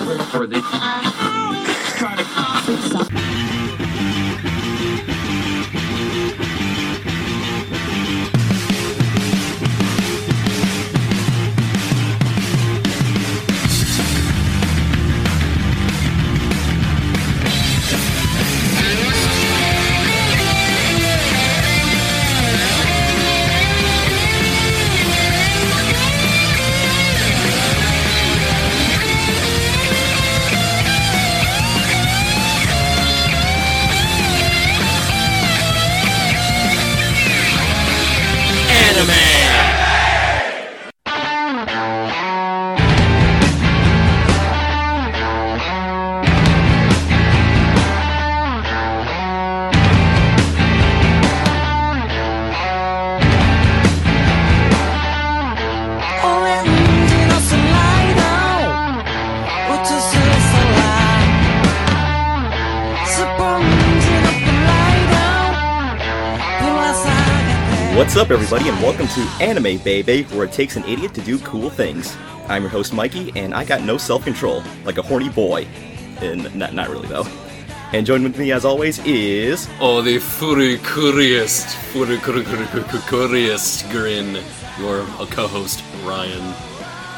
for the everybody, and welcome to Anime Baby, where it takes an idiot to do cool things. I'm your host, Mikey, and I got no self-control, like a horny boy. And not really, though. And joined with me, as always, is... Oh, the furry curious grin, your co-host, Ryan.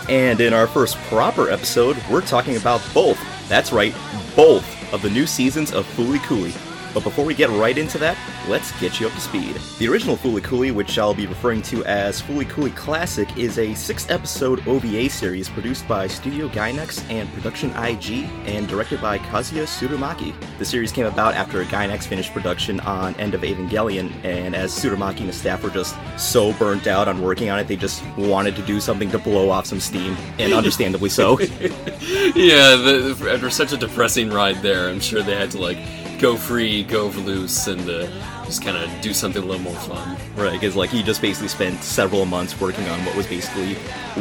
And in our first proper episode, we're talking about both, that's right, both of the new seasons of Fooly Cooly. But before we get right into that, let's get you up to speed. The original Fooly Cooly, which I'll be referring to as Fooly Cooly Classic, is a 6-episode OVA series produced by Studio Gainax and Production IG and directed by Kazuya Tsurumaki. The series came about after Gainax finished production on End of Evangelion, and as Tsurumaki and his staff were just so burnt out on working on it, they just wanted to do something to blow off some steam, and understandably so. Yeah, after such a depressing ride there, I'm sure they had to, like, go free, go loose, and just kind of do something a little more fun. Right, because like he just basically spent several months working on what was basically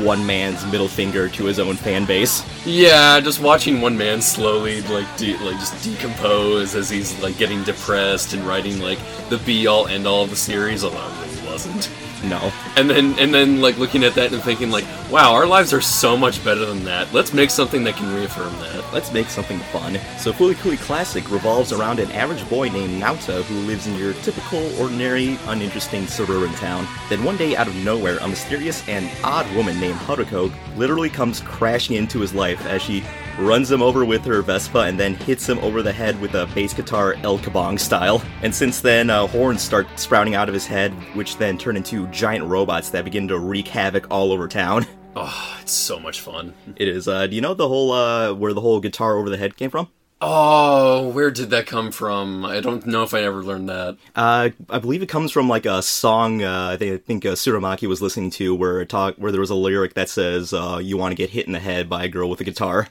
one man's middle finger to his own fan base. Yeah, just watching one man slowly just decompose as he's like getting depressed and writing like the be all end all of the series. Although it really wasn't. No. And then like looking at that and thinking like, wow, our lives are so much better than that. Let's make something that can reaffirm that. Let's make something fun. So Fooly Cooly Classic revolves around an average boy named Naota who lives in your typical, ordinary, uninteresting suburban town. Then one day out of nowhere, a mysterious and odd woman named Haruko literally comes crashing into his life as she runs him over with her Vespa and then hits him over the head with a bass guitar El Kabong style. And since then, horns start sprouting out of his head, which then turn into giant robots that begin to wreak havoc all over town. Oh, it's so much fun. It is. Do you know the whole, where the whole guitar over the head came from? Oh, where did that come from? I don't know if I ever learned that. I believe it comes from like a song I think Tsurumaki was listening to where there was a lyric that says, you want to get hit in the head by a girl with a guitar.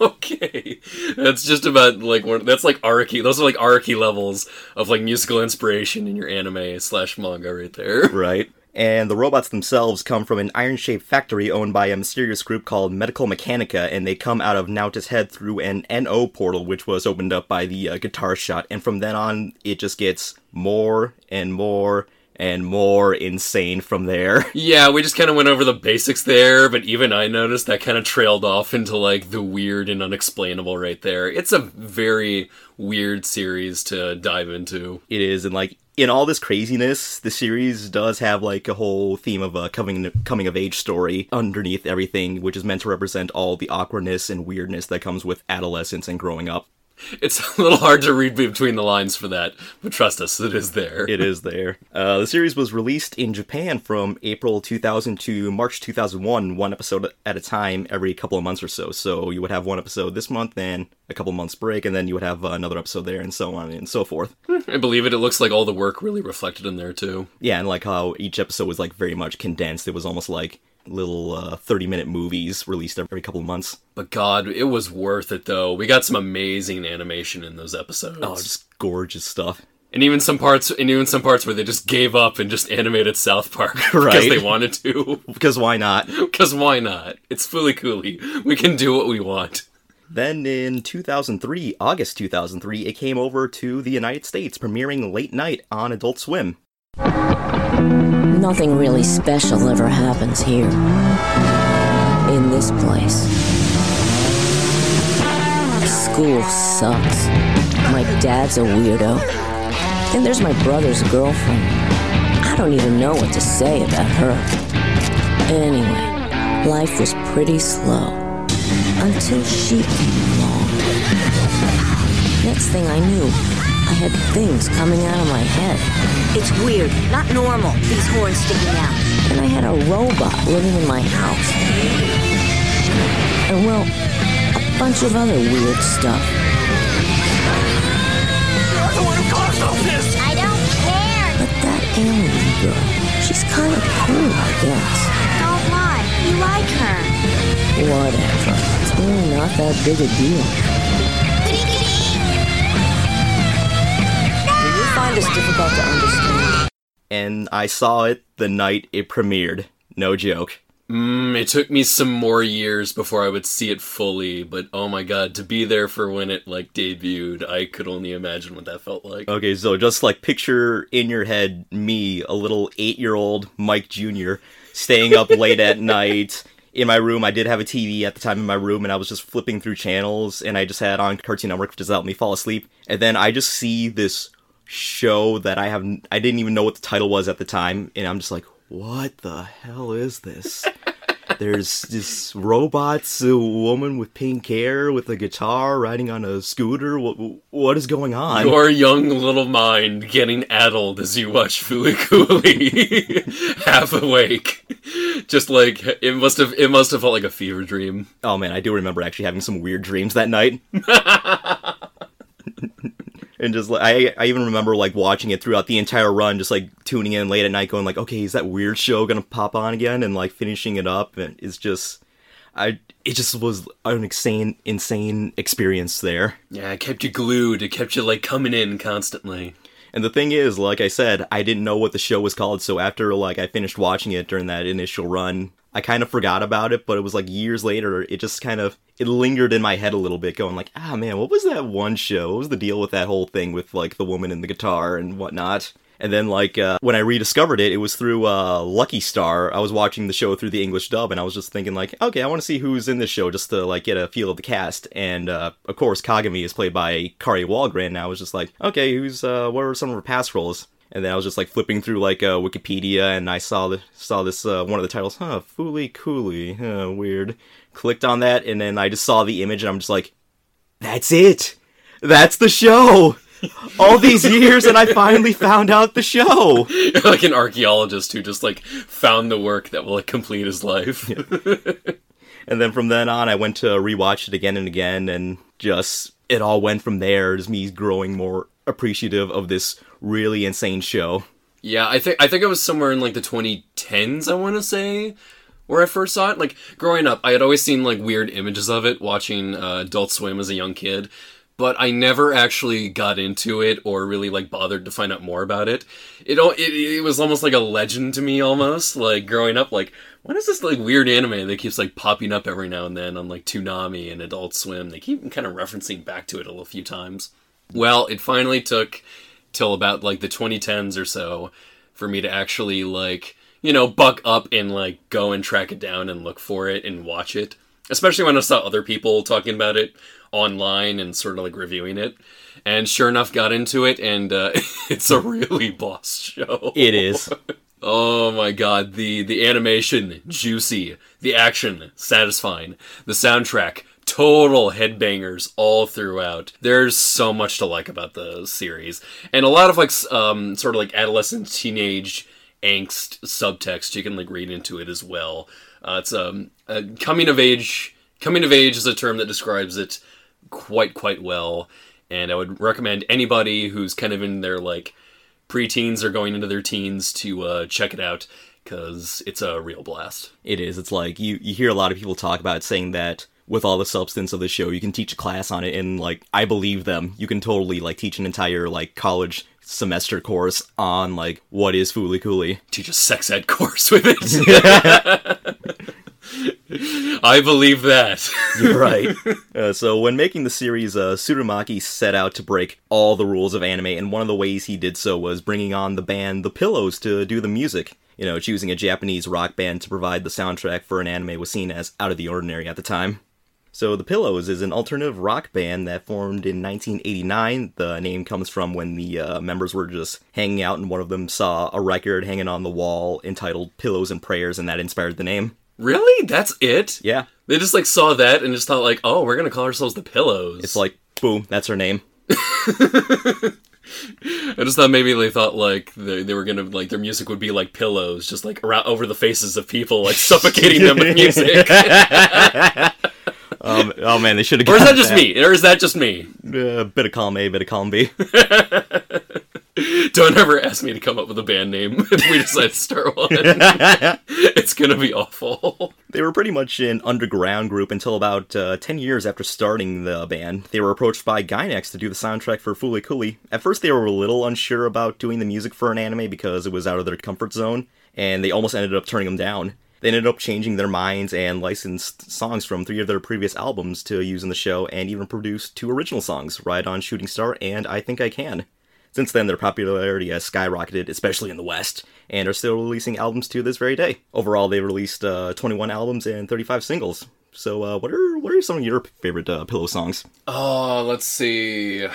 Okay. That's just about like, that's like Araki, those are like Araki levels of like musical inspiration in your anime/manga right there. Right. And the robots themselves come from an iron-shaped factory owned by a mysterious group called Medical Mechanica, and they come out of Nauta's head through an NO portal, which was opened up by the guitar shot. And from then on, it just gets more and more and more insane from there. Yeah, we just kind of went over the basics there, but even I noticed that kind of trailed off into, like, the weird and unexplainable right there. It's a very weird series to dive into. It is, and, like, in all this craziness, the series does have, like, a whole theme of a coming-of-age story underneath everything, which is meant to represent all the awkwardness and weirdness that comes with adolescence and growing up. It's a little hard to read between the lines for that, but trust us, it is there. It is there. The series was released in Japan from April 2000 to March 2001, one episode at a time every couple of months or so. So you would have one episode this month, then a couple months break, and then you would have another episode there, and so on and so forth. I believe it. It looks like all the work really reflected in there, too. Yeah, and like how each episode was like very much condensed. It was almost like little 30-minute movies released every couple of months. But God, it was worth it, though. We got some amazing animation in those episodes. Oh, just gorgeous stuff. And even some parts where they just gave up and just animated South Park because they wanted to. Because why not? Because why not? It's Fooly Cooly. We can do what we want. Then in August 2003, it came over to the United States, premiering late night on Adult Swim. Nothing really special ever happens here, in this place. school sucks. My dad's a weirdo. Then there's my brother's girlfriend. I don't even know what to say about her. Anyway, life was pretty slow. Until she came along. Next thing I knew, I had things coming out of my head. It's weird, not normal, these horns sticking out. And I had a robot living in my house. And well, a bunch of other weird stuff. You're the one who caused all this! I don't care! But that alien girl, she's kind of cool, I guess. Don't lie, you like her. Whatever, it's really not that big a deal. This difficult to understand. And I saw it the night it premiered. No joke. It took me some more years before I would see it fully, but oh my god, to be there for when it, debuted, I could only imagine what that felt like. Okay, so just, picture in your head me, a little 8-year-old Mike Jr., staying up late at night. In my room, I did have a TV at the time in my room, and I was just flipping through channels, and I just had on Cartoon Network, which helped me fall asleep. And then I just see this show that I didn't even know what the title was at the time, and I'm just like, what the hell is this? There's this robots, a woman with pink hair with a guitar riding on a scooter. What is going on? Your young little mind getting addled as you watch Fooly Cooly half awake. Just it must have felt like a fever dream. Oh man, I do remember actually having some weird dreams that night. And just, I even remember, watching it throughout the entire run, just, tuning in late at night, going, okay, is that weird show gonna pop on again? And, finishing it up, and it's just, it just was an insane experience there. Yeah, it kept you glued, it kept you, coming in constantly. And the thing is, I said, I didn't know what the show was called, so after, I finished watching it during that initial run, I kind of forgot about it, but it was, years later, it just kind of, it lingered in my head a little bit, going, what was that one show? What was the deal with that whole thing with, the woman and the guitar and whatnot? And then, when I rediscovered it, it was through Lucky Star. I was watching the show through the English dub, and I was just thinking, okay, I want to see who's in this show, just to, get a feel of the cast. And, of course, Kagami is played by Kari Wahlgren, and I was just like, okay, what were some of her past roles? And then I was just, flipping through, Wikipedia, and I saw this, one of the titles, Fooly Cooly, weird. Clicked on that, and then I just saw the image, and I'm just like, that's it! That's the show! All these years, and I finally found out the show! You're like an archaeologist who just, found the work that will, complete his life. Yeah. And then from then on, I went to rewatch it again and again, and just, it all went from there, just me growing more appreciative of this really insane show. Yeah, I think it was somewhere in the 2010s, I want to say, where I first saw it. Growing up, I had always seen weird images of it, watching Adult Swim as a young kid, but I never actually got into it or really bothered to find out more about it. It was almost like a legend to me, almost growing up. What is this weird anime that keeps popping up every now and then on Toonami and Adult Swim? They keep kind of referencing back to it a few times. Well, it finally took till about, the 2010s or so for me to actually, buck up and, go and track it down and look for it and watch it. Especially when I saw other people talking about it online and sort of, reviewing it. And sure enough, got into it, and it's a really boss show. It is. Oh my god, the animation, juicy. The action, satisfying. The soundtrack, total headbangers all throughout. There's so much to like about the series. And a lot of, sort of, adolescent, teenage angst subtext you can, read into it as well. It's a coming of age. Coming of age is a term that describes it quite well. And I would recommend anybody who's kind of in their, preteens or going into their teens to check it out, because it's a real blast. It is. It's you hear a lot of people talk about it, saying that with all the substance of the show, you can teach a class on it, and, I believe them. You can totally, teach an entire, college semester course on, what is Fooly Cooly. Teach a sex ed course with it. I believe that. You're right. So when making the series, Tsurumaki set out to break all the rules of anime, and one of the ways he did so was bringing on the band The Pillows to do the music. You know, choosing a Japanese rock band to provide the soundtrack for an anime was seen as out of the ordinary at the time. So The Pillows is an alternative rock band that formed in 1989. The name comes from when the members were just hanging out and one of them saw a record hanging on the wall entitled Pillows and Prayers, and that inspired the name. Really? That's it? Yeah. They just like saw that and just thought like, oh, we're going to call ourselves The Pillows. It's like, boom, that's her name. I just thought maybe they thought like they were gonna like their music would be like pillows, just like around over the faces of people, like suffocating them with music. Oh man, they should have. Or is that just me? Or is that just me? Bit of column A, bit of column B. Don't ever ask me to come up with a band name if we decide to start one. It's going to be awful. They were pretty much an underground group until about 10 years after starting the band. They were approached by Gainax to do the soundtrack for Fooly Cooly. At first, they were a little unsure about doing the music for an anime because it was out of their comfort zone, and they almost ended up turning them down. They ended up changing their minds and licensed songs from 3 of their previous albums to use in the show, and even produced 2 original songs, Ride On Shooting Star and I Think I Can. Since then, their popularity has skyrocketed, especially in the West, and are still releasing albums to this very day. Overall, they've released 21 albums and 35 singles. So, what are some of your favorite Pillow songs? Oh, let's see.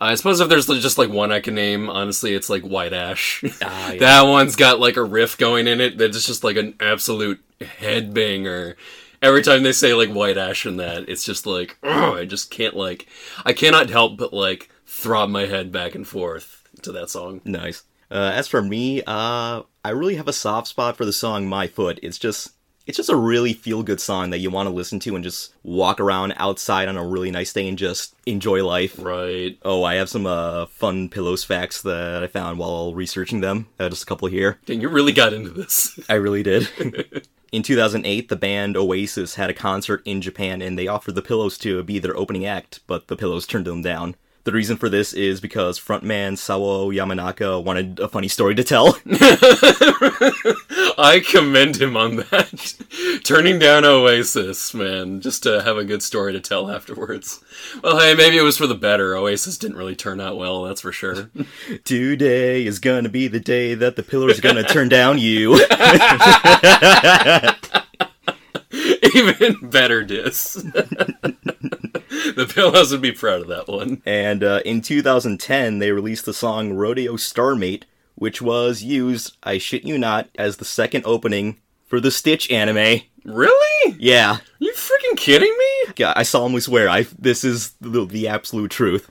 I suppose if there's just, like, one I can name, honestly, it's, like, White Ash. Yeah. That one's got, like, a riff going in it that's just, like, an absolute headbanger. Every time they say, like, White Ash in that, it's just, like, oh, I just can't, like... I cannot help but, like... throb my head back and forth to that song. Nice. As for me, I really have a soft spot for the song My Foot. It's just a really feel-good song that you want to listen to and just walk around outside on a really nice day and just enjoy life. Right. Oh, I have some fun Pillows facts that I found while researching them. Just a couple here. Dang, you really got into this. I really did. In 2008, the band Oasis had a concert in Japan, and they offered the Pillows to be their opening act, but the Pillows turned them down. The reason for this is because frontman Sao Yamanaka wanted a funny story to tell. I commend him on that. Turning down Oasis, man, just to have a good story to tell afterwards. Well, hey, maybe it was for the better. Oasis didn't really turn out well, that's for sure. Today is gonna be the day that the Pillows are gonna turn down you. Even better diss. The Pillows would be proud of that one. And in 2010, they released the song Rodeo Starmate, which was used, I shit you not, as the second opening for the Stitch anime. Really? Yeah. Are you freaking kidding me? Yeah, I solemnly swear, this is the absolute truth.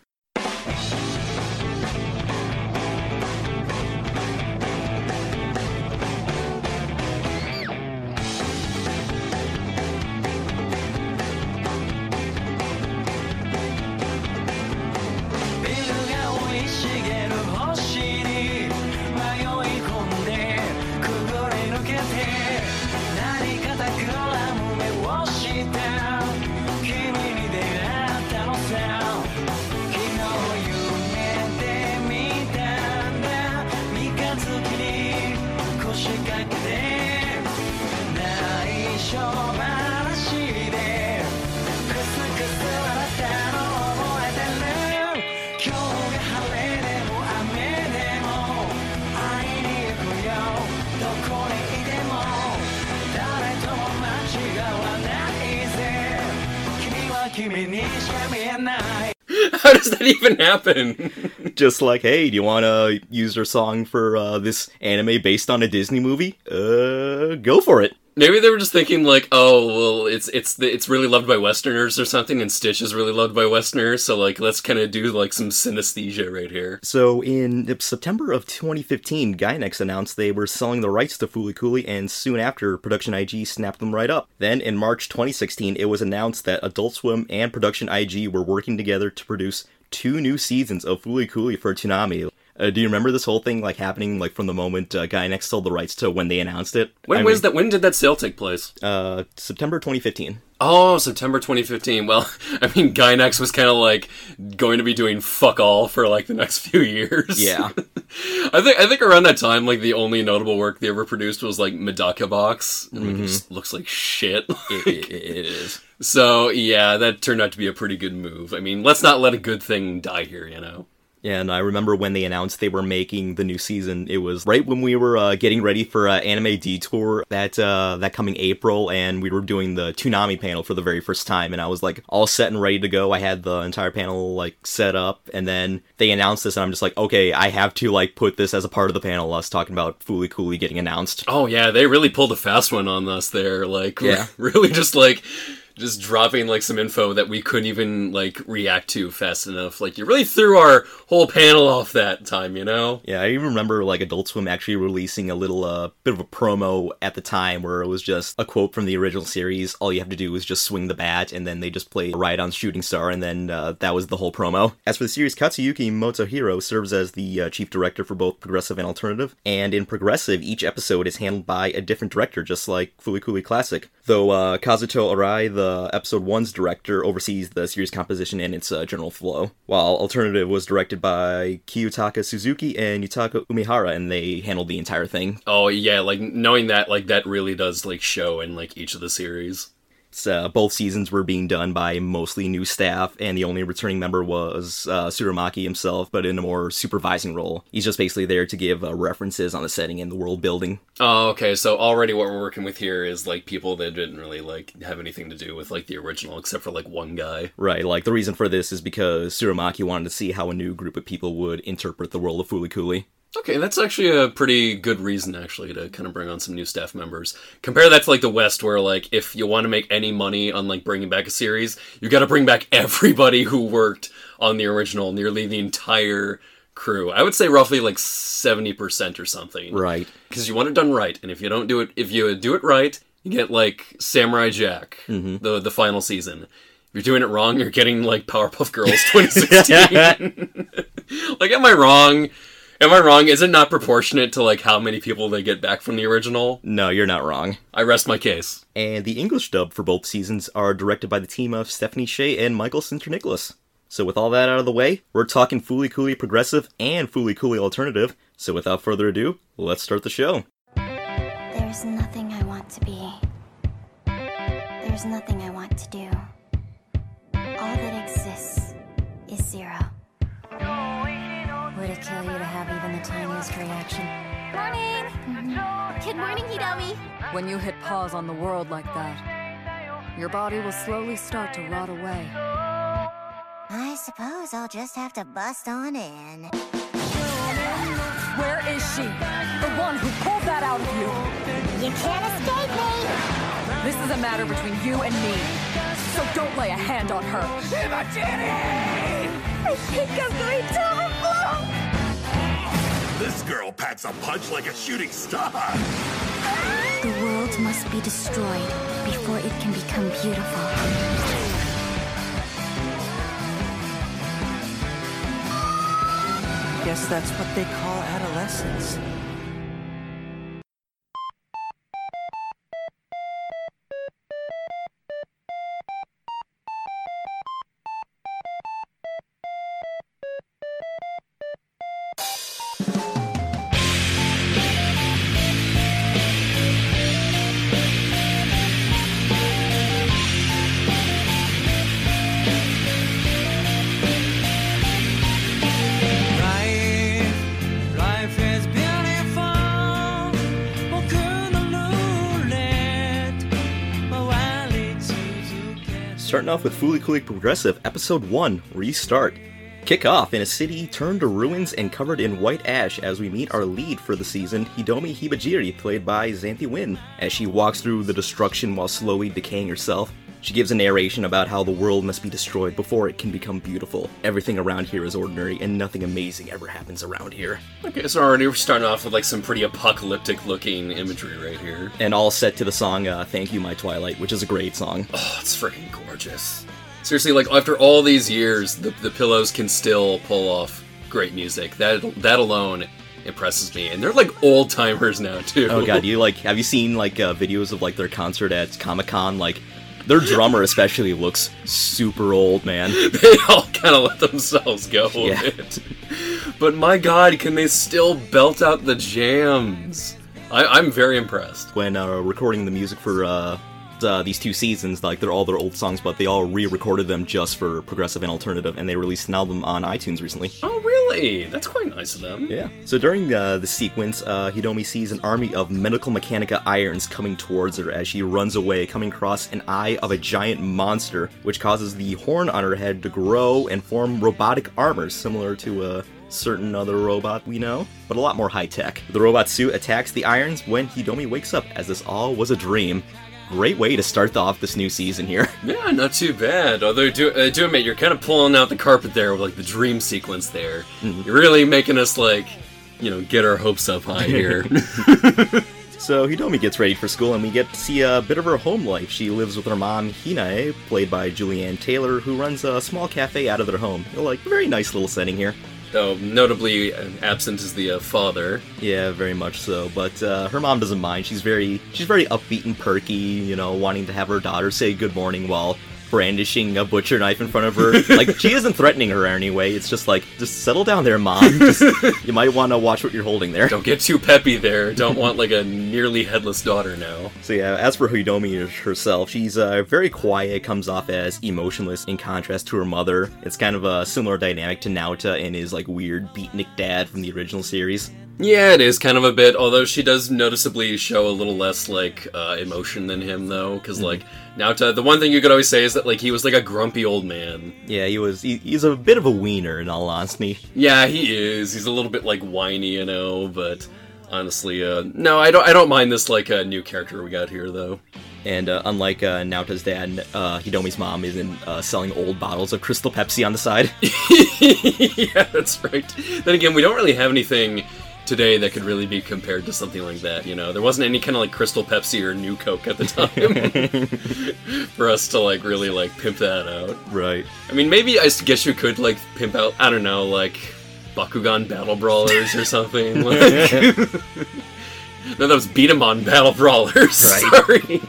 How does that even happen? Just like, hey, do you want to use our song for this anime based on a Disney movie? Go for it. Maybe they were just thinking like, oh, well, it's really loved by Westerners or something, and Stitch is really loved by Westerners, so like let's kind of do like some synesthesia right here. So in September of 2015, Gainax announced they were selling the rights to Fooly Cooly, and soon after, Production IG snapped them right up. Then in March 2016, it was announced that Adult Swim and Production IG were working together to produce 2 new seasons of Fooly Cooly for Toonami. Do you remember this whole thing like happening like from the moment Gainax sold the rights to when they announced it? When did that sale take place? September 2015. Oh, September 2015. Well, I mean, Gainax was kind of like going to be doing fuck all for like the next few years. Yeah. I think around that time, like the only notable work they ever produced was like Medaka Box. Mm-hmm. It just looks like shit. It is. So yeah, that turned out to be a pretty good move. I mean, let's not let a good thing die here, you know? And I remember when they announced they were making the new season, it was right when we were getting ready for Anime Detour that coming April, and we were doing the Toonami panel for the very first time, and I was like all set and ready to go. I had the entire panel like set up, and then they announced this, and I'm just like, okay, I have to like put this as a part of the panel, us talking about Fooly Cooly getting announced. Oh yeah, they really pulled a fast one on us there, like yeah. Really just like... just dropping, like, some info that we couldn't even, like, react to fast enough. Like, you really threw our whole panel off that time, you know? Yeah, I even remember, like, Adult Swim actually releasing a little bit of a promo at the time where it was just a quote from the original series. All you have to do is just swing the bat, and then they just play Ride on Shooting Star, and then that was the whole promo. As for the series, Katsuyuki Motohiro serves as the chief director for both Progressive and Alternative. And in Progressive, each episode is handled by a different director, just like Fooly Cooly Classic. Though Kazuto Arai, the episode 1's director, oversees the series composition and its general flow, while Alternative was directed by Kiyotaka Suzuki and Yutaka Umehara, and they handled the entire thing. Oh yeah, like knowing that, like that really does like show in like each of the series. So both seasons were being done by mostly new staff, and the only returning member was Tsurumaki himself, but in a more supervising role. He's just basically there to give references on the setting and the world building. Oh, okay, so already what we're working with here is, like, people that didn't really, like, have anything to do with, like, the original, except for, like, one guy. Right, like, the reason for this is because Tsurumaki wanted to see how a new group of people would interpret the world of Fooly Cooly. Okay, that's actually a pretty good reason, actually, to kind of bring on some new staff members. Compare that to, like, the West, where, like, if you want to make any money on, like, bringing back a series, you gotta bring back everybody who worked on the original, nearly the entire crew. I would say roughly, like, 70% or something. Right. Because you want it done right, and if you do it right, you get, like, Samurai Jack, the final season. If you're doing it wrong, you're getting, like, Powerpuff Girls 2016. Like, am I wrong? Am I wrong? Is it not proportionate to, like, how many people they get back from the original? No, you're not wrong. I rest my case. And the English dub for both seasons are directed by the team of Stephanie Sheh and Michael Sinter-Nicholas. So with all that out of the way, we're talking Fooly Cooly Progressive and Fooly Cooly Alternative. So without further ado, let's start the show. There's nothing I want to be. There's nothing I want to do. All that exists is zero. Would it kill you to have even the tiniest reaction? Morning! Mm-hmm. Good morning, Hidomi! When you hit pause on the world like that, your body will slowly start to rot away. I suppose I'll just have to bust on in. Where is she? The one who pulled that out of you! You can't escape me! This is a matter between you and me, so don't lay a hand on her. Hibajiri! I think I'm going to overflow! This girl packs a punch like a shooting star! The world must be destroyed before it can become beautiful. Guess that's what they call adolescence. Starting off with Fooly Cooly Progressive, Episode 1, Restart. Kick off in a city turned to ruins and covered in white ash as we meet our lead for the season, Hidomi Hibajiri, played by Xanthe Huynh. As she walks through the destruction while slowly decaying herself, she gives a narration about how the world must be destroyed before it can become beautiful. Everything around here is ordinary, and nothing amazing ever happens around here. Okay, so already we're starting off with, like, some pretty apocalyptic-looking imagery right here. And all set to the song, Thank You, My Twilight, which is a great song. Oh, it's freaking gorgeous. Seriously, like, after all these years, the Pillows can still pull off great music. That alone impresses me, and they're like old-timers now, too. Oh, God, have you seen, like, videos of, like, their concert at Comic-Con, like... Their drummer especially looks super old, man. They all kind of let themselves go a bit. But my God, can they still belt out the jams? I'm very impressed. When recording the music for these two seasons, like, they're all their old songs, but they all re-recorded them just for Progressive and Alternative, and they released an album on iTunes recently. Oh, really? That's quite nice of them. Yeah. So during the sequence, Hidomi sees an army of Medical Mechanica irons coming towards her as she runs away, coming across an eye of a giant monster, which causes the horn on her head to grow and form robotic armor, similar to a certain other robot we know, but a lot more high-tech. The robot suit attacks the irons when Hidomi wakes up, as this all was a dream. Great way to start off this new season here. Yeah, not too bad. Although, do admit, you're kind of pulling out the carpet there with, like, the dream sequence there. Mm-hmm. You're really making us, like, you know, get our hopes up high here. So Hidomi gets ready for school, and we get to see a bit of her home life. She lives with her mom, Hinae, played by Julianne Taylor, who runs a small cafe out of their home. Like, very nice little setting here. Though notably absent is the father. Yeah, very much so. But her mom doesn't mind. She's very upbeat and perky, you know, wanting to have her daughter say good morning while brandishing a butcher knife in front of her. Like, she isn't threatening her anyway. It's just like, just settle down there, Mom. Just, you might want to watch what you're holding there. Don't get too peppy there. Don't want, like, a nearly headless daughter now. So yeah, as for Hidomi herself, she's very quiet, comes off as emotionless in contrast to her mother. It's kind of a similar dynamic to Naota and his, like, weird beatnik dad from the original series. Yeah, it is kind of a bit, although she does noticeably show a little less, like, emotion than him, though, because, like, Naota, the one thing you could always say is that, like, he was, like, a grumpy old man. Yeah, he's a bit of a wiener, in all honesty. Yeah, he is. He's a little bit, like, whiny, you know, but honestly, no, I don't mind this, like, new character we got here, though. And unlike Naota's dad, Hidomi's mom isn't selling old bottles of Crystal Pepsi on the side. Yeah, that's right. Then again, we don't really have anything today that could really be compared to something like that, you know? There wasn't any kind of, like, Crystal Pepsi or New Coke at the time for us to, like, really, like, pimp that out. Right. I mean, maybe I guess you could, like, pimp out, I don't know, like, Bakugan Battle Brawlers or something. Like. No, that was Beat-em-on Battle Brawlers. Right. Sorry.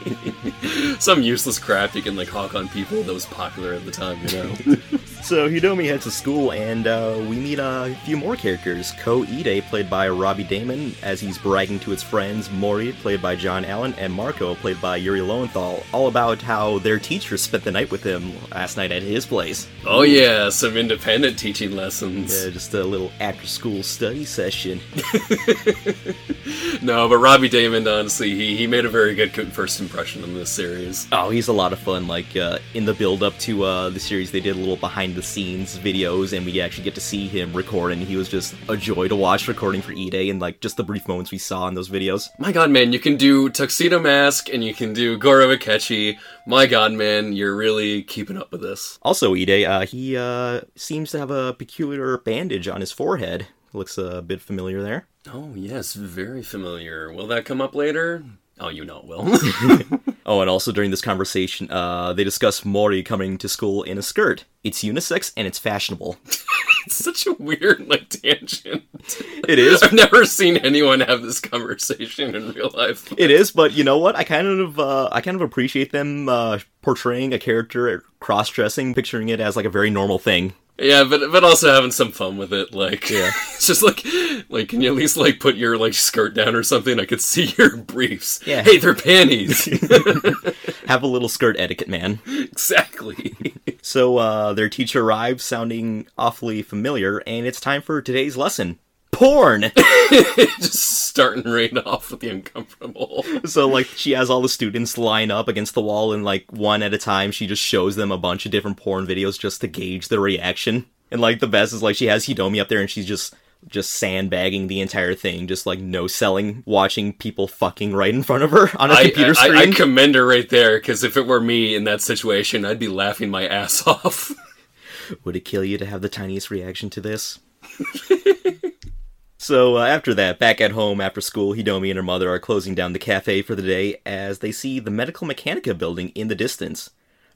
Some useless crap you can, like, hawk on people that was popular at the time, you know? So Hidomi heads to school, and we meet a few more characters. Ko Ide, played by Robbie Daymond, as he's bragging to his friends. Mori, played by John Allen, and Marco, played by Yuri Lowenthal, all about how their teacher spent the night with him last night at his place. Oh yeah, some independent teaching lessons. Yeah, just a little after-school study session. No, but Robbie Daymond, honestly, he made a very good first impression in this series. Oh, he's a lot of fun. Like, in the build-up to the series, they did a little behind-the-scenes videos, and we actually get to see him record, and he was just a joy to watch recording for E-Day, and, like, just the brief moments we saw in those videos. My god, man, you can do Tuxedo Mask, and you can do Goro Akechi. My god, man, you're really keeping up with this. Also, E-Day, he seems to have a peculiar bandage on his forehead. Looks a bit familiar there. Oh, yes, very familiar. Will that come up later? Oh, you know it will. Oh, and also during this conversation, they discuss Mori coming to school in a skirt. It's unisex and it's fashionable. It's such a weird, like, tangent. It is. I've never seen anyone have this conversation in real life. It is, but you know what? I kind of appreciate them portraying a character cross-dressing, picturing it as, like, a very normal thing. Yeah, but also having some fun with it, like, yeah. It's just like, can you at least, like, put your, like, skirt down or something? I could see your briefs. Yeah. Hey, they're panties. Have a little skirt etiquette, man. Exactly. So, their teacher arrives sounding awfully familiar, and it's time for today's lesson. Porn! Just starting right off with the uncomfortable. So, like, she has all the students line up against the wall, and, like, one at a time, she just shows them a bunch of different porn videos just to gauge their reaction. And, like, the best is, like, she has Hidomi up there, and she's just sandbagging the entire thing, just, like, no selling, watching people fucking right in front of her on a computer screen. I commend her right there, because if it were me in that situation, I'd be laughing my ass off. Would it kill you to have the tiniest reaction to this? So after that, back at home after school, Hidomi and her mother are closing down the cafe for the day as they see the Medical Mechanica building in the distance.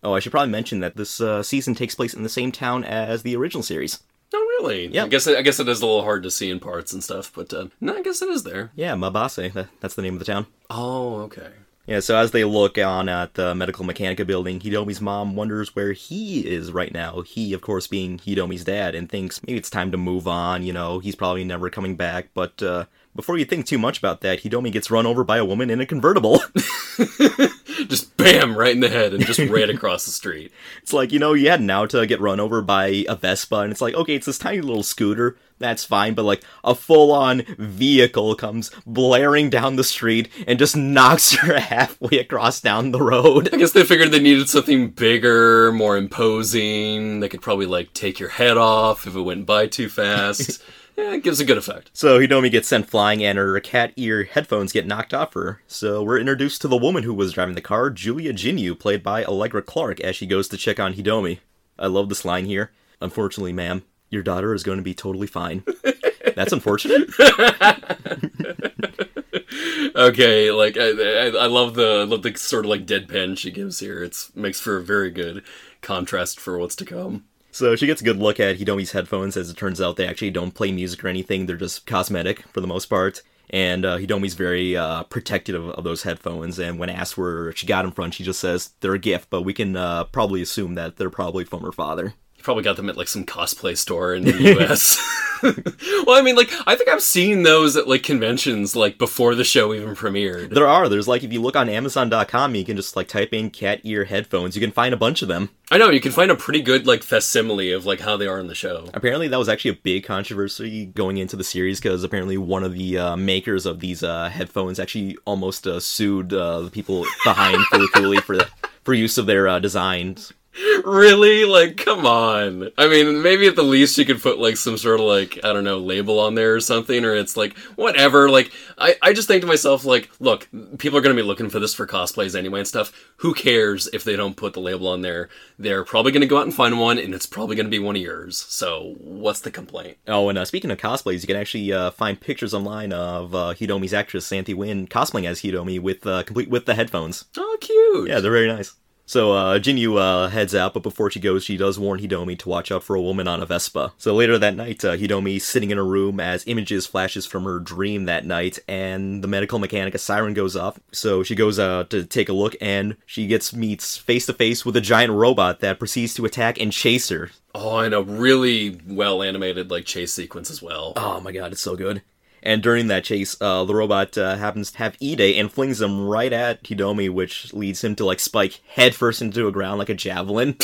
Oh, I should probably mention that this season takes place in the same town as the original series. Oh, really? Yeah. I guess it is a little hard to see in parts and stuff, but no, I guess it is there. Yeah, Mabase. That's the name of the town. Oh, okay. Yeah, so as they look on at the Medical Mechanica building, Hidomi's mom wonders where he is right now. He, of course, being Hidomi's dad, and thinks maybe it's time to move on, you know, he's probably never coming back, but Before you think too much about that, Hidomi gets run over by a woman in a convertible. Just bam, right in the head and just ran across the street. It's like, you know, you had an Nauta get run over by a Vespa, and it's like, okay, it's this tiny little scooter, that's fine, but like, a full-on vehicle comes blaring down the street and just knocks her halfway across down the road. I guess they figured they needed something bigger, more imposing, they could probably, like, take your head off if it went by too fast. Yeah, it gives a good effect. So Hidomi gets sent flying, and her cat ear headphones get knocked off her. So we're introduced to the woman who was driving the car, Julia Jinyu, played by Allegra Clark, as she goes to check on Hidomi. I love this line here. Unfortunately, ma'am, your daughter is going to be totally fine. That's unfortunate. Okay, like, I love the sort of, like, deadpan she gives here. It makes for a very good contrast for what's to come. So she gets a good look at Hidomi's headphones. As it turns out, they actually don't play music or anything. They're just cosmetic for the most part. And Hidomi's very protective of those headphones. And when asked where she got them from, she just says they're a gift. But we can probably assume that they're probably from her father. He probably got them at, like, some cosplay store in the U.S. Well, I mean, like, I think I've seen those at, like, conventions, like, before the show even premiered. There's, like, if you look on Amazon.com, you can just, like, type in cat ear headphones. You can find a bunch of them. I know, you can find a pretty good, like, facsimile of, like, how they are in the show. Apparently that was actually a big controversy going into the series, because apparently one of the makers of these headphones actually almost sued the people behind Fooly Cooly for use of their designs. Really? Like, come on. I mean, maybe at the least you could put, like, some sort of, like, I don't know, label on there or something, or it's like, whatever. Like, I just think to myself, like, look, people are going to be looking for this for cosplays anyway and stuff. Who cares if they don't put the label on there? They're probably going to go out and find one, and it's probably going to be one of yours. So, what's the complaint? Oh, and speaking of cosplays, you can actually find pictures online of Hidomi's actress, Xanthe Huynh, cosplaying as Hidomi complete with the headphones. Oh, cute. Yeah, they're very nice. So, Jinyu heads out, but before she goes, she does warn Hidomi to watch out for a woman on a Vespa. So later that night, Hidomi's sitting in her room as images flashes from her dream that night, and the Medical Mechanica siren goes off. So she goes out to take a look, and she meets face-to-face with a giant robot that proceeds to attack and chase her. Oh, and a really well-animated, like, chase sequence as well. Oh my god, it's so good. And during that chase, the robot happens to have Ide and flings him right at Hidomi, which leads him to, like, spike headfirst into the ground like a javelin.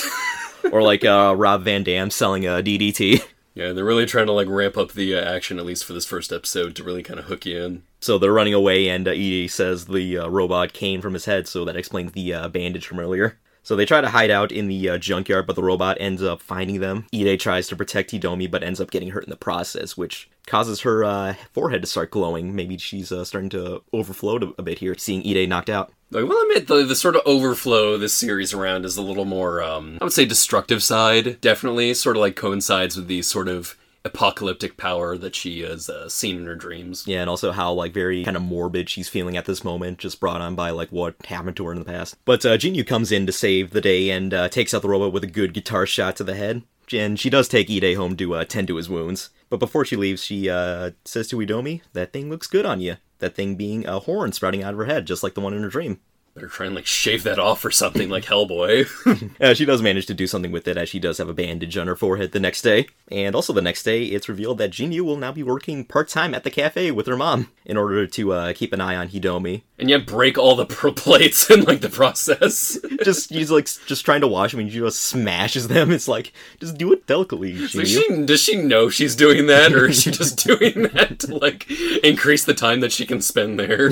Or like Rob Van Dam selling a DDT. Yeah, they're really trying to, like, ramp up the action, at least for this first episode, to really kind of hook you in. So they're running away, and Ide says the robot came from his head, so that explains the bandage from earlier. So they try to hide out in the junkyard, but the robot ends up finding them. Ide tries to protect Hidomi, but ends up getting hurt in the process, which causes her forehead to start glowing. Maybe she's starting to overflow a bit here, seeing Ide knocked out. Like, well, I admit, the sort of overflow this series around is a little more, I would say, destructive side. Definitely sort of, like, coincides with the sort of apocalyptic power that she has seen in her dreams. Yeah, and also how, like, very kind of morbid she's feeling at this moment, just brought on by, like, what happened to her in the past. But Jinyu comes in to save the day and takes out the robot with a good guitar shot to the head. And she does take Ide home to tend to his wounds. But before she leaves, she says to Hidomi, that thing looks good on you. That thing being a horn sprouting out of her head, just like the one in her dream. Better try and, like, shave that off or something, like Hellboy. She does manage to do something with it, as she does have a bandage on her forehead the next day. And also the next day, it's revealed that Jinyu will now be working part-time at the cafe with her mom in order to keep an eye on Hidomi. And yet break all the pearl plates in, like, the process. She's, like, just trying to wash them, and she just smashes them. It's like, just do it delicately, Jinyu. So does she know she's doing that, or is she just doing that to, like, increase the time that she can spend there?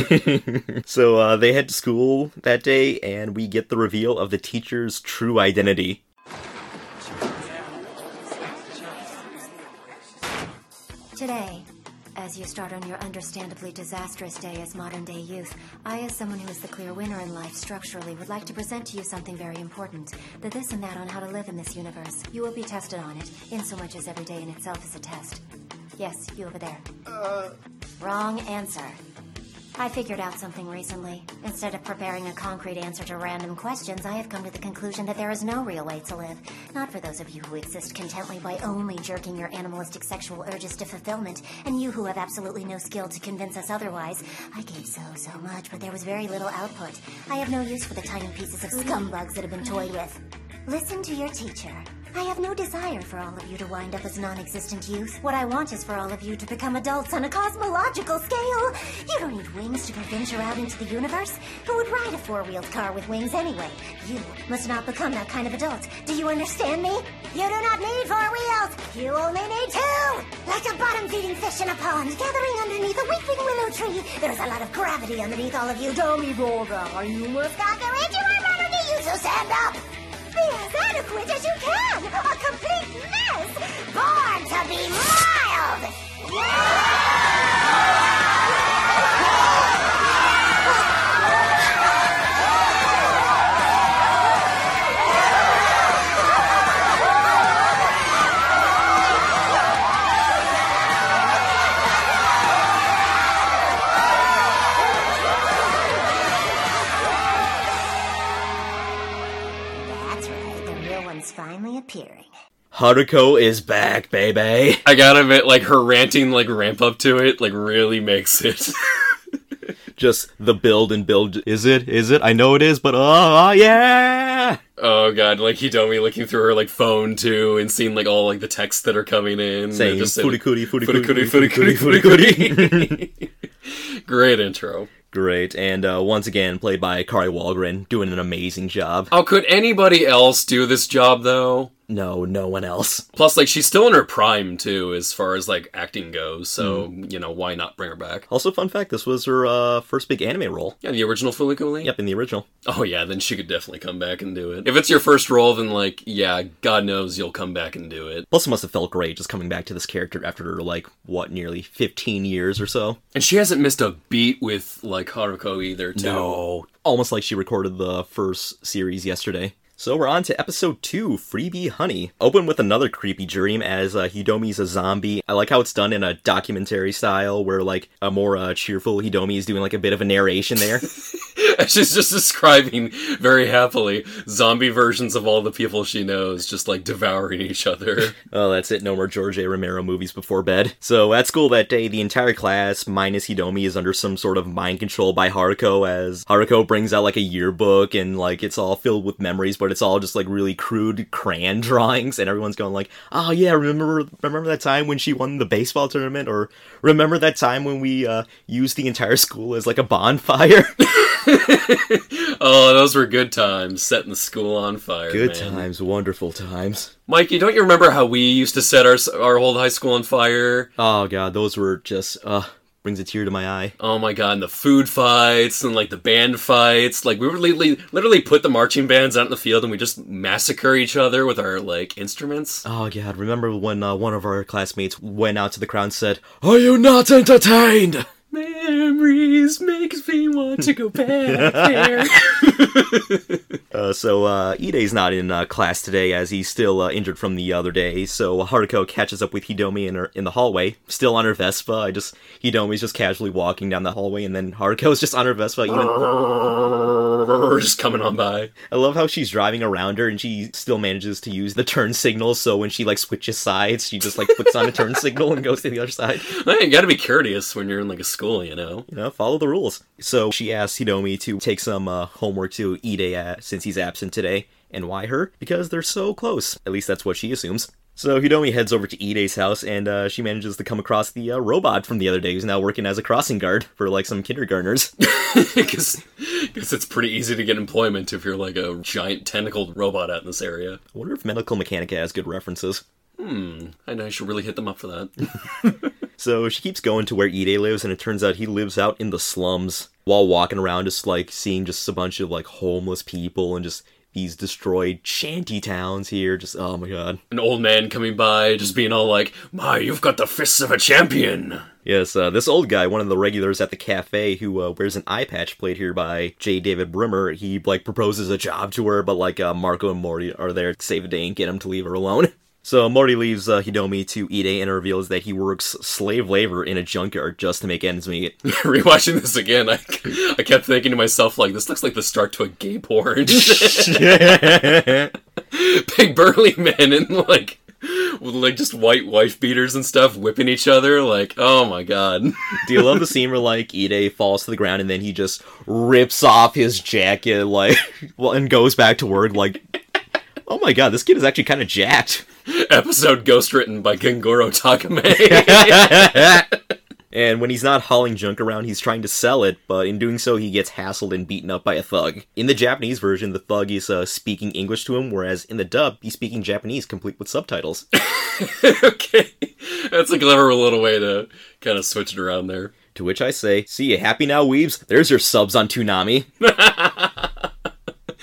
So they head to school that day, and we get the reveal of the teacher's true identity. Today, as you start on your understandably disastrous day as modern-day youth, I, as someone who is the clear winner in life structurally, would like to present to you something very important, the this and that on how to live in this universe. You will be tested on it, insomuch as every day in itself is a test. Yes, you over there. Wrong answer. I figured out something recently. Instead of preparing a concrete answer to random questions, I have come to the conclusion that there is no real way to live. Not for those of you who exist contently by only jerking your animalistic sexual urges to fulfillment, and you who have absolutely no skill to convince us otherwise. I gave so much, but there was very little output. I have no use for the tiny pieces of scumbugs that have been toyed with. Listen to your teacher. I have no desire for all of you to wind up as non-existent youth. What I want is for all of you to become adults on a cosmological scale. You don't need wings to go venture out into the universe. Who would ride a four-wheeled car with wings anyway? You must not become that kind of adult. Do you understand me? You do not need four wheels. You only need two. Like a bottom-feeding fish in a pond, gathering underneath a weeping willow tree. There's a lot of gravity underneath all of you. Don't be bold. Are you must cockroach? You are not only you, so stand up. Be as adequate as you can! A complete mess! Born to be mild! Appearing. Haruko is back, baby. I gotta admit, like, her ranting, like, ramp up to it, like, really makes it. Just the build and build. Is it? I know it is, but oh, yeah! Oh, God, like, Hidomi looking through her, like, phone, too, and seeing, like, all, like, the texts that are coming in. Saying, Fooly Cooly, Fooly Cooly, Fooly Cooly, Fooly Cooly. Great intro. Great, and once again, played by Kari Wahlgren, doing an amazing job. Oh, could anybody else do this job, though? No, no one else. Plus, like, she's still in her prime, too, as far as, like, acting goes, so, you know, why not bring her back? Also, fun fact, this was her first big anime role. Yeah, the original Fooly Cooly? Yep, in the original. Oh, yeah, then she could definitely come back and do it. If it's your first role, then, like, yeah, God knows you'll come back and do it. Plus, it must have felt great just coming back to this character after, like, what, nearly 15 years or so? And she hasn't missed a beat with, like, Haruko either, too. No. Almost like she recorded the first series yesterday. So we're on to episode 2, Freebie Honey. Open with another creepy dream as Hidomi's a zombie. I like how it's done in a documentary style where, like, a more cheerful Hidomi is doing, like, a bit of a narration there. She's just describing, very happily, zombie versions of all the people she knows, just, like, devouring each other. Oh, that's it. No more George A. Romero movies before bed. So at school that day, the entire class, minus Hidomi, is under some sort of mind control by Haruko, as Haruko brings out, like, a yearbook, and, like, it's all filled with memories, but it's all just, like, really crude crayon drawings, and everyone's going like, oh yeah, remember that time when she won the baseball tournament, or remember that time when we used the entire school as, like, a bonfire? Oh, those were good times, setting the school on fire. Good man. Times, wonderful times. Mikey, don't you remember how we used to set our whole high school on fire? Oh god, those were just, brings a tear to my eye. Oh my god, and the food fights, and, like, the band fights. Like, we would literally put the marching bands out in the field, and we just massacre each other with our, like, instruments. Oh god, remember when one of our classmates went out to the crowd and said, "Are you not entertained? Memories makes me want to go back there." So Ide's not in class today, as he's still injured from the other day. So Haruko catches up with Hidomi in the hallway, still on her Vespa. Hidomi's just casually walking down the hallway, and then Haruko's just on her Vespa, just coming on by. I love how she's driving around her, and she still manages to use the turn signal. So when she, like, switches sides, she just, like, puts on a turn signal and goes to the other side. Well, you got to be courteous when you're in, like, a school, you know? You know, follow the rules. So she asks Hidomi to take some homework to Ide since he's absent today. And why her? Because they're so close. At least that's what she assumes. So Hidomi heads over to Ide's house, and she manages to come across the robot from the other day, who's now working as a crossing guard for, like, some kindergartners. Because it's pretty easy to get employment if you're, like, a giant tentacled robot out in this area. I wonder if Medical Mechanica has good references. I know, I should really hit them up for that. So she keeps going to where Ide lives, and it turns out he lives out in the slums. While walking around, just, like, seeing just a bunch of, like, homeless people and just these destroyed shanty towns here. Just, oh my god. An old man coming by, just being all like, "My, you've got the fists of a champion." Yes, this old guy, one of the regulars at the cafe, who wears an eye patch, played here by J. David Brimmer, he, like, proposes a job to her, but, like, Marco and Mori are there to save the day and get him to leave her alone. So Mori leaves Hidomi to Ide and reveals that he works slave labor in a junkyard just to make ends meet. Rewatching this again, I kept thinking to myself, like, this looks like the start to a gay porn. Big burly men and, like, with, like, just white wife beaters and stuff whipping each other, like, oh my god. Do you love the scene where, like, Ide falls to the ground and then he just rips off his jacket, like, and goes back to work, like... oh my god, this kid is actually kind of jacked. Episode ghostwritten by Gengoro Takame. And when he's not hauling junk around, he's trying to sell it, but in doing so, he gets hassled and beaten up by a thug. In the Japanese version, the thug is speaking English to him, whereas in the dub, he's speaking Japanese, complete with subtitles. Okay, that's a clever little way to kind of switch it around there. To which I say, see you happy now, weebs? There's your subs on Toonami.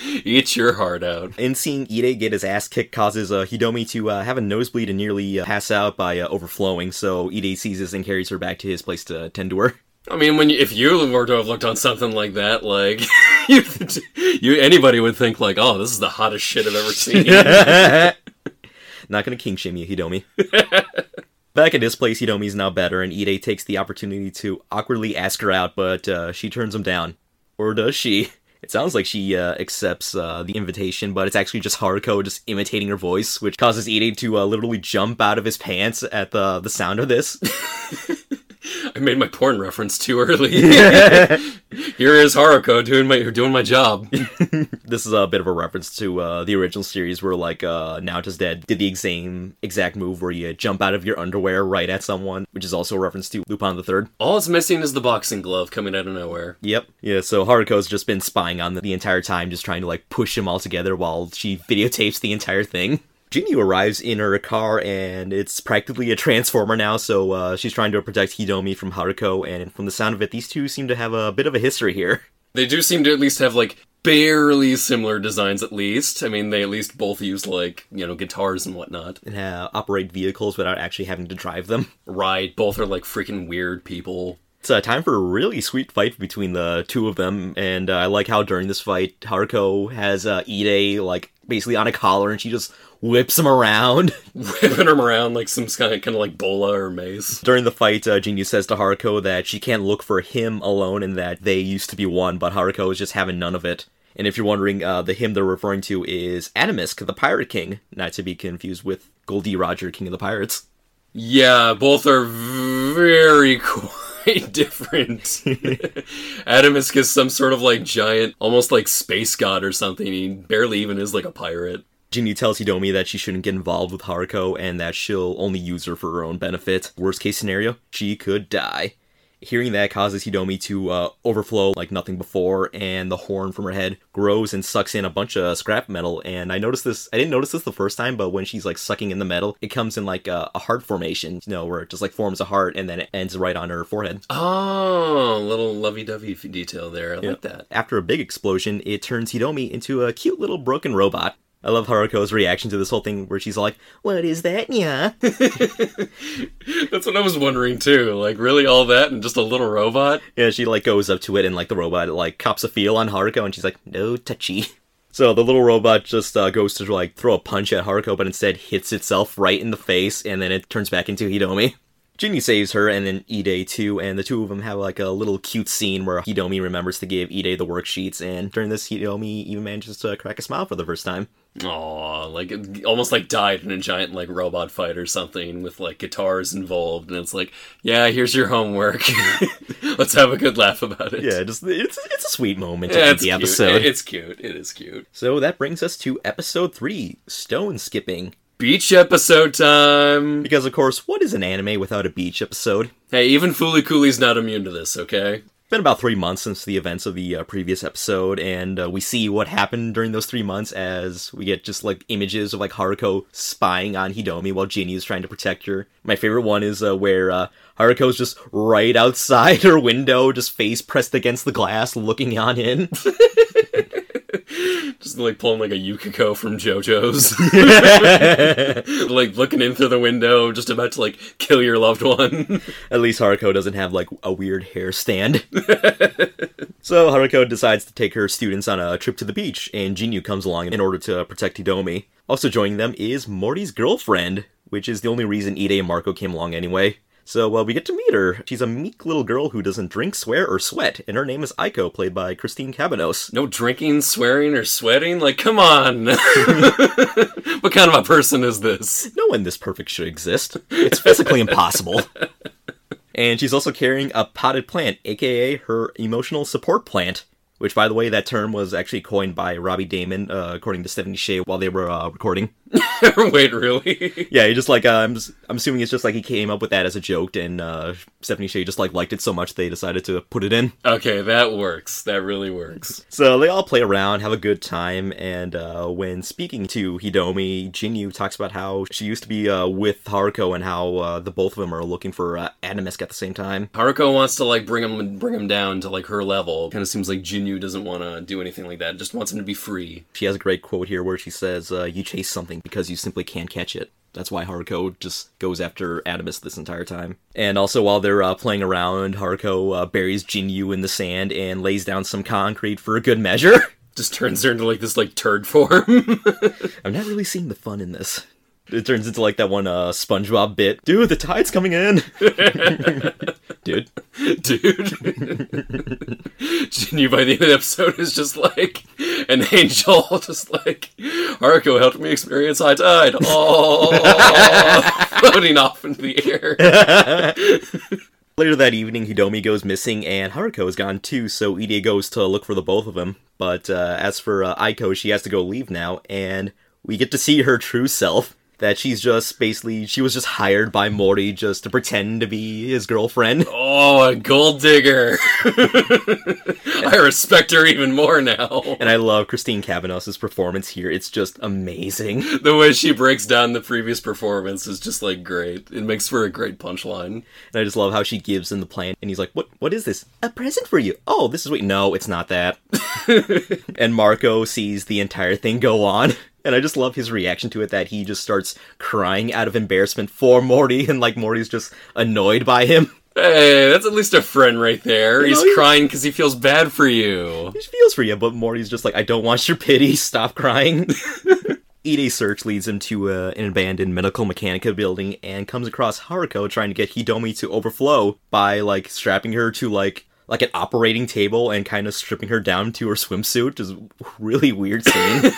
Eat your heart out. And seeing Ide get his ass kicked causes Hidomi to have a nosebleed and nearly pass out by overflowing, so Ide seizes and carries her back to his place to tend to her. I mean, if you were to have looked on something like that, like, anybody would think, like, oh, this is the hottest shit I've ever seen. Not gonna king shame you, Hidomi. Back at his place, Hidomi's now better, and Ide takes the opportunity to awkwardly ask her out, but she turns him down. Or does she? It sounds like she accepts the invitation, but it's actually just Haruko just imitating her voice, which causes Ide to literally jump out of his pants at the sound of this. I made my porn reference too early. Here is Haruko doing my job. This is a bit of a reference to the original series where, like, Naota's Dead did the exact move where you jump out of your underwear right at someone, which is also a reference to Lupin III. All it's missing is the boxing glove coming out of nowhere. Yep. Yeah, so Haruko's just been spying on them the entire time, just trying to, like, push him all together while she videotapes the entire thing. Jinyu arrives in her car, and it's practically a transformer now, so she's trying to protect Hidomi from Haruko, and from the sound of it, these two seem to have a bit of a history here. They do seem to at least have, like, barely similar designs, at least. I mean, they at least both use, like, you know, guitars and whatnot. And operate vehicles without actually having to drive them. Right, both are, like, freaking weird people. It's time for a really sweet fight between the two of them, and I like how during this fight, Haruko has Ide, like, basically on a collar, and she just whips him around. Whipping him around like some kind of like bola or mace. During the fight, Jinyu says to Haruko that she can't look for him alone and that they used to be one, but Haruko is just having none of it. And if you're wondering, the him they're referring to is Adamisk, the Pirate King, not to be confused with Goldie Roger, King of the Pirates. Yeah, both are very cool. Different. Adamisk is some sort of like giant, almost like space god or something. He barely even is like a pirate. Jinyu tells Hidomi that she shouldn't get involved with Haruko and that she'll only use her for her own benefit. Worst case scenario, she could die. Hearing that causes Hidomi to overflow like nothing before, and the horn from her head grows and sucks in a bunch of scrap metal. And I didn't notice this the first time, but when she's like sucking in the metal, it comes in like a heart formation, you know, where it just like forms a heart and then it ends right on her forehead. Oh, little lovey-dovey detail there. I like that. After a big explosion, it turns Hidomi into a cute little broken robot. I love Haruko's reaction to this whole thing where she's like, what is that, yeah? That's what I was wondering, too. Like, really all that and just a little robot? Yeah, she, like, goes up to it and, like, the robot, like, cops a feel on Haruko and she's like, no touchy. So the little robot just goes to, like, throw a punch at Haruko, but instead hits itself right in the face and then it turns back into Hidomi. Jinyu saves her and then Ide too, and the two of them have like a little cute scene where Hidomi remembers to give Ide the worksheets, and during this Hidomi even manages to crack a smile for the first time. Aww, like almost like died in a giant like robot fight or something with like guitars involved, and it's like, yeah, here's your homework. Let's have a good laugh about it. Yeah, just it's a sweet moment in the episode. It's cute. It is cute. So that brings us to episode 3, Stone Skipping. Beach episode time! Because, of course, what is an anime without a beach episode? Hey, even Fooly Cooly's not immune to this, okay? It's been about 3 months since the events of the previous episode, and we see what happened during those 3 months as we get just, like, images of, like, Haruko spying on Hidomi while Jinyu is trying to protect her. My favorite one is where Haruko's just right outside her window, just face pressed against the glass, looking on in. Just, like, pulling, like, a Yukiko from JoJo's. Like, looking in through the window, just about to, like, kill your loved one. At least Haruko doesn't have, like, a weird hair stand. So Haruko decides to take her students on a trip to the beach, and Jinyu comes along in order to protect Hidomi. Also joining them is Mori's girlfriend, which is the only reason Ide and Marco came along anyway. So we get to meet her. She's a meek little girl who doesn't drink, swear, or sweat, and her name is Aiko, played by Christine Cabanos. No drinking, swearing, or sweating? Like, come on! What kind of a person is this? No one this perfect should exist. It's physically impossible. And she's also carrying a potted plant, aka her emotional support plant. Which, by the way, that term was actually coined by Robbie Daymond, according to Stephanie Sheh, while they were recording. Wait, really? Yeah, he just like I'm assuming it's just like he came up with that as a joke, and Stephanie Sheh just like liked it so much they decided to put it in. Okay, that works. That really works. So they all play around, have a good time, and when speaking to Hidomi, Jinyu talks about how she used to be with Haruko and how the both of them are looking for Adamisk at the same time. Haruko wants to like bring him down to like her level. Kind of seems like Jinyu doesn't want to do anything like that, just wants him to be free. She has a great quote here where she says, you chase something because you simply can't catch it. That's why Haruko just goes after Adamisk this entire time. And also while they're playing around, Haruko buries Jinyu in the sand and lays down some concrete for a good measure. Just turns her into like this like turd form. I'm not really seeing the fun in this. It turns into like that one SpongeBob bit. Dude, the tide's coming in. Dude. Jinyu by the end of the episode is just like an angel. Just like, Haruko helped me experience high tide. Oh, floating off into the air. Later that evening, Hidomi goes missing, and Haruko is gone too, so Ide goes to look for the both of them. But as for Aiko, she has to go leave now, and we get to see her true self. That she's just basically, she was just hired by Mori just to pretend to be his girlfriend. Oh, a gold digger. I respect her even more now. And I love Christine Cabanos' performance here. It's just amazing. The way she breaks down the previous performance is just like great. It makes for a great punchline. And I just love how she gives him the plan. And he's like, what is this? A present for you. Oh, this is what, no, it's not that. And Marco sees the entire thing go on. And I just love his reaction to it, that he just starts crying out of embarrassment for Mori, and like Mori's just annoyed by him. Hey, that's at least a friend right there. You know, he's crying because he feels bad for you. He feels for you, but Mori's just like, I don't want your pity, stop crying. Ide's search leads him to an abandoned Medical Mechanica building and comes across Haruko trying to get Hidomi to overflow by like strapping her to like an operating table and kind of stripping her down to her swimsuit. Is really weird scene.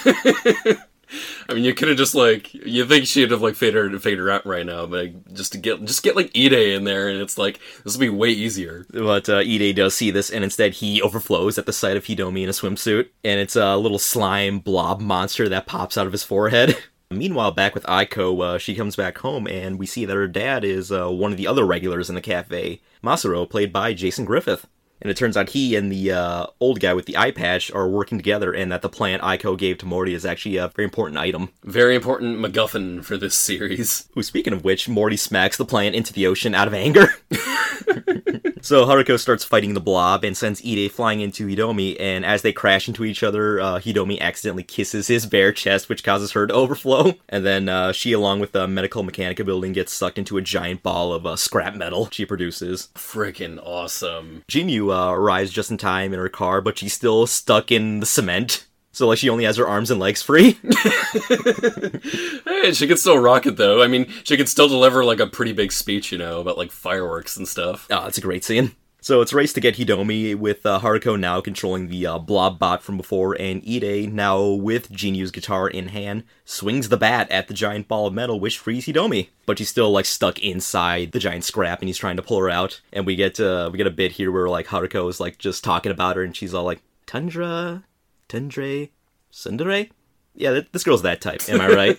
I mean, you could have just, like, you think she'd have, like, faded her out right now, but like, just get, like, Ide in there, and it's like, this will be way easier. But Ide does see this, and instead he overflows at the sight of Hidomi in a swimsuit, and it's a little slime blob monster that pops out of his forehead. Meanwhile, back with Aiko, she comes back home, and we see that her dad is one of the other regulars in the cafe, Masaru, played by Jason Griffith. And it turns out he and the old guy with the eye patch are working together, and that the plant Aiko gave to Mori is actually a very important item. Very important MacGuffin for this series. Who, speaking of which, Mori smacks the plant into the ocean out of anger. So Haruko starts fighting the blob and sends Ide flying into Hidomi, and as they crash into each other, Hidomi accidentally kisses his bare chest, which causes her to overflow. And then she, along with the Medical Mechanica building, gets sucked into a giant ball of scrap metal she produces. Freaking awesome. Jinyu arrives just in time in her car, but she's still stuck in the cement. So, like, she only has her arms and legs free. Hey, she can still rock it, though. I mean, she can still deliver, like, a pretty big speech, you know, about, like, fireworks and stuff. Oh, it's a great scene. So it's a race to get Hidomi, with Haruko now controlling the blob bot from before, and Ide, now with Jinyu's guitar in hand, swings the bat at the giant ball of metal, which frees Hidomi. But she's still, like, stuck inside the giant scrap, and he's trying to pull her out. And we get a bit here where, like, Haruko is, like, just talking about her, and she's all like, Tundra, Tundra, Sundere? Yeah, this girl's that type, am I right?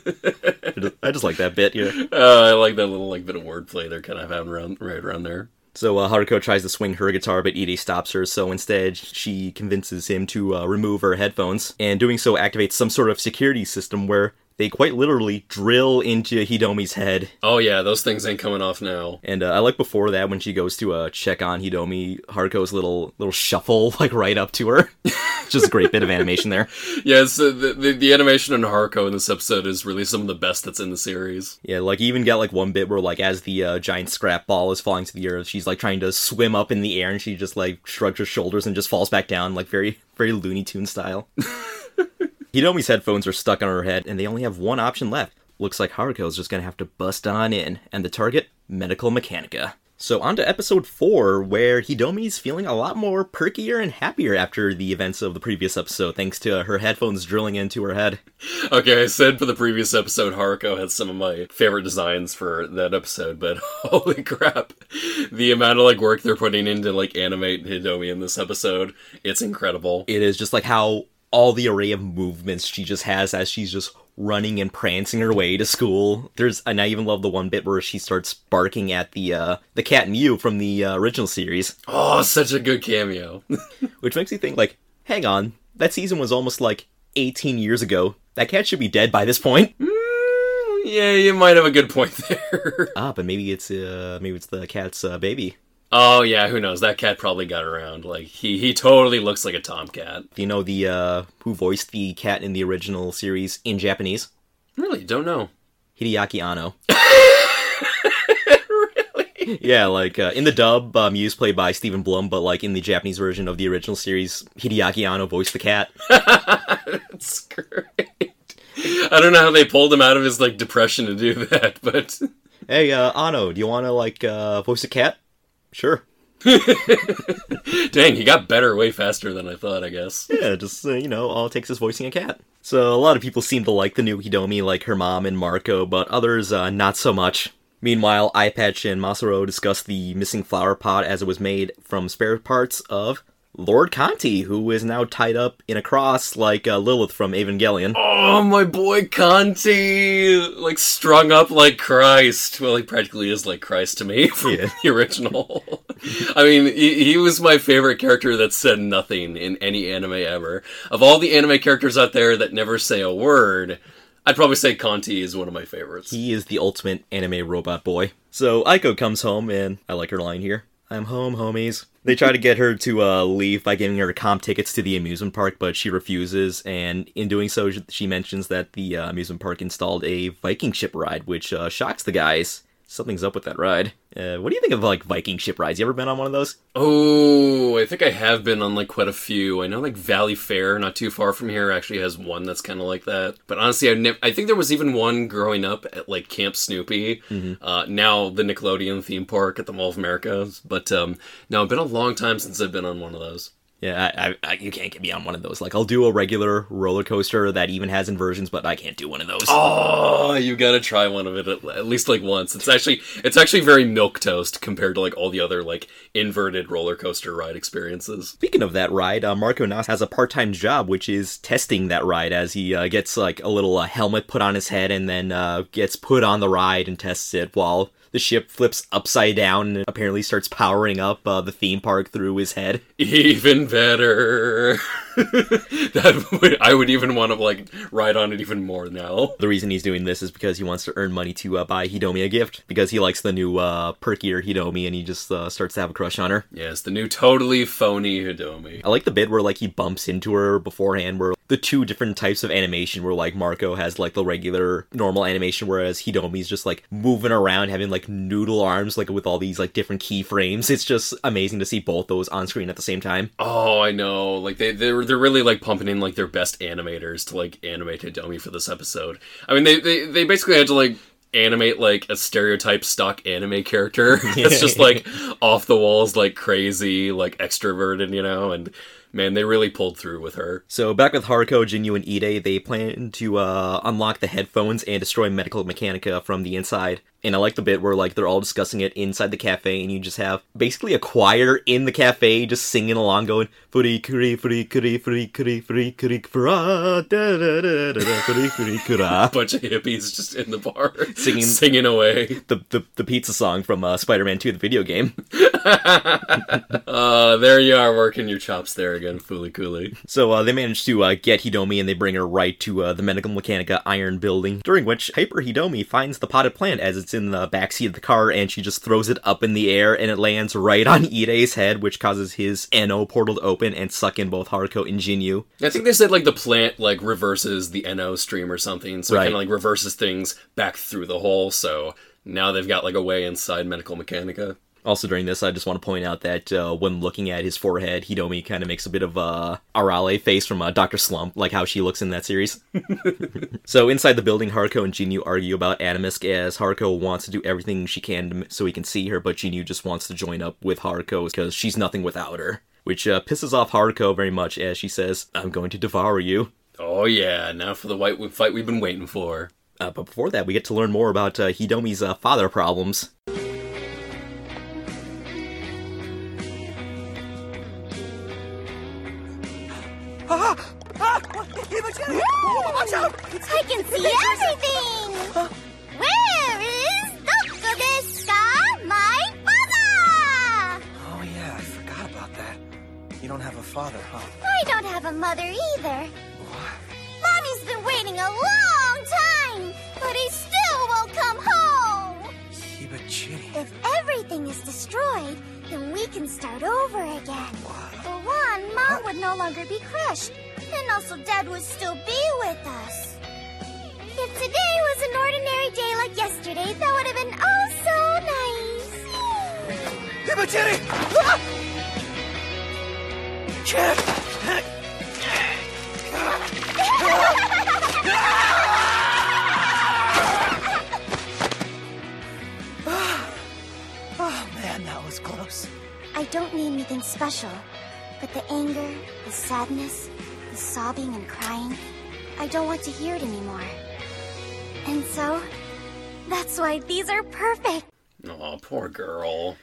I just like that bit, yeah. I like that little, like, bit of wordplay they're kind of having right around there. So Haruko tries to swing her guitar, but Ide stops her, so instead she convinces him to remove her headphones, and doing so activates some sort of security system where they quite literally drill into Hidomi's head. Oh yeah, those things ain't coming off now. And I like before that, when she goes to check on Hidomi, Haruko's little shuffle, like, right up to her. Just a great bit of animation there. Yeah, so the animation on Haruko in this episode is really some of the best that's in the series. Yeah, like, you even got, like, one bit where, like, as the giant scrap ball is falling to the earth, she's, like, trying to swim up in the air, and she just, like, shrugs her shoulders and just falls back down, like, very, very Looney Tunes style. Hidomi's headphones are stuck on her head, and they only have one option left. Looks like Haruko's just gonna have to bust on in, and the target, Medical Mechanica. So on to episode 4, where Hidomi's feeling a lot more perkier and happier after the events of the previous episode, thanks to her headphones drilling into her head. Okay, I said for the previous episode, Haruko had some of my favorite designs for that episode, but holy crap, the amount of like work they're putting in to like animate Hidomi in this episode, it's incredible. It is just like how all the array of movements she just has as she's just running and prancing her way to school. And I even love the one bit where she starts barking at the cat Mew from the original series. Oh, such a good cameo. Which makes me think, like, hang on, that season was almost like 18 years ago. That cat should be dead by this point. Yeah, you might have a good point there. Ah, but maybe it's the cat's baby. Oh, yeah, who knows? That cat probably got around. Like, he totally looks like a tomcat. Do you know who voiced the cat in the original series in Japanese? Really? Don't know. Hideaki Anno. Really? Yeah, like, in the dub, Mew's played by Stephen Blum, but, like, in the Japanese version of the original series, Hideaki Anno voiced the cat. That's great. I don't know how they pulled him out of his, like, depression to do that, but... Hey, Anno, do you want to, like, voice a cat? Sure. Dang, he got better way faster than I thought, I guess. Yeah, just, all it takes is voicing a cat. So a lot of people seem to like the new Hidomi, like her mom and Marco, but others, not so much. Meanwhile, Eyepatch and Masaru discuss the missing flower pot as it was made from spare parts of Lord Conti, who is now tied up in a cross like Lilith from Evangelion. Oh, my boy Conti! Like, strung up like Christ. Well, he practically is like Christ to me from the original. I mean, he was my favorite character that said nothing in any anime ever. Of all the anime characters out there that never say a word, I'd probably say Conti is one of my favorites. He is the ultimate anime robot boy. So, Aiko comes home, and I like her line here. I'm home, homies. They try to get her to leave by giving her comp tickets to the amusement park, but she refuses, and in doing so, she mentions that the amusement park installed a Viking ship ride, which shocks the guys. Something's up with that ride. What do you think of, like, Viking ship rides? You ever been on one of those? Oh, I think I have been on, like, quite a few. I know, like, Valley Fair, not too far from here, actually has one that's kind of like that. But honestly, I think there was even one growing up at, like, Camp Snoopy. Mm-hmm. Now the Nickelodeon theme park at the Mall of America. But, no, it's been a long time since I've been on one of those. Yeah, I you can't get me on one of those. Like, I'll do a regular roller coaster that even has inversions, but I can't do one of those. Oh, you gotta try one of it at least, like, once. It's actually very milquetoast compared to, like, all the other, like, inverted roller coaster ride experiences. Speaking of that ride, Marco now has a part-time job, which is testing that ride as he gets, like, a little helmet put on his head and then gets put on the ride and tests it while... the ship flips upside down and apparently starts powering up the theme park through his head. Even better. I would even want to, like, ride on it even more now. The reason he's doing this is because he wants to earn money to buy Hidomi a gift, because he likes the new perkier Hidomi, and he just starts to have a crush on her. Yes, the new totally phony Hidomi. I like the bit where, like, he bumps into her beforehand, where the two different types of animation where, like, Marco has, like, the regular, normal animation, whereas Hidomi's just, like, moving around, having, like, noodle arms, like, with all these, like, different keyframes. It's just amazing to see both those on screen at the same time. Oh, I know. Like, they're really, like, pumping in, like, their best animators to, like, animate Hidomi for this episode. I mean, they basically had to, like... animate, like, a stereotype stock anime character that's just, like, off the walls, like, crazy, like, extroverted, and, man, they really pulled through with her. So, back with Haruko, Jinyu, and Ide, they plan to unlock the headphones and destroy Medical Mechanica from the inside. And I like the bit where, like, they're all discussing it inside the cafe, and you just have basically a choir in the cafe just singing along, going, Fooly Cooly, Fooly Cooly, Fooly Cooly, Fooly Cooly, Fura, da da da da da, Fooly Cooly, Kura. Bunch of hippies just in the bar singing away. The pizza song from Spider-Man 2, the video game. There you are, working your chops there again, Fooly Cooly. So they manage to get Hidomi, and they bring her right to the Medical Mechanica Iron Building, during which Hyper Hidomi finds the potted plant as it's in the backseat of the car, and she just throws it up in the air, and it lands right on Ide's head, which causes his Anno portal to open and suck in both Haruko and Jinyu. I think they said, like, the plant, like, reverses the Anno stream or something, so right. It kind of, like, reverses things back through the hole, so now they've got, like, a way inside Medical Mechanica. Also during this, I just want to point out that when looking at his forehead, Hidomi kind of makes a bit of a Arale face from Dr. Slump, like how she looks in that series. So inside the building, Haruko and Jinyu argue about Adamisk, as Haruko wants to do everything she can so he can see her, but Jinyu just wants to join up with Haruko because she's nothing without her. Which pisses off Haruko very much, as she says, "I'm going to devour you." Oh yeah, now for the white fight we've been waiting for. But before that, we get to learn more about Hidomi's father problems. Watch out! I can see everything! Where is Dr. Deska, my father? Oh yeah, I forgot about that. You don't have a father, huh? I don't have a mother either. What? Mommy's been waiting a long time, but he still won't come home! Hibajiri. If everything is destroyed, then we can start over again. What? For one, Mom would no longer be crushed. And also Dad would still be with us. If today was an ordinary day like yesterday, that would have been oh so nice. Hibajiri! Ah! Oh man, that was close. I don't need anything special, but the anger, the sadness, the sobbing and crying, I don't want to hear it anymore. And so, that's why these are perfect. Aw, poor girl.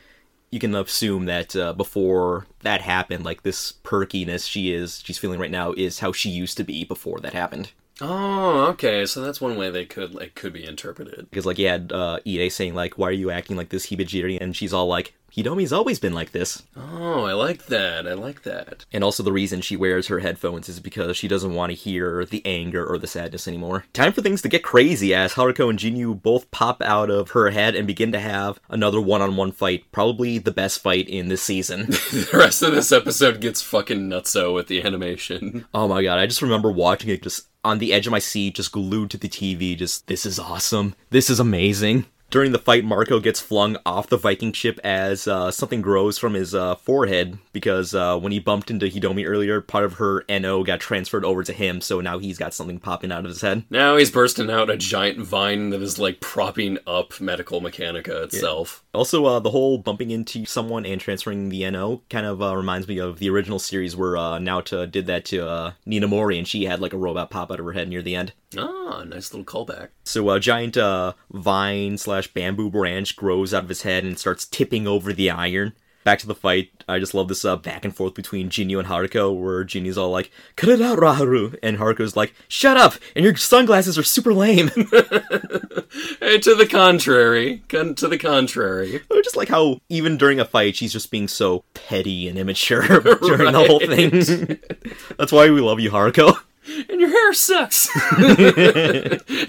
You can assume that before that happened, like, this perkiness she's feeling right now is how she used to be before that happened. Oh, okay, so that's one way it could be interpreted. Because, like, you had Ide saying, like, why are you acting like this, Hibajiri? And she's all like, Hidomi's always been like this. Oh, I like that. And also the reason she wears her headphones is because she doesn't want to hear the anger or the sadness anymore. Time for things to get crazy, as Haruko and Jinyu both pop out of her head and begin to have another one-on-one fight, probably the best fight in this season. The rest of this episode gets fucking nutso with the animation. Oh my god, I just remember watching it just on the edge of my seat, just glued to the TV, just, this is awesome, this is amazing. During the fight, Marco gets flung off the Viking ship as something grows from his forehead, because when he bumped into Hidomi earlier, part of her NO got transferred over to him, so now he's got something popping out of his head. Now he's bursting out a giant vine that is, like, propping up Medical Mechanica itself. Yeah. Also, the whole bumping into someone and transferring the NO kind of reminds me of the original series where Naota did that to Nina Mori, and she had, like, a robot pop out of her head near the end. Ah, nice little callback. So a giant vine/bamboo branch grows out of his head and starts tipping over the iron. Back to the fight, I just love this back and forth between Jinyu and Haruko, where Jinyu's all like, cut it out, Raharu! And Haruko's like, shut up! And your sunglasses are super lame! Hey, to the contrary. I just like how, even during a fight, she's just being so petty and immature during the whole thing. That's why we love you, Haruko. And your hair sucks! And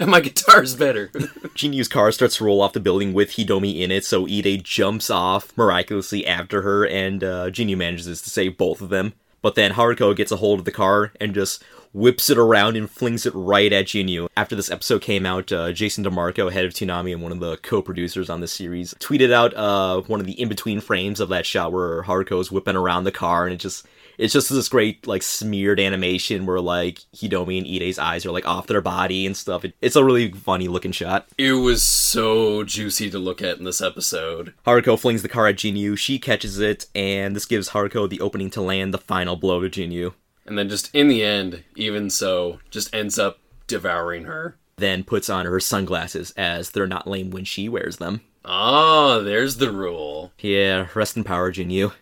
my guitar's better. Jinyu's car starts to roll off the building with Hidomi in it, so Ide jumps off miraculously after her, and Jinyu manages to save both of them. But then Haruko gets a hold of the car and just whips it around and flings it right at Jinyu. After this episode came out, Jason DeMarco, head of Toonami and one of the co-producers on this series, tweeted out one of the in-between frames of that shot where Haruko's whipping around the car, and it's just this great, like, smeared animation where, like, Hidomi and Ide's eyes are, like, off their body and stuff. It's a really funny-looking shot. It was so juicy to look at in this episode. Haruko flings the car at Jinyu, she catches it, and this gives Haruko the opening to land the final blow to Jinyu. And then just in the end, even so, just ends up devouring her. Then puts on her sunglasses, as they're not lame when she wears them. Ah, there's the rule. Yeah, rest in power, Jinyu.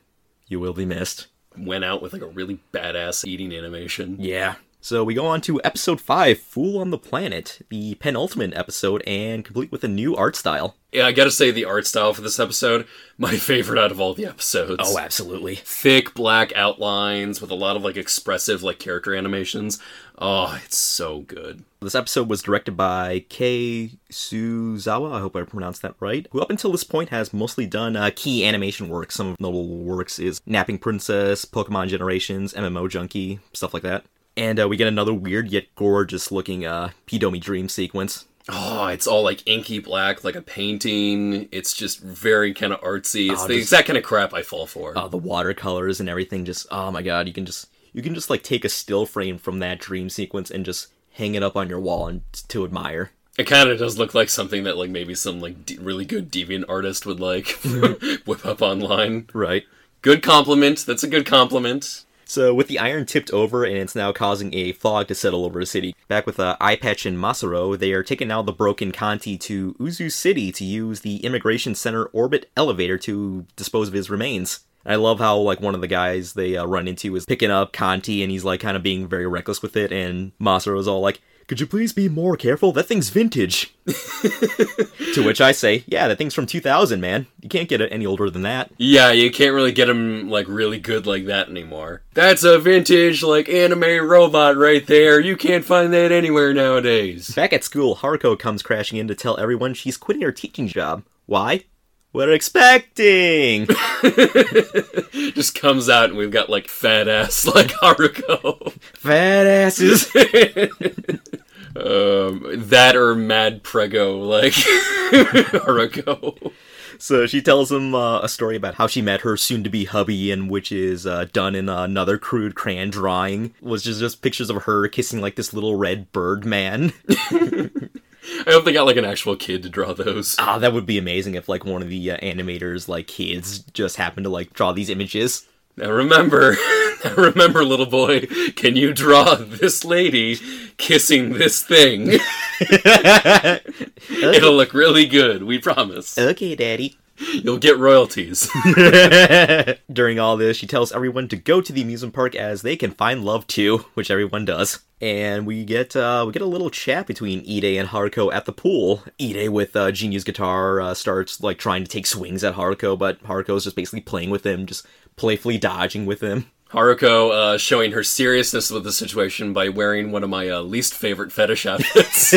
You will be missed. Went out with, like, a really badass eating animation. Yeah. So we go on to episode 5, Fool on the Planet, the penultimate episode, and complete with a new art style. Yeah, I gotta say the art style for this episode, my favorite out of all the episodes. Oh, absolutely. Thick black outlines with a lot of, like, expressive, like, character animations. Oh, it's so good. This episode was directed by Kei Suzawa, I hope I pronounced that right, who up until this point has mostly done key animation work. Some of the notable works is Napping Princess, Pokemon Generations, MMO Junkie, stuff like that. And we get another weird yet gorgeous looking Hidomi dream sequence. Oh, it's all like inky black, like a painting. It's just very kind of artsy. It's the exact kind of crap I fall for. Oh, the watercolors and everything. Just, oh my god, you can just like take a still frame from that dream sequence and just hang it up on your wall and to admire. It kind of does look like something that like maybe some like really good deviant artist would like whip up online. Right. Good compliment. That's a good compliment. So with the iron tipped over and it's now causing a fog to settle over the city, back with Eyepatch and Masaru, they are taking out the broken Kanti to Uzu City to use the Immigration Center orbit elevator to dispose of his remains. I love how like one of the guys they run into is picking up Kanti and he's like kind of being very reckless with it, and Masaru's all like, "Could you please be more careful? That thing's vintage." To which I say, yeah, that thing's from 2000, man. You can't get it any older than that. Yeah, you can't really get them, like, really good like that anymore. That's a vintage, like, anime robot right there. You can't find that anywhere nowadays. Back at school, Haruko comes crashing in to tell everyone she's quitting her teaching job. Why? We're expecting! Just comes out and we've got, like, fat ass like Haruko. Fat asses! That or mad prego like Haruko. So she tells him a story about how she met her soon-to-be hubby, and which is done in another crude crayon drawing, which is just pictures of her kissing, like, this little red bird man. I hope they got, like, an actual kid to draw those. Ah, that would be amazing if, like, one of the animators, like, kids just happened to, like, draw these images. Now remember, little boy, can you draw this lady kissing this thing? Okay. It'll look really good, we promise. Okay, Daddy. You'll get royalties. During all this, she tells everyone to go to the amusement park as they can find love too, which everyone does. And we get a little chat between Ide and Haruko at the pool. Ide with Jinyu's guitar starts like trying to take swings at Haruko, but Haruko's just basically playing with him, just playfully dodging with him. Haruko showing her seriousness with the situation by wearing one of my least favorite fetish outfits.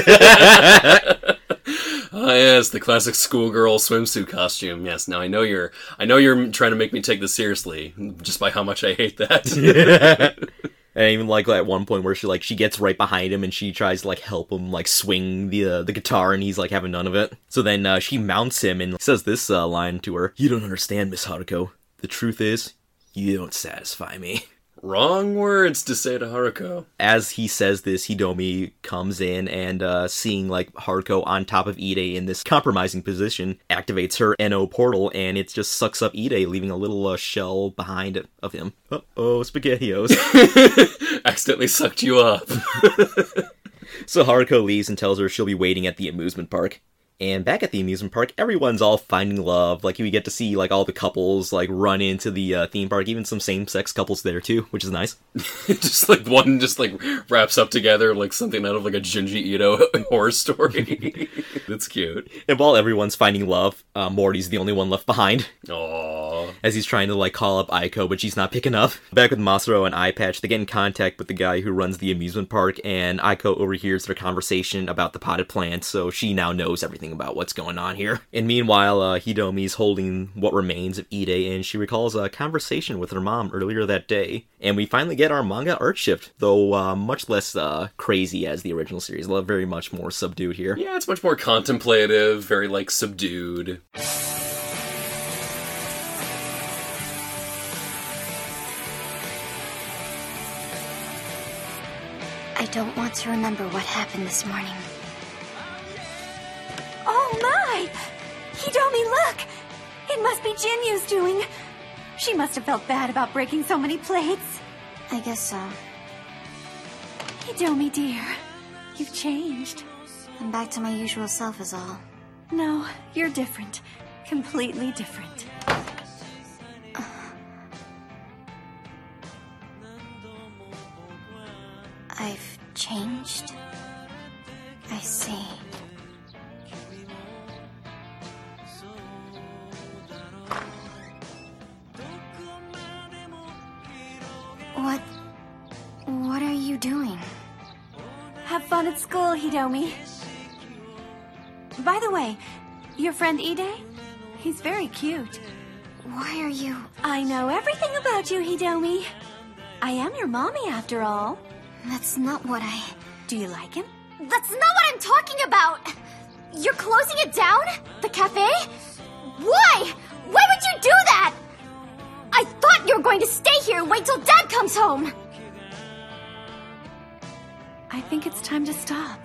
Yes, the classic schoolgirl swimsuit costume. Yes, now I know you're trying to make me take this seriously just by how much I hate that. And even like at one point where she gets right behind him and she tries to like help him like swing the guitar, and he's like having none of it. So then she mounts him and says this line to her: "You don't understand, Miss Haruko. The truth is, you don't satisfy me." Wrong words to say to Haruko. As he says this, Hidomi comes in and seeing like Haruko on top of Ide in this compromising position, activates her Anno portal, and it just sucks up Ide, leaving a little shell behind it of him. Uh-oh, SpaghettiOs. Accidentally sucked you up. So Haruko leaves and tells her she'll be waiting at the amusement park. And back at the amusement park, everyone's all finding love. Like, we get to see, like, all the couples, like, run into the theme park. Even some same-sex couples there, too, which is nice. Just, like, one just, like, wraps up together, like, something out of, like, a Junji Ito horror story. That's cute. And while everyone's finding love, Mori's the only one left behind. Aww. As he's trying to, like, call up Aiko, but she's not picking up. Back with Masaru and Eyepatch, they get in contact with the guy who runs the amusement park, and Aiko overhears their conversation about the potted plants, so she now knows everything about what's going on here. And meanwhile, Hidomi's holding what remains of Ide, and she recalls a conversation with her mom earlier that day. And we finally get our manga art shift, though much less crazy as the original series. Very much more subdued here. Yeah, it's much more contemplative, very, like, subdued. I don't want to remember what happened this morning. Oh my! Hidomi, look! It must be Jinyu's doing. She must have felt bad about breaking so many plates. I guess so. Hidomi, dear, you've changed. I'm back to my usual self is all. No, you're different. Completely different. I've changed? I see. What are you doing? Have fun at school, Hidomi. By the way, your friend Ide? He's very cute. Why are you... I know everything about you, Hidomi. I am your mommy, after all. That's not what I... Do you like him? That's not what I'm talking about! You're closing it down? The cafe? Why? Why would you do that? I thought you were going to stay here and wait till Dad comes home. I think it's time to stop.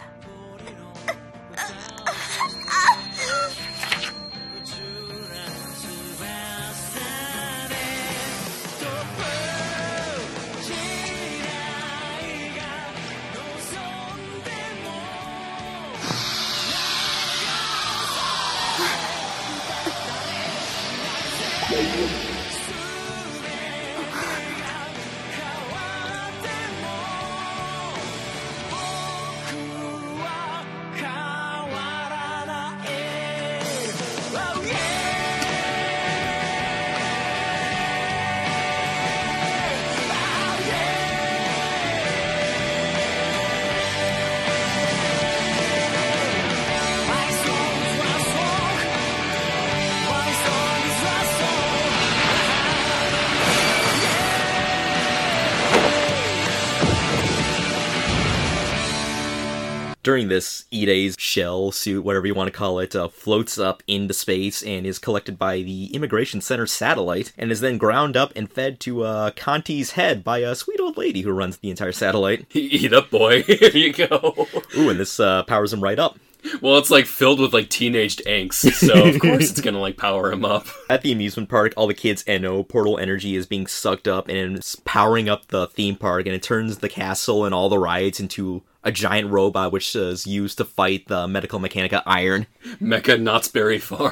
During this, Ide's shell suit, whatever you want to call it, floats up into space and is collected by the Immigration Center satellite, and is then ground up and fed to Kanti's head by a sweet old lady who runs the entire satellite. Eat up, boy. Here you go. Ooh, and this powers him right up. Well, it's, like, filled with, like, teenaged angst, so of course it's gonna, like, power him up. At the amusement park, all the kids' Anno portal energy is being sucked up and it's powering up the theme park, and it turns the castle and all the rides into a giant robot, which is used to fight the Medical Mechanica Iron. Mecha Knott's Berry Farm.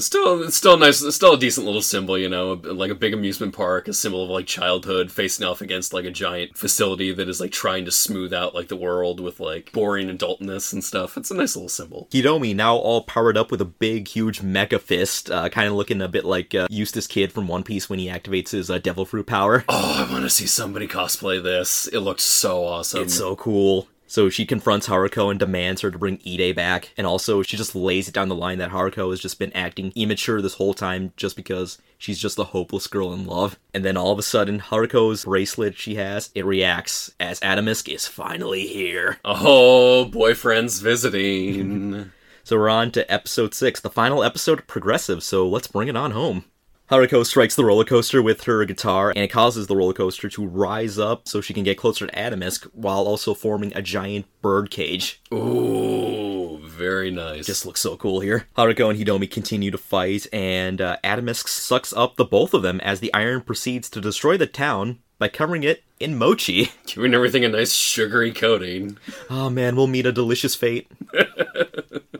Still nice, still a decent little symbol, you know, like a big amusement park, a symbol of, like, childhood, facing off against, like, a giant facility that is, like, trying to smooth out, like, the world with, like, boring adultness and stuff. It's a nice little symbol. Hidomi, now all powered up with a big, huge mecha fist, kind of looking a bit like Eustace Kid from One Piece when he activates his Devil Fruit power. Oh, I want to see somebody cosplay this. It looks so awesome. It's so cool. So she confronts Haruko and demands her to bring Ide back, and also she just lays it down the line that Haruko has just been acting immature this whole time just because she's just the hopeless girl in love. And then all of a sudden, Haruko's bracelet she has, it reacts as Adamisk is finally here. Oh, boyfriend's visiting. So we're on to episode 6, the final episode, Progressive, so let's bring it on home. Haruko strikes the roller coaster with her guitar, and it causes the roller coaster to rise up so she can get closer to Adamisk while also forming a giant bird cage. Ooh, very nice. Just looks so cool here. Haruko and Hidomi continue to fight, and Adamisk sucks up the both of them as the iron proceeds to destroy the town by covering it in mochi. Giving everything a nice sugary coating. Oh man, we'll meet a delicious fate.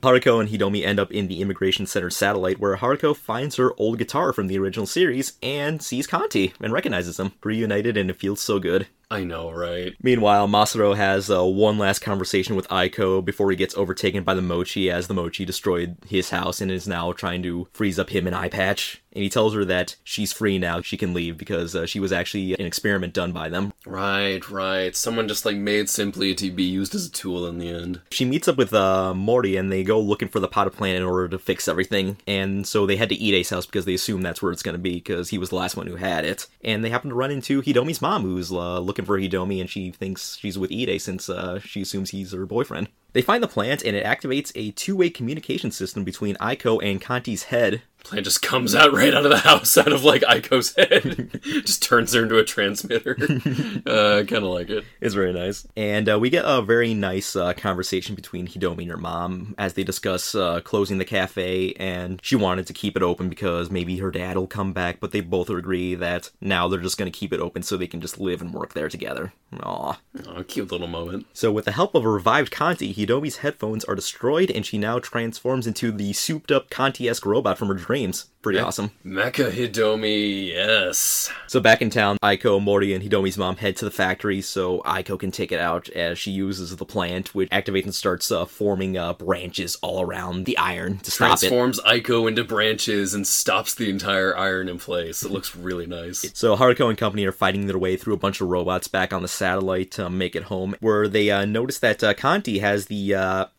Haruko and Hidomi end up in the Immigration Center satellite, where Haruko finds her old guitar from the original series and sees Xanthe and recognizes him. Reunited, and it feels so good. I know, right? Meanwhile, Masaru has one last conversation with Aiko before he gets overtaken by the mochi, as the mochi destroyed his house and is now trying to freeze up him and Eyepatch. And he tells her that she's free now, she can leave, because she was actually an experiment done by them. Right. Someone just, like, made simply to be used as a tool in the end. She meets up with Mori, and they go looking for the pot of plant in order to fix everything. And so they head to Ide's house because they assume that's where it's going to be, because he was the last one who had it. And they happen to run into Hidomi's mom, who's looking for Hidomi, and she thinks she's with Ide since she assumes he's her boyfriend. They find the plant, and it activates a two-way communication system between Aiko and Kanti's head. Plant just comes out right out of the house, out of, like, Aiko's head. Just turns her into a transmitter. Kind of like it. It's very nice. And we get a very nice conversation between Hidomi and her mom as they discuss closing the cafe, and she wanted to keep it open because maybe her dad will come back, but they both agree that now they're just going to keep it open so they can just live and work there together. Aww. Aw, cute little moment. So with the help of a revived Xanthe, Hidomi's headphones are destroyed, and she now transforms into the souped-up Xanthe-esque robot from her dream. Pretty awesome. Mecha Hidomi, yes. So back in town, Aiko, Mori, and Hidomi's mom head to the factory so Aiko can take it out as she uses the plant, which activates and starts forming branches all around the iron to stop it. Transforms Aiko into branches and stops the entire iron in place. It looks really nice. So Haruko and company are fighting their way through a bunch of robots back on the satellite to make it home, where they notice that Xanthe has has the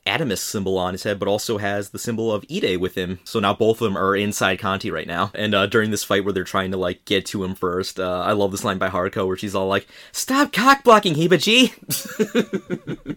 Adamisk symbol on his head, but also has the symbol of Ide with him. So now both of them are inside Xanthe right now. And during this fight where they're trying to, like, get to him first, I love this line by Haruko where she's all like, "Stop cock-blocking, Hibaji!"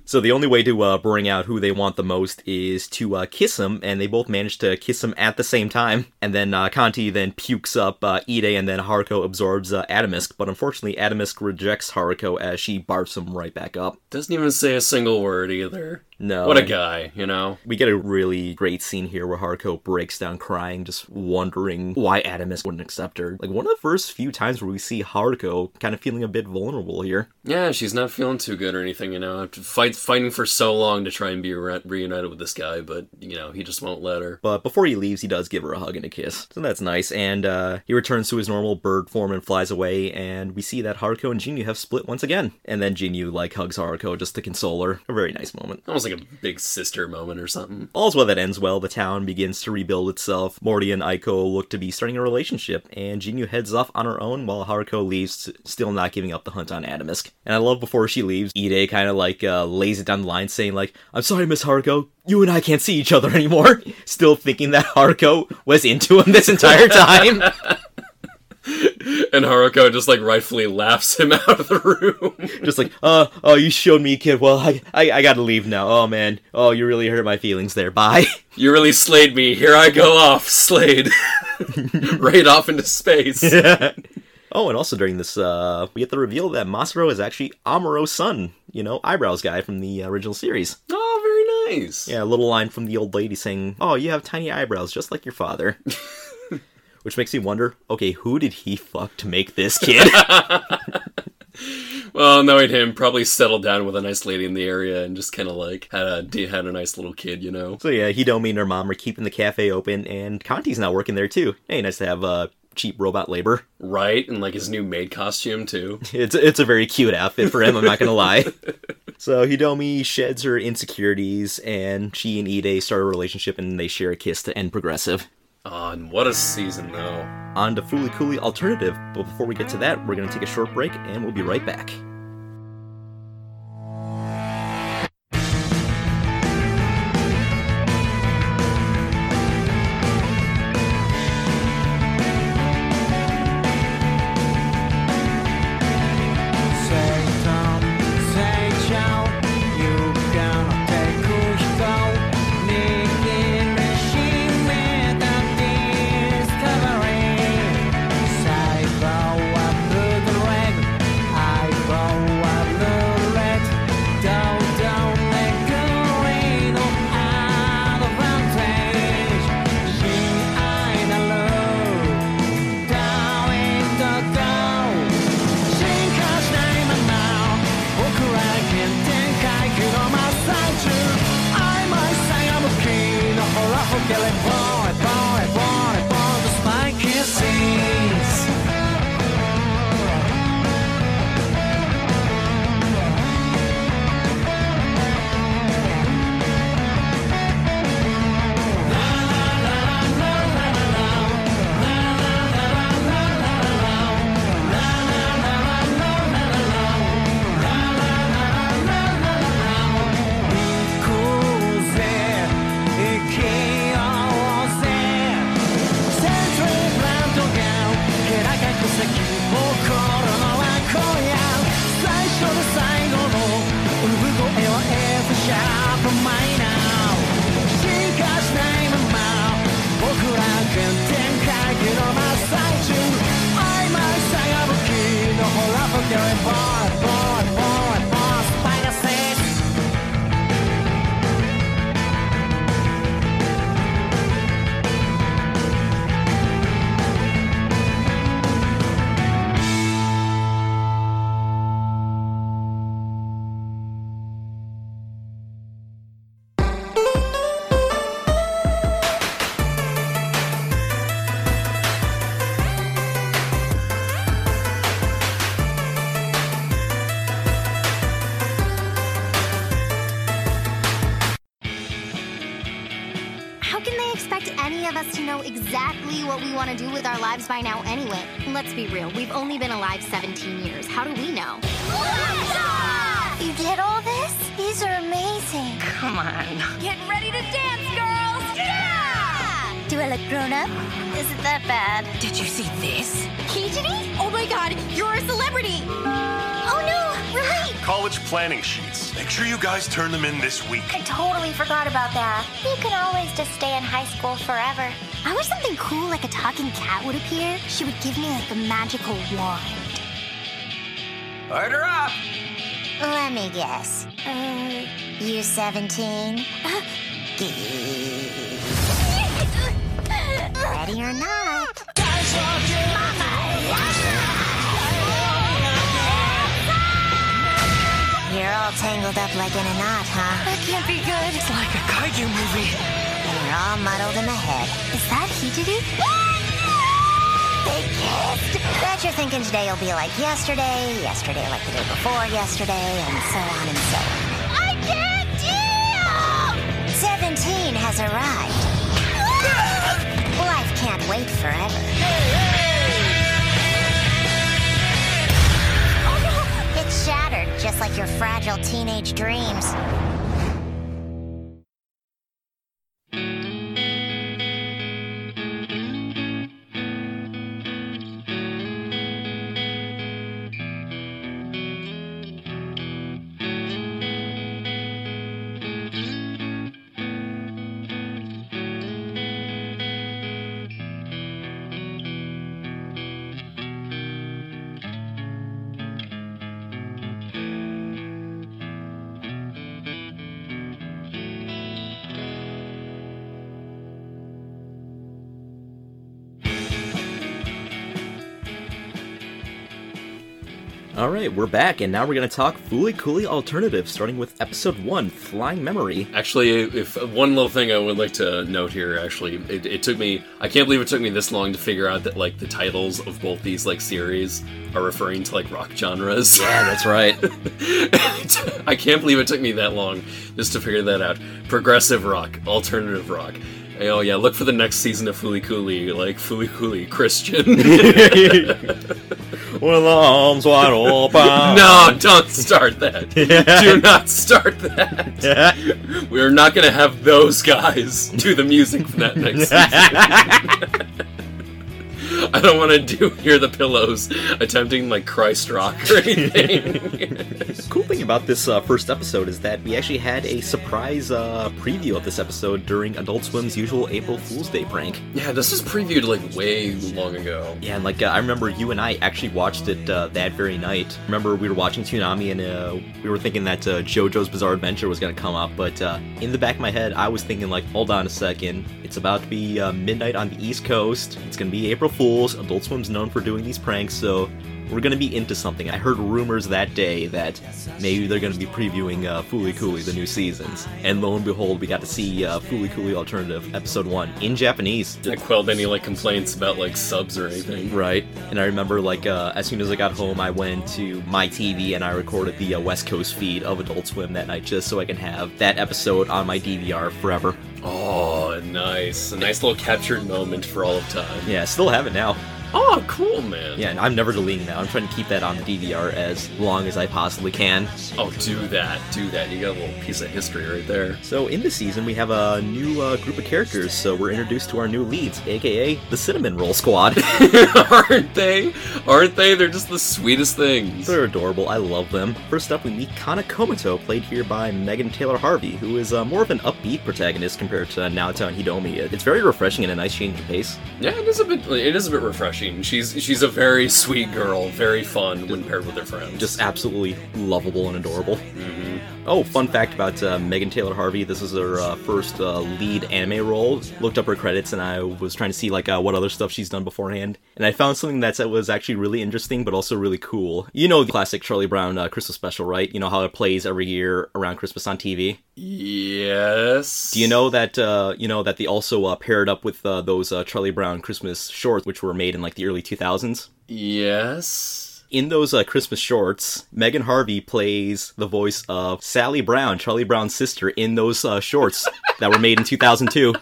So the only way to bring out who they want the most is to kiss him, and they both manage to kiss him at the same time. And then Xanthe then pukes up Ide, and then Haruko absorbs Adamisk, but unfortunately Adamisk rejects Haruko as she barfs him right back up. Doesn't even say a single word either. No. What a guy, you know? We get a really great scene here where Haruko breaks down crying, just wondering why Adamisk wouldn't accept her. Like, one of the first few times where we see Haruko kind of feeling a bit vulnerable here. Yeah, she's not feeling too good or anything, you know? After fighting for so long to try and be reunited with this guy, but, you know, he just won't let her. But before he leaves, he does give her a hug and a kiss, so that's nice. And he returns to his normal bird form and flies away, and we see that Haruko and Jinyu have split once again. And then Jinyu, like, hugs Haruko just to console her. A very nice moment. Almost like a big sister moment or something. All's well that ends well. The town begins to rebuild itself. Mori and Aiko look to be starting a relationship, and Jinyu heads off on her own while Haruko leaves, still not giving up the hunt on Adamisk. And I love before she leaves, Ide kind of like lays it down the line saying like, "I'm sorry, Miss Haruko, you and I can't see each other anymore." Still thinking that Haruko was into him this entire time. And Haruko just, like, rightfully laughs him out of the room. Just like, oh, you showed me, kid. Well, I gotta leave now. Oh, man. Oh, you really hurt my feelings there. Bye. You really slayed me. Here I go off, slayed. Right off into space. Yeah. Oh, and also during this, we get the reveal that Masaru is actually Amuro's son. You know, eyebrows guy from the original series. Oh, very nice. Yeah, a little line from the old lady saying, "Oh, you have tiny eyebrows, just like your father." Which makes me wonder, okay, who did he fuck to make this kid? Well, knowing him, probably settled down with a nice lady in the area and just kind of, like, had a nice little kid, you know? So yeah, Hidomi and her mom are keeping the cafe open, and Conti's now working there, too. Hey, nice to have, cheap robot labor. Right, and like his new maid costume too. It's a very cute outfit for him, I'm not gonna lie. So Hidomi sheds her insecurities, and she and Ide start a relationship, and they share a kiss to end Progressive. Oh, and what a season, though. On to Fooly Cooly Alternative, but before we get to that, we're going to take a short break, and we'll be right back. By now anyway. Let's be real, we've only been alive 17 years. How do we know? You did all this? These are amazing. Come on. Get ready to dance, girls! Yeah! Do I look grown up? Isn't that bad? Did you see this? Kijini? Oh my god, you're a celebrity! Oh no, we're late! College planning sheets. Make sure you guys turn them in this week. I totally forgot about that. You can always just stay in high school forever. I wish something cool like a talking cat would appear. She would give me like a magical wand. Order up! Let me guess. You 17? Ready or not? Mama! You're all tangled up like in a knot, huh? That can't be good. It's like a kaiju movie. And you're all muddled in the head. Is that Hidori? They kissed. Bet you're thinking today will be like yesterday, yesterday like the day before yesterday, and so on and so on. I can't deal! 17 has arrived. Life can't wait forever. Oh, no. It's shattered, just like your fragile teenage dreams. Alright, we're back, and now we're going to talk Fooly Cooly Alternative, starting with Episode 1, Flying Memory. Actually, if one little thing I would like to note here, actually, it took me, I can't believe it took me this long to figure out that, like, the titles of both these, like, series are referring to, like, rock genres. Yeah, that's right. I can't believe it took me that long just to figure that out. Progressive rock, alternative rock. Oh yeah, look for the next season of Fooly Cooly, like Fooly Cooly Christian. With arms wide open. No, don't start that. Yeah. Do not start that. Yeah. We're not going to have those guys do the music for that next season. I don't want to hear the Pillows attempting like Christ rock or anything. Cool thing about this first episode is that we actually had a surprise preview of this episode during Adult Swim's usual April Fool's Day prank. Yeah, this was previewed like way long ago. Yeah, and like I remember you and I actually watched it that very night. Remember we were watching Toonami and we were thinking that JoJo's Bizarre Adventure was going to come up, but in the back of my head I was thinking like, hold on a second, it's about to be midnight on the East Coast, it's going to be April Fool's, Adult Swim's known for doing these pranks, so we're going to be into something. I heard rumors that day that maybe they're going to be previewing Fooly Cooly, the new seasons. And lo and behold, we got to see Fooly Cooly Alternative Episode 1 in Japanese. I quelled any like complaints about like subs or anything. Right. And I remember like as soon as I got home, I went to my TV and I recorded the West Coast feed of Adult Swim that night just so I can have that episode on my DVR forever. Oh, nice. A nice little captured moment for all of time. Yeah, still have it now. Oh, cool, man. Yeah, and I'm never deleting that. I'm trying to keep that on the DVR as long as I possibly can. Oh, do that. Do that. You got a little piece of history right there. So in this season, we have a new group of characters, so we're introduced to our new leads, a.k.a. the Cinnamon Roll Squad. Aren't they? Aren't they? They're just the sweetest things. They're adorable. I love them. First up, we meet Kana Komoto, played here by Megan Taylor Harvey, who is more of an upbeat protagonist compared to Naoto and Hidomi. It's very refreshing and a nice change of pace. Yeah, it is a bit refreshing. She's a very sweet girl, very fun when paired with her friends. Just absolutely lovable and adorable. Mm-hmm. Oh, fun fact about Megan Taylor Harvey, this is her first lead anime role. Looked up her credits and I was trying to see like what other stuff she's done beforehand. And I found something that was actually really interesting but also really cool. You know the classic Charlie Brown Christmas special, right? You know how it plays every year around Christmas on TV? Yes. Do you know that they also paired up with those Charlie Brown Christmas shorts, which were made in like the early 2000s? Yes. In those Christmas shorts, Megan Harvey plays the voice of Sally Brown, Charlie Brown's sister, in those shorts that were made in 2002.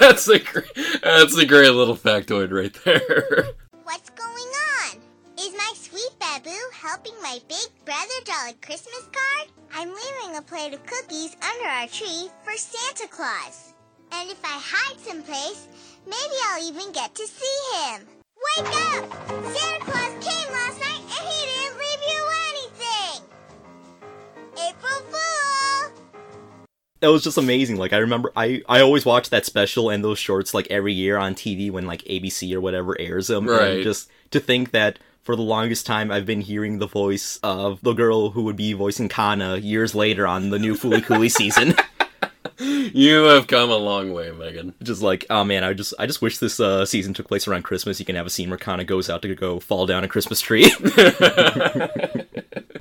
That's a great little factoid right there. What's going on? Is my sweet baboo helping? helping my big brother draw a Christmas card, I'm leaving a plate of cookies under our tree for Santa Claus. And if I hide someplace, maybe I'll even get to see him. Wake up! Santa Claus came last night and he didn't leave you anything! April Fool! That was just amazing. Like, I remember, I always watch that special and those shorts, like, every year on TV when, like, ABC or whatever airs them. Right. And just to think that for the longest time, I've been hearing the voice of the girl who would be voicing Kana years later on the new Fooly Cooly season. You have come a long way, Megan. Just like, oh man, I just wish this season took place around Christmas. You can have a scene where Kana goes out to go fall down a Christmas tree.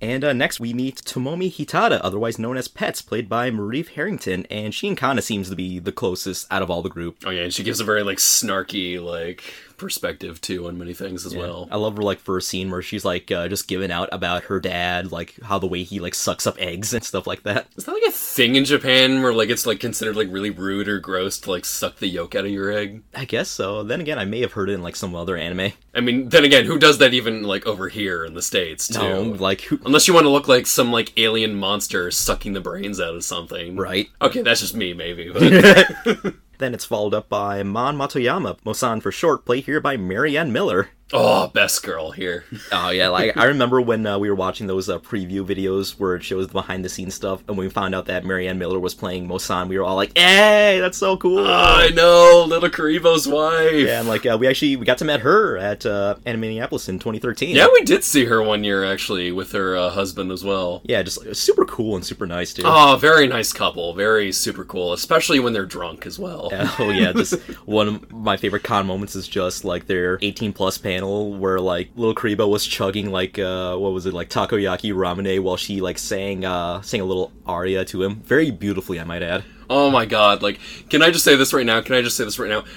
And next we meet Tomomi Hitada, otherwise known as Pets, played by Marieve Herington, and she and Kana seems to be the closest out of all the group. Oh yeah, and she gives a very, like, snarky, like, perspective too on many things as well. I love her, like, first scene where she's, like, just giving out about her dad, like, how the way he, like, sucks up eggs and stuff like that. Is that, like, a thing in Japan where, like, it's, like, considered, like, really rude or gross to, like, suck the yolk out of your egg? I guess so. Then again, I may have heard it in, like, some other anime. I mean, then again, who does that even, like, over here in the States too? No, like, who... Unless you want to look like some, like, alien monster sucking the brains out of something. Right. Okay, that's just me, maybe, but... Then it's followed up by Mon Matoyama, Mosan for short, played here by Marianne Miller. Oh, best girl here. Oh, yeah, like, I remember when we were watching those preview videos where it shows the behind-the-scenes stuff, and when we found out that Marianne Miller was playing Mosan, we were all like, hey, that's so cool. I know, little Karibo's wife. Yeah, and, like, we got to meet her at Animaniapolis in 2013. Yeah, we did see her one year, actually, with her husband as well. Yeah, just like, super cool and super nice, too. Oh, very nice couple, very super cool, especially when they're drunk as well. Oh, yeah, just one of my favorite con moments is just, like, their 18-plus pants. Where, like, little Karibo was chugging, like, what was it, like, takoyaki ramune while she, like, sang a little aria to him. Very beautifully, I might add. Oh my god, like, can I just say this right now?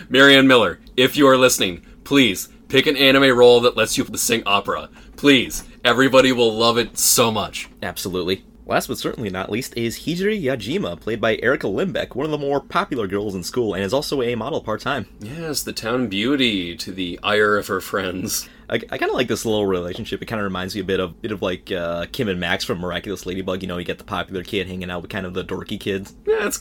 Marianne Miller, if you are listening, please, pick an anime role that lets you sing opera. Please. Everybody will love it so much. Absolutely. Last but certainly not least is Hijiri Yajima, played by Erica Limbeck, one of the more popular girls in school, and is also a model part-time. Yes, the town beauty to the ire of her friends. I kind of like this little relationship. It kind of reminds me a bit of like Kim and Max from Miraculous Ladybug. You know, you get the popular kid hanging out with kind of the dorky kids. Yeah, it's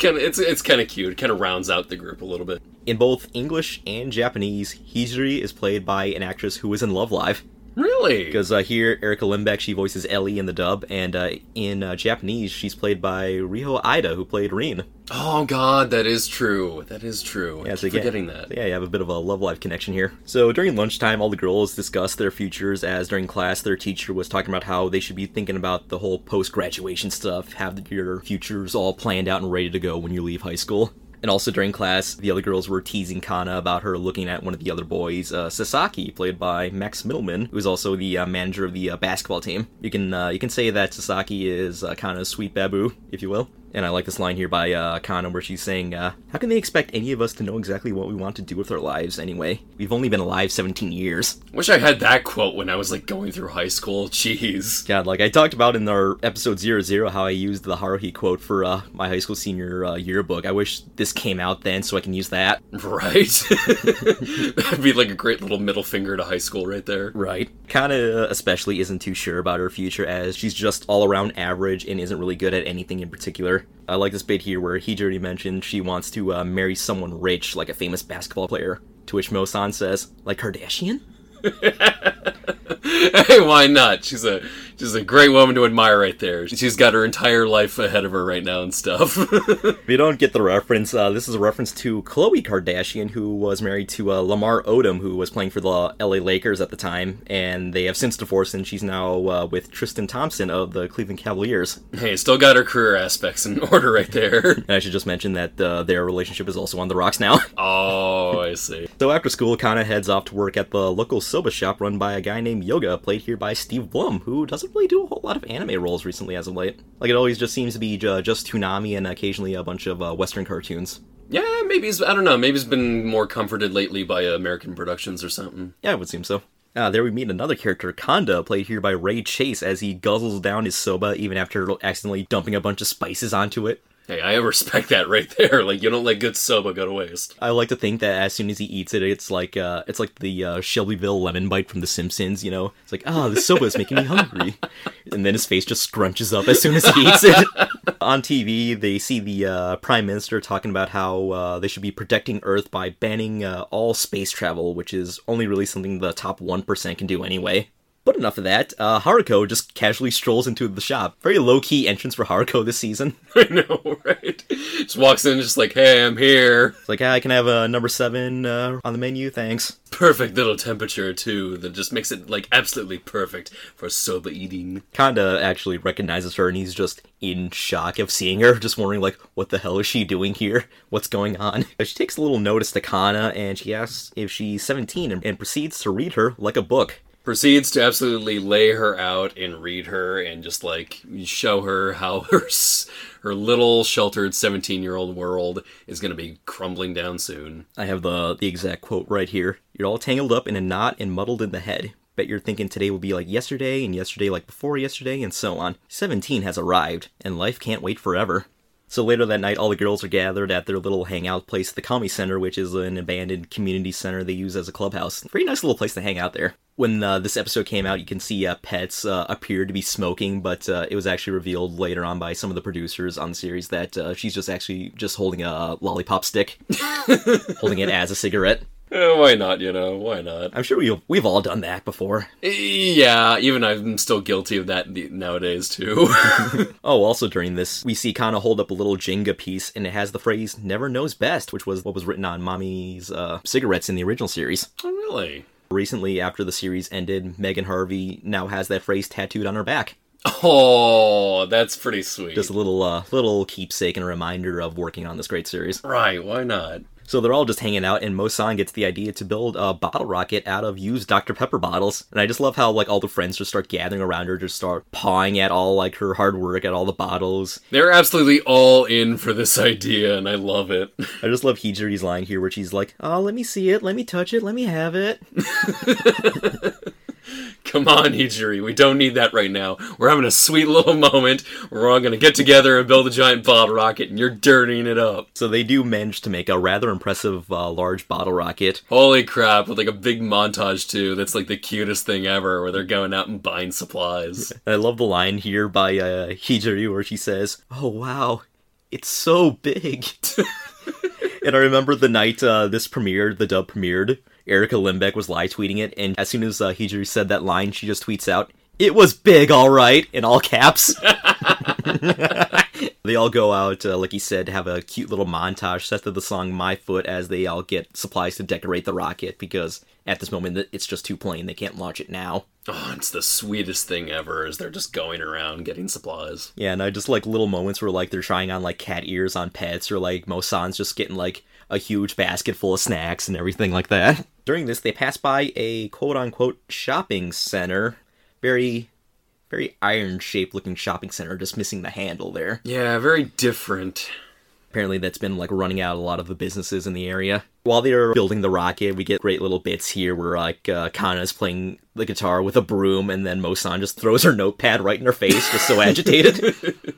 kind of cute. It kind of rounds out the group a little bit. In both English and Japanese, Hijiri is played by an actress who was in Love Live. Really? Because here, Erica Limbeck, she voices Ellie in the dub, and in Japanese, she's played by Riho Ida, who played Rin. Oh god, that is true. Yeah, I keep forgetting that. Yeah, you have a bit of a Love Live connection here. So during lunchtime, all the girls discussed their futures, as during class, their teacher was talking about how they should be thinking about the whole post-graduation stuff, have your futures all planned out and ready to go when you leave high school. And also during class, the other girls were teasing Kana about her looking at one of the other boys, Sasaki, played by Max Middleman, who's also the manager of the basketball team. You can say that Sasaki is Kana's sweet babu, if you will. And I like this line here by Kana where she's saying, how can they expect any of us to know exactly what we want to do with our lives anyway? We've only been alive 17 years. Wish I had that quote when I was, like, going through high school. Jeez. God, like, I talked about in our episode 00 how I used the Haruhi quote for my high school senior yearbook. I wish this came out then so I can use that. Right? That'd be, like, a great little middle finger to high school right there. Right. Kana especially isn't too sure about her future, as she's just all around average and isn't really good at anything in particular. I like this bit here where Hijiri mentioned she wants to marry someone rich, like a famous basketball player, to which Mosan says, like Kardashian? Hey, why not? She's a great woman to admire right there. She's got her entire life ahead of her right now and stuff. If you don't get the reference, this is a reference to Khloe Kardashian, who was married to Lamar Odom, who was playing for the LA Lakers at the time, and they have since divorced, and she's now with Tristan Thompson of the Cleveland Cavaliers. Hey, still got her career aspects in order right there. And I should just mention that their relationship is also on the rocks now. Oh, I see. So after school, Kana heads off to work at the local soba shop run by a guy named Yoga, played here by Steve Blum, who doesn't really do a whole lot of anime roles recently as of late. Like, it always just seems to be just Toonami and occasionally a bunch of Western cartoons. Yeah, maybe he's been more comforted lately by American productions or something. Yeah, it would seem so. There we meet another character, Kanda, played here by Ray Chase, as he guzzles down his soba even after accidentally dumping a bunch of spices onto it. Hey, I respect that right there. Like, you don't let good soba go to waste. I like to think that as soon as he eats it, it's like the Shelbyville lemon bite from The Simpsons, you know? It's like, the soba is making me hungry. And then his face just scrunches up as soon as he eats it. On TV, they see the Prime Minister talking about how they should be protecting Earth by banning all space travel, which is only really something the top 1% can do anyway. But enough of that. Haruko just casually strolls into the shop. Very low-key entrance for Haruko this season. I know, right? Just walks in and just like, hey, I'm here. It's like, I can have a number 7 on the menu, thanks. Perfect little temperature, too, that just makes it, like, absolutely perfect for soba eating. Kanda actually recognizes her, and he's just in shock of seeing her, just wondering, like, what the hell is she doing here? What's going on? She takes a little notice to Kana, and she asks if she's 17 and proceeds to read her like a book. Proceeds to absolutely lay her out and read her and just, like, show her how her little sheltered 17-year-old world is going to be crumbling down soon. I have the exact quote right here. You're all tangled up in a knot and muddled in the head. Bet you're thinking today will be like yesterday and yesterday like before yesterday and so on. 17 has arrived, and life can't wait forever. So later that night, all the girls are gathered at their little hangout place, the Kami Center, which is an abandoned community center they use as a clubhouse. Pretty nice little place to hang out there. When this episode came out, you can see pets appeared to be smoking, but it was actually revealed later on by some of the producers on the series that she's just holding a lollipop stick, holding it as a cigarette. Why not, you know? Why not? I'm sure we've all done that before. Yeah, even I'm still guilty of that nowadays, too. Also during this, we see Kana hold up a little Jenga piece, and it has the phrase, never knows best, which was what was written on Mommy's cigarettes in the original series. Oh, really? Recently, after the series ended, Megan Harvey now has that phrase tattooed on her back. Oh, that's pretty sweet. Just a little keepsake and a reminder of working on this great series. Right, why not? So they're all just hanging out, and Mo-san gets the idea to build a bottle rocket out of used Dr. Pepper bottles. And I just love how, like, all the friends just start gathering around her, just start pawing at all, like, her hard work at all the bottles. They're absolutely all in for this idea, and I love it. I just love Hijiri's line here where she's like, oh, let me see it, let me touch it, let me have it. Come on, Hijiri, we don't need that right now. We're having a sweet little moment. We're all going to get together and build a giant bottle rocket, and you're dirtying it up. So they do manage to make a rather impressive large bottle rocket. Holy crap, with like a big montage, too. That's like the cutest thing ever, where they're going out and buying supplies. And I love the line here by Hijiri where she says, oh, wow, it's so big. And I remember the night this premiered, the dub premiered, Erica Limbeck was live tweeting it, and as soon as Hijiri said that line, she just tweets out, it was big, all right, in all caps. They all go out, like he said, have a cute little montage set to the song My Foot as they all get supplies to decorate the rocket, because at this moment, it's just too plain. They can't launch it now. Oh, it's the sweetest thing ever, is they're just going around getting supplies. Yeah, and I just like little moments where, like, they're trying on, like, cat ears on pets, or, like, Mo-san's just getting, like, a huge basket full of snacks and everything like that. During this, they pass by a quote-unquote shopping center. Very, very iron-shaped looking shopping center, just missing the handle there. Yeah, very different. Apparently that's been, like, running out a lot of the businesses in the area. While they're building the rocket, we get great little bits here where, like, Kana's playing the guitar with a broom, and then Mo-san just throws her notepad right in her face, just so agitated.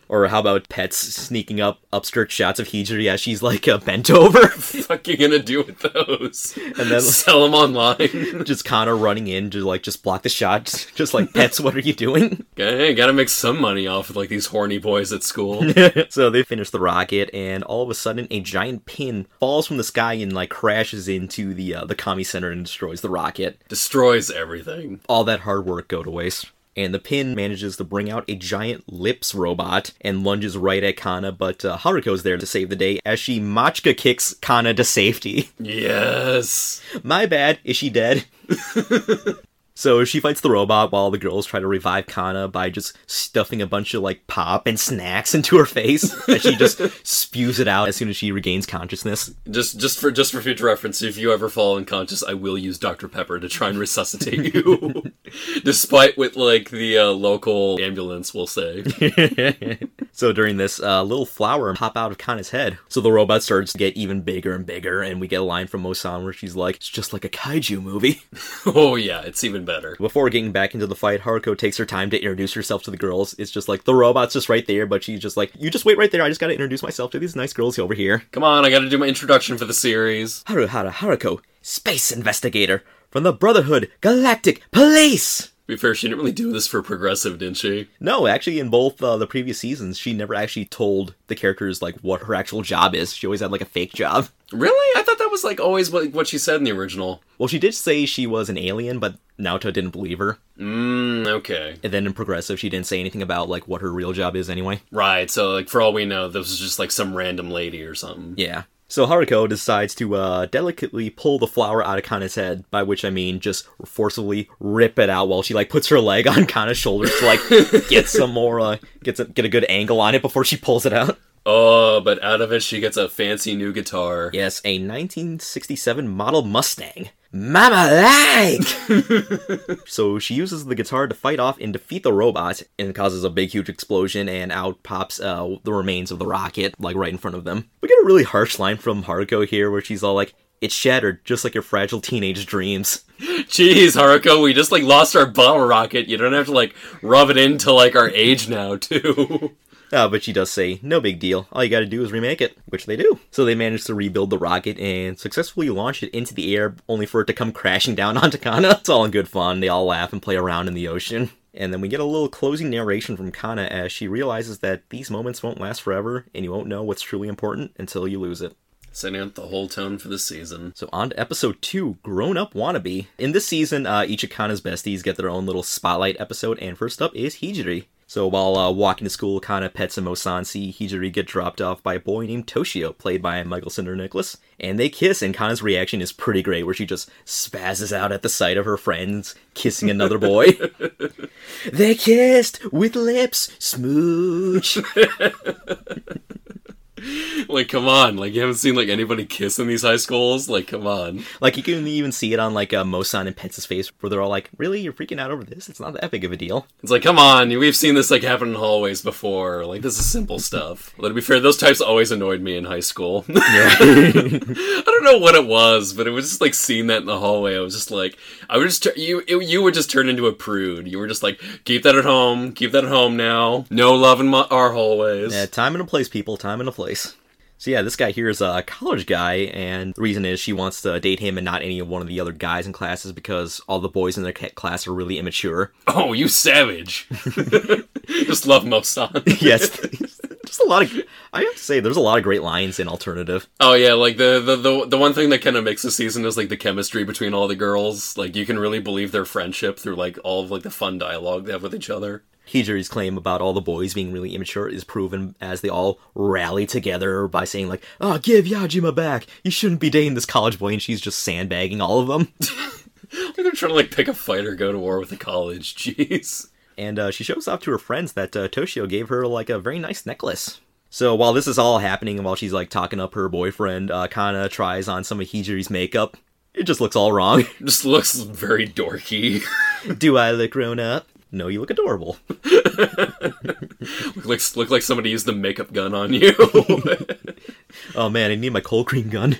Or how about pets sneaking up upskirt shots of Hijiri as she's, like, bent over? What the fuck are you gonna do with those? And then sell them online. Just Kana running in to, like, just block the shot. Just like, pets, what are you doing? Hey, gotta make some money off of, like, these horny boys at school. So they finish the rocket, and all of a sudden, a giant pin falls from the sky and, like, crashes into the Kami Center and destroys the rocket. Destroys everything. All that hard work go to waste. And the pin manages to bring out a giant lips robot and lunges right at Kana, but Haruko's there to save the day as she Machka kicks Kana to safety. Yes! My bad, is she dead? So she fights the robot while the girls try to revive Kana by just stuffing a bunch of, like, pop and snacks into her face. And she just spews it out as soon as she regains consciousness. Just for future reference, if you ever fall unconscious, I will use Dr. Pepper to try and resuscitate you. Despite what, like, the local ambulance will say. So during this, little flower pop out of Kana's head. So the robot starts to get even bigger and bigger, and we get a line from Osan where she's like, it's just like a kaiju movie. Oh yeah, it's even better. Before getting back into the fight, Haruko takes her time to introduce herself to the girls. It's just like, the robot's just right there, but she's just like, you just wait right there, I just gotta introduce myself to these nice girls over here. Come on, I gotta do my introduction for the series. Haruhara Haruko, Space Investigator, from the Brotherhood Galactic Police! To be fair, she didn't really do this for Progressive, didn't she? No, actually, in both the previous seasons, she never actually told the characters, like, what her actual job is. She always had, like, a fake job. Really? I thought that was, like, always what she said in the original. Well, she did say she was an alien, but Naoto didn't believe her. Okay. And then in Progressive, she didn't say anything about, like, what her real job is anyway. Right, so, like, for all we know, this was just, like, some random lady or something. Yeah. So Haruko decides to delicately pull the flower out of Kana's head, by which I mean just forcibly rip it out while she, like, puts her leg on Kana's shoulders to, like, get some more, get a good angle on it before she pulls it out. Oh, but out of it she gets a fancy new guitar. Yes, a 1967 model Mustang. Mama like! So she uses the guitar to fight off and defeat the robot, and causes a big huge explosion, and out pops the remains of the rocket, like, right in front of them. We get a really harsh line from Haruko here where she's all like, it's shattered, just like your fragile teenage dreams. Jeez, Haruko, we just, like, lost our bottle rocket. You don't have to, like, rub it into, like, our age now, too. But she does say, no big deal, all you gotta do is remake it, which they do. So they manage to rebuild the rocket and successfully launch it into the air, only for it to come crashing down onto Kana. It's all in good fun, they all laugh and play around in the ocean. And then we get a little closing narration from Kana as she realizes that these moments won't last forever, and you won't know what's truly important until you lose it. Setting up the whole tone for the season. So on to episode 2, Grown Up Wannabe. In this season, each of Kana's besties get their own little spotlight episode, and first up is Hibajiri. So while walking to school, Kana, Pets, and Osan see Hibajiri get dropped off by a boy named Toshio, played by Michael Cinder Nicholas. And they kiss, and Kana's reaction is pretty great, where she just spazzes out at the sight of her friends kissing another boy. They kissed with lips smooch. Like, come on. Like, you haven't seen, like, anybody kiss in these high schools? Like, come on. Like, you can even see it on, like, Mosan and Pets' face, where they're all like, really? You're freaking out over this? It's not that big of a deal. It's like, come on. We've seen this, like, happen in hallways before. Like, this is simple stuff. Well, to be fair, those types always annoyed me in high school. Yeah. I don't know what it was, but it was just, like, seeing that in the hallway. I was just like, I would just, you would just turn into a prude. You were just like, keep that at home. Keep that at home now. No love in our hallways. Yeah, time and a place, people. Time and a place. So yeah, this guy here is a college guy, and the reason is she wants to date him and not any of one of the other guys in classes because all the boys in their class are really immature. Oh, you savage. Just love Mosan. Yes. Just a lot of, I have to say, there's a lot of great lines in Alternative. Oh yeah, like the one thing that kind of makes the season is like the chemistry between all the girls. Like you can really believe their friendship through like all of like the fun dialogue they have with each other. Hibajiri's claim about all the boys being really immature is proven as they all rally together by saying like, oh, give Yajima back, you shouldn't be dating this college boy, and she's just sandbagging all of them. Like they're trying to like pick a fight or go to war with the college, jeez. And she shows off to her friends that Toshio gave her like a very nice necklace. So while this is all happening and while she's like talking up her boyfriend, Kana tries on some of Hibajiri's makeup. It just looks all wrong. It just looks very dorky. Do I look grown up? No, you look adorable. look like somebody used the makeup gun on you. Oh man, I need my cold cream gun.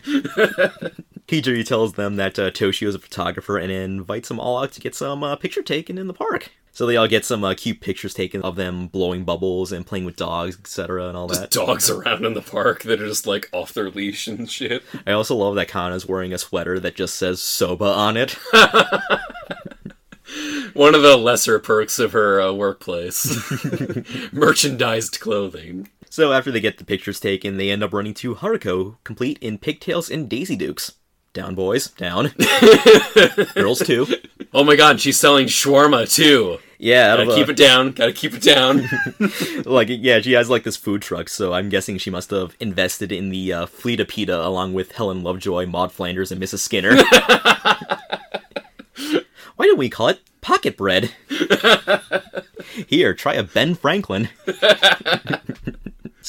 Hibajiri tells them that Toshio is a photographer and invites them all out to get some picture taken in the park. So they all get some cute pictures taken of them blowing bubbles and playing with dogs, etc. and all that. Just dogs around in the park that are just, like, off their leash and shit. I also love that Kana's wearing a sweater that just says Soba on it. One of the lesser perks of her workplace. Merchandised clothing. So after they get the pictures taken, they end up running to Haruko, complete in pigtails and daisy dukes. Down, boys. Down. Girls, too. Oh my god, she's selling shawarma, too. Yeah. Gotta keep it down. Gotta keep it down. Like, yeah, she has, like, this food truck, so I'm guessing she must have invested in the Fleeta Pita along with Helen Lovejoy, Maude Flanders, and Mrs. Skinner. Why don't we call it pocket bread? Here, try a Ben Franklin.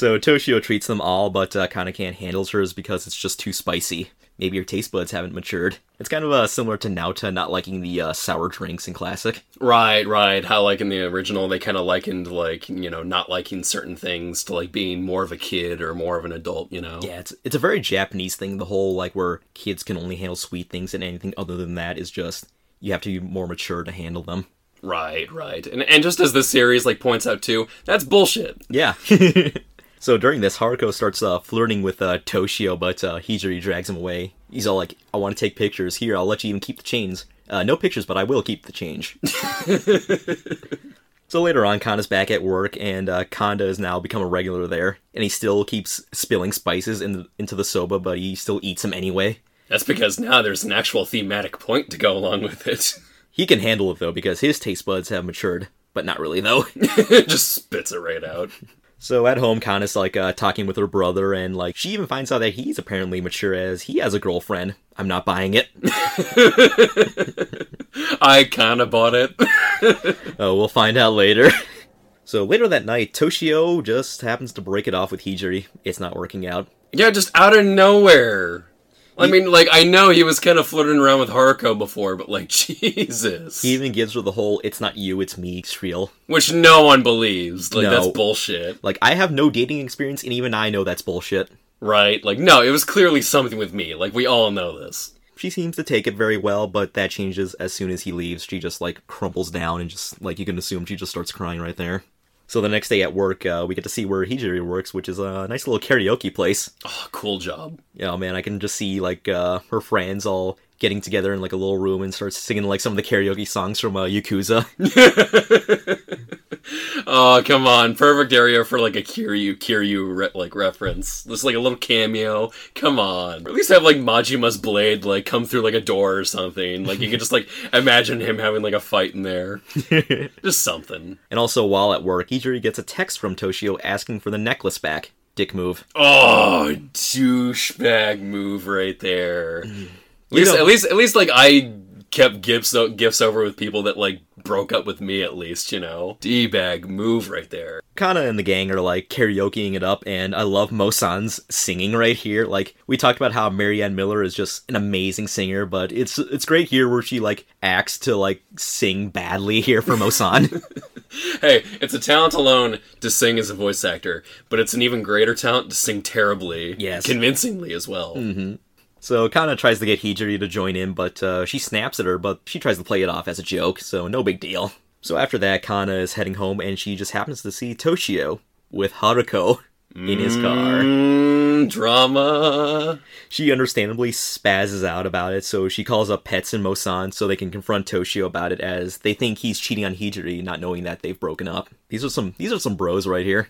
So Toshio treats them all, but Kanakan handles hers because it's just too spicy. Maybe your taste buds haven't matured. It's kind of similar to Naota not liking the sour drinks in Classic. Right. How, like, in the original, they kind of likened, like, you know, not liking certain things to, like, being more of a kid or more of an adult, you know? Yeah, it's a very Japanese thing, the whole, like, where kids can only handle sweet things and anything other than that is just, you have to be more mature to handle them. Right. And just as the series, like, points out, too, that's bullshit. Yeah. So during this, Haruko starts flirting with Toshio, but Hibajiri drags him away. He's all like, I want to take pictures. Here, I'll let you even keep the chains. No pictures, but I will keep the change. So later on, Kanda's back at work, and Kanda has now become a regular there. And he still keeps spilling spices into the soba, but he still eats them anyway. That's because now there's an actual thematic point to go along with it. He can handle it, though, because his taste buds have matured. But not really, though. Just spits it right out. So at home, Kanda's, like, talking with her brother, and, like, she even finds out that he's apparently mature as he has a girlfriend. I'm not buying it. I kinda bought it. Oh, we'll find out later. So later that night, Toshio just happens to break it off with Hibajiri. It's not working out. Yeah, just out of nowhere. I mean, like, I know he was kind of flirting around with Haruko before, but, like, Jesus. He even gives her the whole, it's not you, it's me, spiel. Which no one believes. Like, no. That's bullshit. Like, I have no dating experience, and even I know that's bullshit. Right? Like, no, it was clearly something with me. Like, we all know this. She seems to take it very well, but that changes as soon as he leaves. She just, like, crumples down and just, like, you can assume she just starts crying right there. So the next day at work, we get to see where Hibajiri works, which is a nice little karaoke place. Oh, cool job. Yeah, man, I can just see, like, her friends all getting together in, like, a little room and starts singing, like, some of the karaoke songs from Yakuza. Oh, come on. Perfect area for, like, a Kiryu reference. Just, like, a little cameo. Come on. Or at least have, like, Majima's blade, like, come through, like, a door or something. Like, you could just, like, imagine him having, like, a fight in there. Just something. And also, while at work, Hibajiri gets a text from Toshio asking for the necklace back. Dick move. Oh, douchebag move right there. At least, like, I kept gifts over with people that, like, broke up with me, at least, you know? D-bag move right there. Kana and the gang are, like, karaokeing it up, and I love Mo-san's singing right here. Like, we talked about how Marianne Miller is just an amazing singer, but it's great here where she, like, acts to, like, sing badly here for Mo-san. Hey, it's a talent alone to sing as a voice actor, but it's an even greater talent to sing terribly, yes, convincingly as well. Mm-hmm. So Kana tries to get Hibajiri to join in, but she snaps at her, but she tries to play it off as a joke, so no big deal. So after that, Kana is heading home, and she just happens to see Toshio with Haruko in his car. Drama! She understandably spazzes out about it, so she calls up Pets and Mo-san so they can confront Toshio about it, as they think he's cheating on Hibajiri, not knowing that they've broken up. These are some bros right here.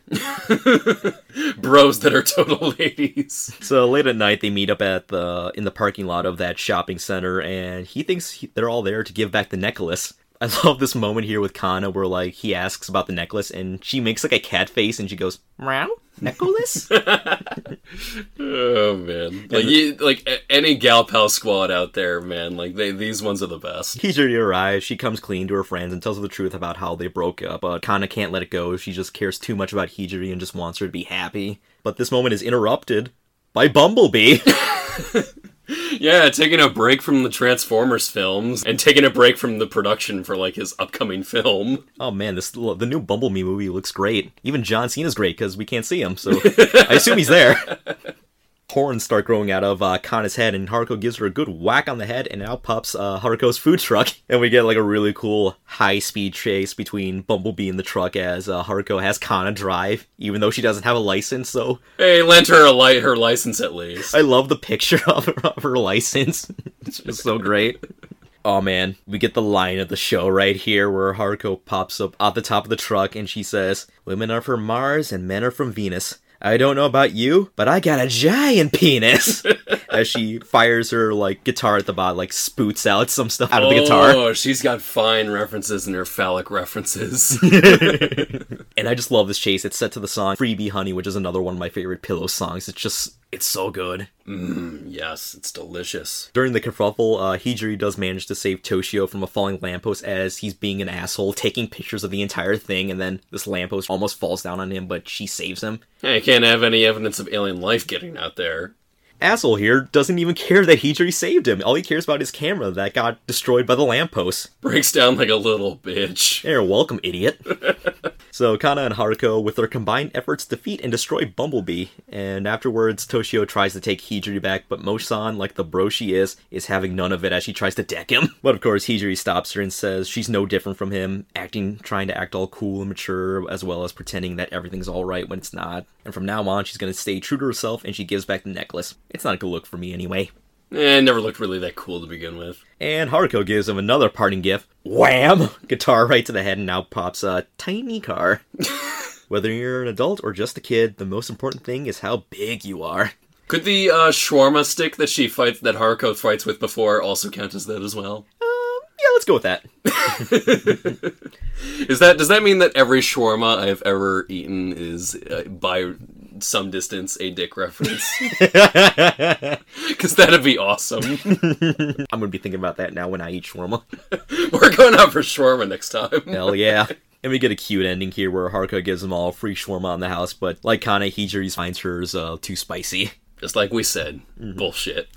Bros that are total ladies. So late at night, they meet up in the parking lot of that shopping center, and he thinks they're all there to give back the necklace. I love this moment here with Kana where, like, he asks about the necklace, and she makes, like, a cat face, and she goes, meow? Necklace? Oh, man. Like, any gal pal squad out there, man, like, these ones are the best. Hibajiri arrives, she comes clean to her friends and tells her the truth about how they broke up. Kana can't let it go, she just cares too much about Hibajiri and just wants her to be happy. But this moment is interrupted by Bumblebee. Yeah, taking a break from the Transformers films and taking a break from the production for, like, his upcoming film. Oh, man, the new Bumblebee movie looks great. Even John Cena's great because we can't see him, so I assume he's there. Horns start growing out of Kana's head, and Haruko gives her a good whack on the head, and now pops Haruko's food truck. And we get, like, a really cool high-speed chase between Bumblebee and the truck as Haruko has Kana drive, even though she doesn't have a license, so... Hey, lent her her license, at least. I love the picture of her license. It's just so great. Oh, man. We get the line of the show right here where Haruko pops up at the top of the truck, and she says, "Women are from Mars, and men are from Venus. I don't know about you, but I got a giant penis." I as she fires her like guitar at the bot, like spoots out some stuff out of the guitar. Oh, she's got fine references in her phallic references. And I just love this chase. It's set to the song Freebie Honey, which is another one of my favorite Pillow songs. It's so good. Yes, it's delicious. During the kerfuffle, Hijiri does manage to save Toshio from a falling lamppost as he's being an asshole, taking pictures of the entire thing, and then this lamppost almost falls down on him, but she saves him. Yeah, you can't have any evidence of alien life getting out there. Asshole here doesn't even care that Hijiri saved him. All he cares about is camera that got destroyed by the lamppost. Breaks down like a little bitch. You're welcome, idiot. So Kana and Haruko, with their combined efforts, defeat and destroy Bumblebee. And afterwards, Toshio tries to take Hijiri back, but Mo-san, like the bro she is having none of it as she tries to deck him. But of course, Hijiri stops her and says she's no different from him, trying to act all cool and mature, as well as pretending that everything's alright when it's not. And from now on, she's going to stay true to herself, and she gives back the necklace. It's not a good look for me anyway. It never looked really that cool to begin with. And Haruko gives him another parting gift. Wham! Guitar right to the head, and now pops a tiny car. Whether you're an adult or just a kid, the most important thing is how big you are. Could the shawarma stick that Haruko fights with before also count as that as well? Yeah, let's go with that. Does that mean that every shawarma I've ever eaten is by some distance a dick reference? Because that'd be awesome. I'm gonna be thinking about that now when I eat shawarma. We're going out for shawarma next time. Hell yeah. And we get a cute ending here where Haruka gives them all free shawarma on the house, but like Kana, Hijiri finds hers too spicy. Just like we said. Mm-hmm. Bullshit.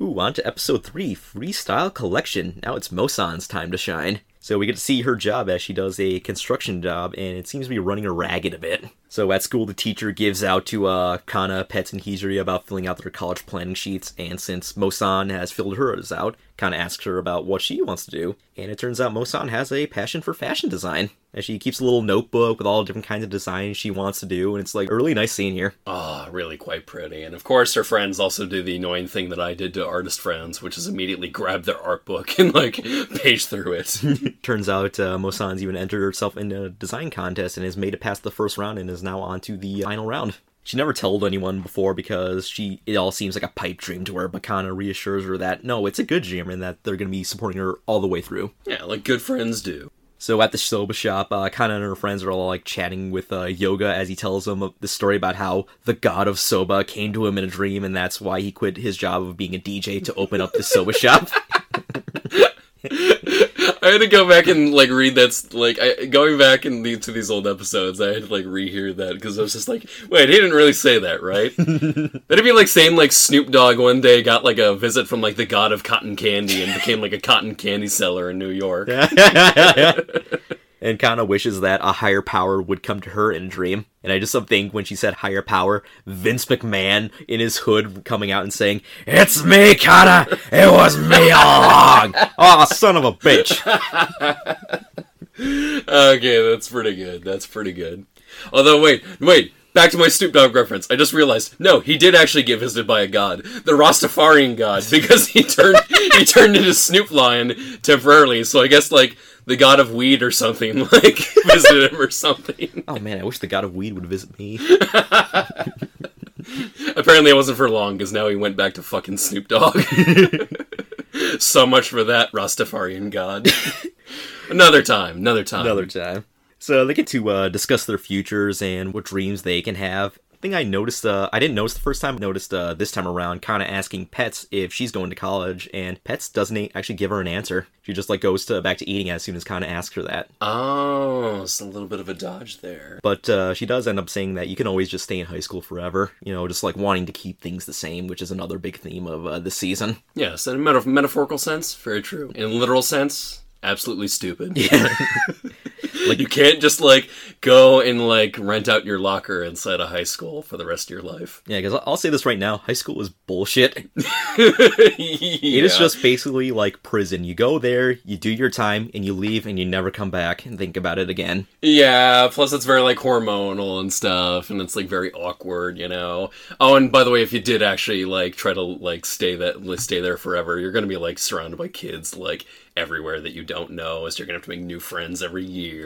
Ooh, on to episode 3, Freestyle Collection. Now it's Mo-san's time to shine. So we get to see her job as she does a construction job, and it seems to be running her ragged a bit. So at school, the teacher gives out to Kana, Pets, and Hijiri about filling out their college planning sheets, and since Mo-san has filled hers out, Kana asks her about what she wants to do, and it turns out Mo-san has a passion for fashion design. And she keeps a little notebook with all different kinds of designs she wants to do, and it's like a really nice scene here. Ah, oh, really quite pretty. And of course, her friends also do the annoying thing that I did to artist friends, which is immediately grab their art book and, like, page through it. Turns out Mo-san's even entered herself in a design contest and has made it past the first round and is now on to the final round. She never told anyone before because it all seems like a pipe dream to her, but Kana reassures her that, no, it's a good dream and that they're going to be supporting her all the way through. Yeah, like good friends do. So at the soba shop, Kana and her friends are all like chatting with Yoga as he tells them the story about how the god of soba came to him in a dream, and that's why he quit his job of being a DJ to open up the soba shop. I had to go back and like read that's like going back and to these old episodes. I had to like rehear that because I was just like, wait, he didn't really say that, right? That'd be like saying like Snoop Dogg one day got like a visit from like the god of cotton candy and became like a cotton candy seller in New York. And Kana wishes that a higher power would come to her in a dream. And I just think when she said higher power, Vince McMahon in his hood coming out and saying, "It's me, Kana! It was me all along! Oh, son of a bitch!" Okay, that's pretty good. That's pretty good. Although, wait. Back to my Snoop Dogg reference. I just realized, no, he did actually get visited by a god. The Rastafarian god. Because he turned into Snoop Lion temporarily. So I guess, like, the god of weed or something, like, visited him or something. Oh, man, I wish the god of weed would visit me. Apparently it wasn't for long, because now he went back to fucking Snoop Dogg. So much for that Rastafarian god. Another time. So they get to discuss their futures and what dreams they can have. The thing I noticed, I didn't notice the first time, noticed this time around, Kana asking Pets if she's going to college, and Pets doesn't actually give her an answer. She just like goes back to eating as soon as Kana asks her that. Oh, it's a little bit of a dodge there. But she does end up saying that you can always just stay in high school forever, you know, just like wanting to keep things the same, which is another big theme of this season. Yeah, so in a metaphorical sense, very true. In a literal sense, absolutely stupid. Yeah. Like, you can't just, like, go and, like, rent out your locker inside a high school for the rest of your life. Yeah, because I'll say this right now, high school is bullshit. It is just basically, like, prison. You go there, you do your time, and you leave, and you never come back and think about it again. Yeah, plus it's very, like, hormonal and stuff, and it's, like, very awkward, you know? Oh, and by the way, if you did actually, like, try to, like, stay there forever, you're gonna be, like, surrounded by kids, like, everywhere that you don't know, so you're gonna have to make new friends every year.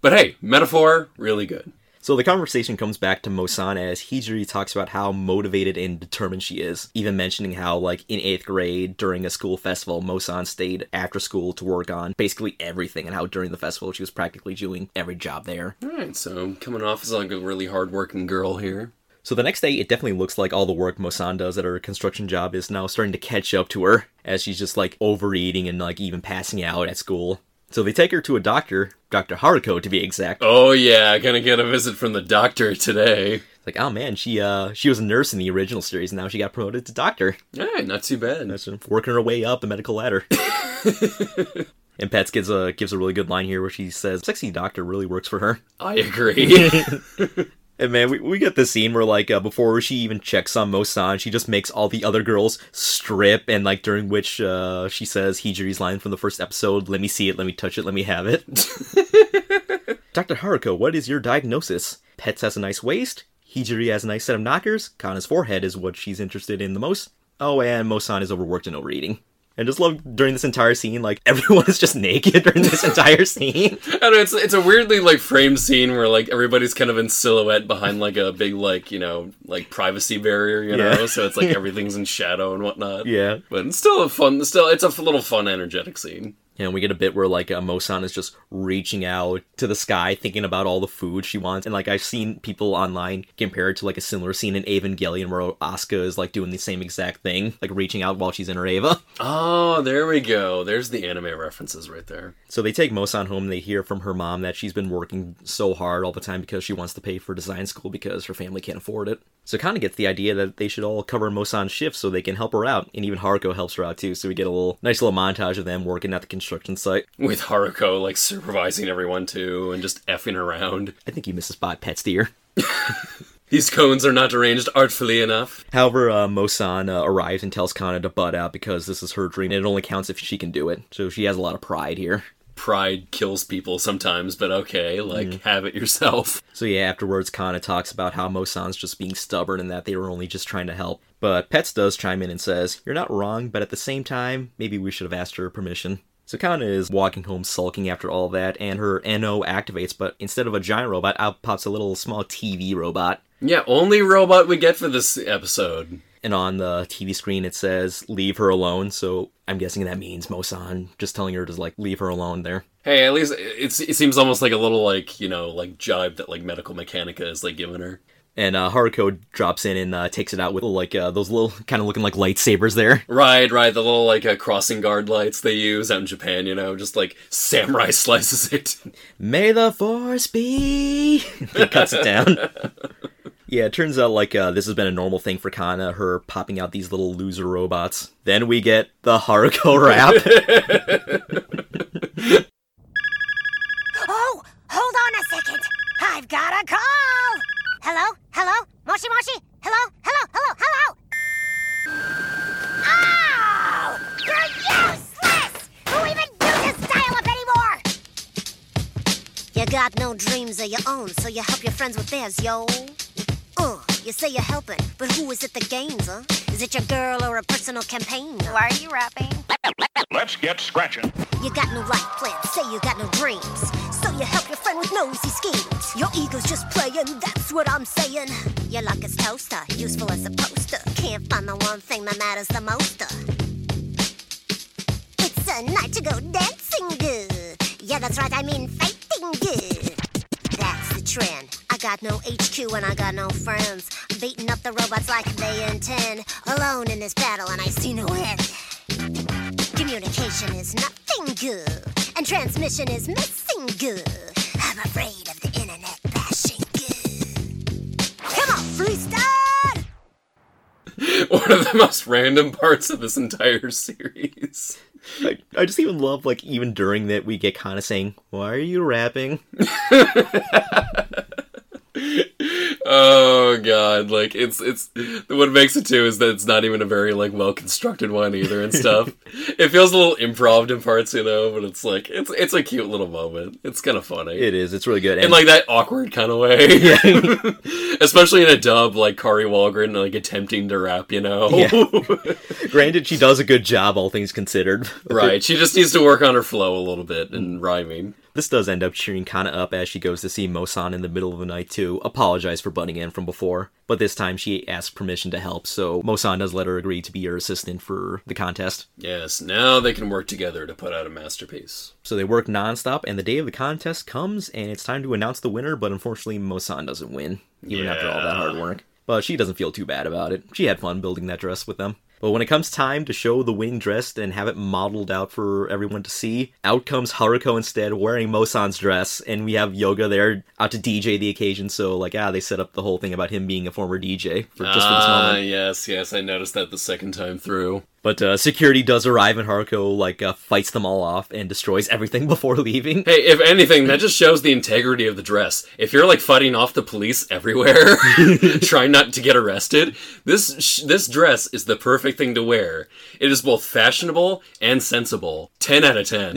But hey, metaphor, really good. So the conversation comes back to Mossan as Hijiri talks about how motivated and determined she is, even mentioning how, like, in 8th grade, during a school festival, Mossan stayed after school to work on basically everything, and how during the festival she was practically doing every job there. Alright, so coming off as, like, a really hard-working girl here. So the next day, it definitely looks like all the work Mossan does at her construction job is now starting to catch up to her, as she's just, like, overeating and, like, even passing out at school. So they take her to a doctor, Dr. Haruko to be exact. Oh yeah, gonna get a visit from the doctor today. It's like, oh man, she was a nurse in the original series, and now she got promoted to doctor. Alright, not too bad. That's working her way up the medical ladder. And Pets gives a really good line here where she says, sexy doctor really works for her. I agree. And man, we get this scene where, like, before she even checks on Mossan, she just makes all the other girls strip, and, like, during which she says Hijiri's line from the first episode, let me see it, let me touch it, let me have it. Dr. Haruko, what is your diagnosis? Pets has a nice waist, Hijiri has a nice set of knockers, Kana's forehead is what she's interested in the most, oh, and Mossan is overworked and overeating. And just love, during this entire scene, like, everyone is just naked during this entire scene. I don't know, it's a weirdly, like, framed scene where, like, everybody's kind of in silhouette behind, like, a big, like, you know, like, privacy barrier, you know? So it's, like, everything's in shadow and whatnot. Yeah. But it's still it's a little fun, energetic scene. And we get a bit where, like, Mossan is just reaching out to the sky, thinking about all the food she wants. And, like, I've seen people online compare it to, like, a similar scene in Evangelion where Asuka is, like, doing the same exact thing, like, reaching out while she's in her Eva. Oh, there we go. There's the anime references right there. So they take Mossan home, and they hear from her mom that she's been working so hard all the time because she wants to pay for design school because her family can't afford it. So Kana gets the idea that they should all cover Mossan's shift so they can help her out. And even Haruko helps her out, too. So we get a nice little montage of them working at the construction site. With Haruko, like, supervising everyone, too, and just effing around. I think you missed a spot, Pets, dear. These cones are not arranged artfully enough. However, Mossan arrives and tells Kana to butt out because this is her dream, and it only counts if she can do it. So she has a lot of pride here. Pride kills people sometimes, but okay, like, have it yourself. So yeah, afterwards, Kana talks about how Mossan's just being stubborn and that they were only just trying to help. But Pets does chime in and says, you're not wrong, but at the same time, maybe we should have asked her permission. So Kana is walking home sulking after all that, and her NO activates, but instead of a giant robot, out pops a little small TV robot. Yeah, only robot we get for this episode. And on the TV screen, it says, leave her alone. So I'm guessing that means Mossan just telling her to, like, leave her alone there. Hey, at least it seems almost like a little, like, you know, like, jibe that, like, Medical Mechanica is, like, giving her. And Haruko drops in and takes it out with, like, those little, kind of looking like lightsabers there. Right, the little, like, crossing guard lights they use out in Japan, you know, just, like, samurai slices it. May the force be! He cuts it down. Yeah, it turns out, like, this has been a normal thing for Kana, her popping out these little loser robots. Then we get the Haruko rap. Oh, hold on a second. I've got a call. Hello? Moshi? Hello? Oh! You're useless! Who even uses dial-up anymore? You got no dreams of your own, so you help your friends with theirs, yo. You say you're helping, but who is it that gains, huh? Is it your girl or a personal campaign? Why are you rapping? Let's get scratching. You got no life plans, say you got no dreams. So you help your friend with nosy schemes. Your ego's just playing, that's what I'm saying. Your luck is toaster, useful as a poster. Can't find the one thing that matters the most. It's a night to go dancing good. Yeah, that's right, I mean fighting good. That's the trend. I got no HQ and I got no friends. I'm beating up the robots like they intend. Alone in this battle and I see no end. Communication is nothing good. And transmission is missing good. I'm afraid of the internet bashing good. Come on, freestyle! One of the most random parts of this entire series. I just even love, like, even during that we get Kana saying, why are you rapping? Oh god, like, it's what makes it too is that it's not even a very, like, well constructed one either and stuff. It feels a little improv in parts, you know, but it's like it's a cute little moment. It's kind of funny. It is. It's really good. And like that awkward kind of way. Yeah. Especially in a dub, like Kari Wahlgren, like, attempting to rap, you know. Yeah. Granted, she does a good job, all things considered. Right. She just needs to work on her flow a little bit and rhyming. This does end up cheering Kana up as she goes to see Mo-san in the middle of the night to apologize for butting in from before, but this time she asks permission to help, so Mo-san does let her agree to be her assistant for the contest. Yes, now they can work together to put out a masterpiece. So they work nonstop, and the day of the contest comes, and it's time to announce the winner, but unfortunately Mo-san doesn't win, even after all that hard work. But she doesn't feel too bad about it. She had fun building that dress with them. But when it comes time to show the wing dressed and have it modeled out for everyone to see, out comes Haruko instead, wearing Mo-san's dress, and we have Yoga there out to DJ the occasion, so they set up the whole thing about him being a former DJ for this moment. Yes, I noticed that the second time through. But security does arrive, and Haruko fights them all off and destroys everything before leaving. Hey, if anything, that just shows the integrity of the dress. If you're fighting off the police everywhere, trying not to get arrested, this dress is the perfect thing to wear. It is both fashionable and sensible. 10 out of 10.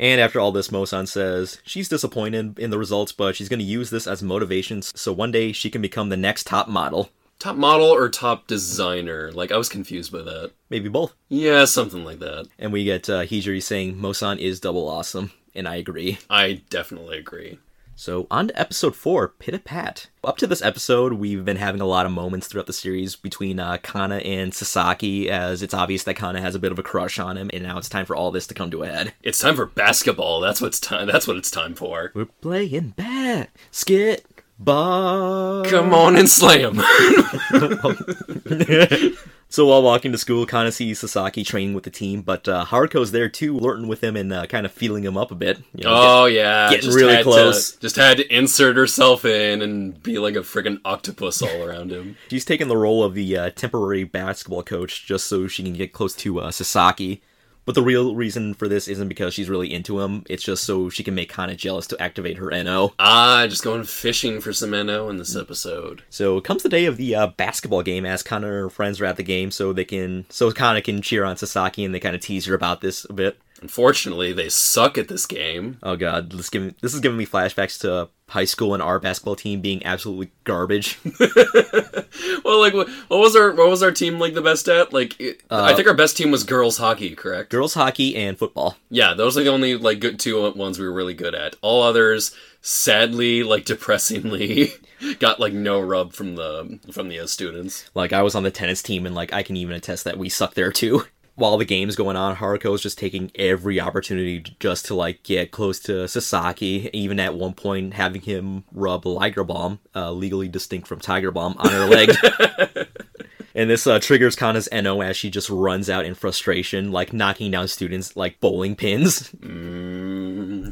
And after all this, Mo-san says she's disappointed in the results, but she's going to use this as motivation, so one day she can become the next top model. Top model or top designer? I was confused by that. Maybe both. Yeah, something like that. And we get Hijiri saying, Mo-san is double awesome, and I agree. I definitely agree. So, on to episode 4, Pit a Pat. Up to this episode, we've been having a lot of moments throughout the series between Kana and Sasaki, as it's obvious that Kana has a bit of a crush on him, and now it's time for all this to come to a head. It's time for basketball. That's what it's time for. We're playing basket. But come on and slay him. So while walking to school, Kana sees Sasaki training with the team, but Haruko's there too, flirting with him and kind of feeling him up a bit. Getting really close. Just had to insert herself in and be like a friggin' octopus all around him. She's taken the role of the temporary basketball coach just so she can get close to Sasaki. But the real reason for this isn't because she's really into him. It's just so she can make Kana jealous to activate her NO. Just going fishing for some NO in this episode. So comes the day of the basketball game, as Kana and her friends are at the game, so Kana can cheer on Sasaki, and they kind of tease her about this a bit. Unfortunately, they suck at this game. Oh god, this is giving me flashbacks to high school and our basketball team being absolutely garbage. Well, what was our team the best at? I think our best team was girls hockey, correct? Girls hockey and football. Yeah, those are the only good two ones we were really good at. All others, sadly, depressingly, got no rub from the students. I was on the tennis team, and I can even attest that we suck there too. While the game's going on, Haruko's just taking every opportunity just to, get close to Sasaki, even at one point having him rub Liger Balm, legally distinct from Tiger Balm, on her leg. And this triggers Kana's NO as she just runs out in frustration, knocking down students like bowling pins.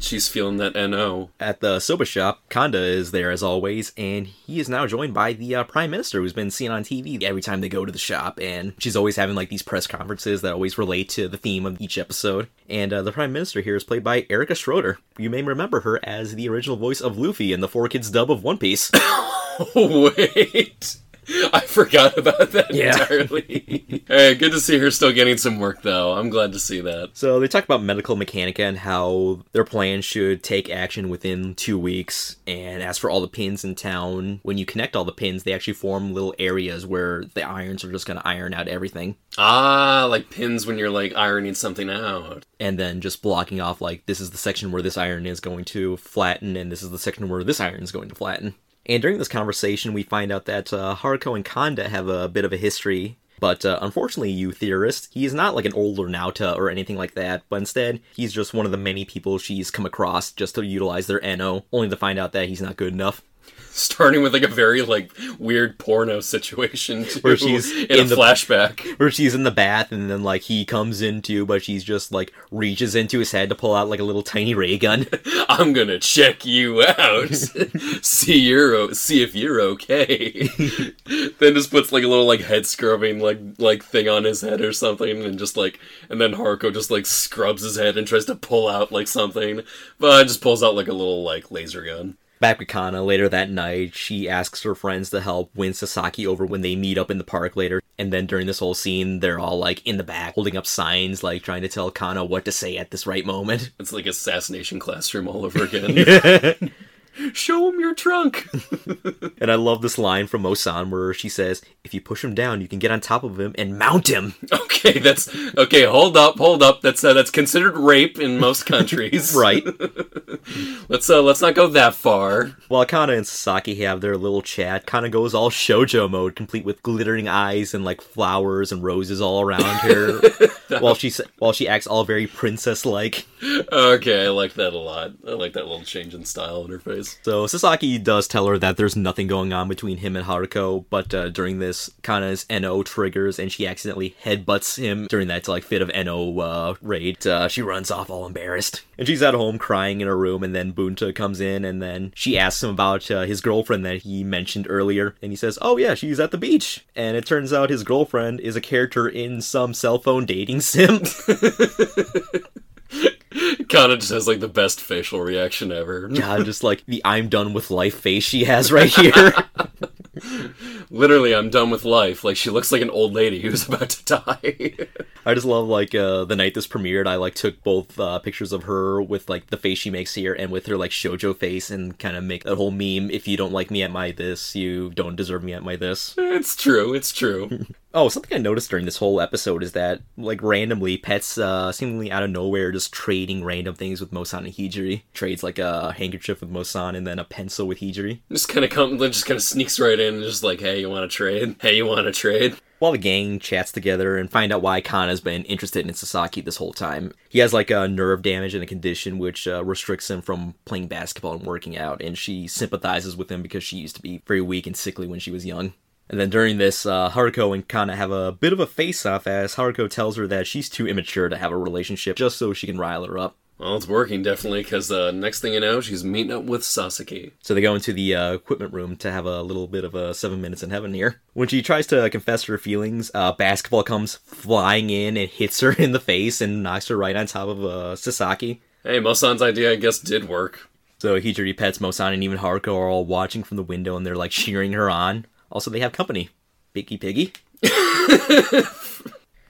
She's feeling that NO. At the soba shop, Kanda is there as always, and he is now joined by the Prime Minister, who's been seen on TV every time they go to the shop, and she's always having these press conferences that always relate to the theme of each episode. And the Prime Minister here is played by Erica Schroeder. You may remember her as the original voice of Luffy in the 4Kids dub of One Piece. Oh, wait... I forgot about that entirely. Hey, good to see her still getting some work, though. I'm glad to see that. So they talk about Medical Mechanica and how their plan should take action within 2 weeks. And as for all the pins in town, when you connect all the pins, they actually form little areas where the irons are just going to iron out everything. Like pins when you're, ironing something out. And then just blocking off, this is the section where this iron is going to flatten, and this is the section where this iron is going to flatten. And during this conversation, we find out that Haruko and Kanda have a bit of a history. But unfortunately, you theorist, he is not an older Nauta or anything like that. But instead, he's just one of the many people she's come across just to utilize their NO, only to find out that he's not good enough. Starting with a very weird porno situation too, where she's in a flashback, where she's in the bath and then he comes into, but she's just reaches into his head to pull out a little tiny ray gun. I'm gonna check you out, see if you're okay. Then just puts a little head scrubbing thing on his head or something, and just and then Haruko just scrubs his head and tries to pull out something, but just pulls out a little laser gun. Back with Kana later that night, she asks her friends to help win Sasaki over when they meet up in the park later. And then during this whole scene, they're all in the back, holding up signs, trying to tell Kana what to say at this right moment. It's like assassination classroom all over again. Show him your trunk! And I love this line from Osan where she says, if you push him down, you can get on top of him and mount him. Okay, that's... Okay, hold up. That's considered rape in most countries. Right. Let's not go that far. While Kana and Sasaki have their little chat, Kana goes all shoujo mode, complete with glittering eyes and, like, flowers and roses all around her, while she acts all very princess-like. Okay, I like that a lot. I like that little change in style in her face. So Sasaki does tell her that there's nothing going on between him and Haruko, but during this, Kana's N.O. triggers and she accidentally headbutts him during that fit of N.O. raid. She runs off all embarrassed. And she's at home crying in her room, and then Bunta comes in, and then she asks him about his girlfriend that he mentioned earlier, and he says, oh yeah, she's at the beach. And it turns out his girlfriend is a character in some cell phone dating sim. Kana just has, the best facial reaction ever. Yeah, just, the I'm done with life face she has right here. Literally, I'm done with life. She looks like an old lady who's about to die. I just love, the night this premiered, I, took both pictures of her with, the face she makes here and with her, shoujo face, and kind of make that whole meme, if you don't like me at my this, you don't deserve me at my this. It's true. Oh, something I noticed during this whole episode is that, randomly, Pet's seemingly out of nowhere just trading random things with Mosan and Hijiri. Trades, a handkerchief with Mosan and then a pencil with Hijiri. Just kind of sneaks right in and just hey, you want to trade? While the gang chats together and find out why Kana's been interested in Sasaki this whole time. He has a nerve damage and a condition which restricts him from playing basketball and working out, and she sympathizes with him because she used to be very weak and sickly when she was young. And then during this, Haruko and Kana have a bit of a face-off as Haruko tells her that she's too immature to have a relationship just so she can rile her up. Well, it's working, definitely, because next thing you know, she's meeting up with Sasaki. So they go into the equipment room to have a little bit of a 7 minutes in heaven here. When she tries to confess her feelings, basketball comes flying in and hits her in the face and knocks her right on top of Sasaki. Hey, Mosan's idea, I guess, did work. So Hijiri, Pets, Mosan, and even Haruko are all watching from the window, and they're, cheering her on. Also, they have company. Piggy.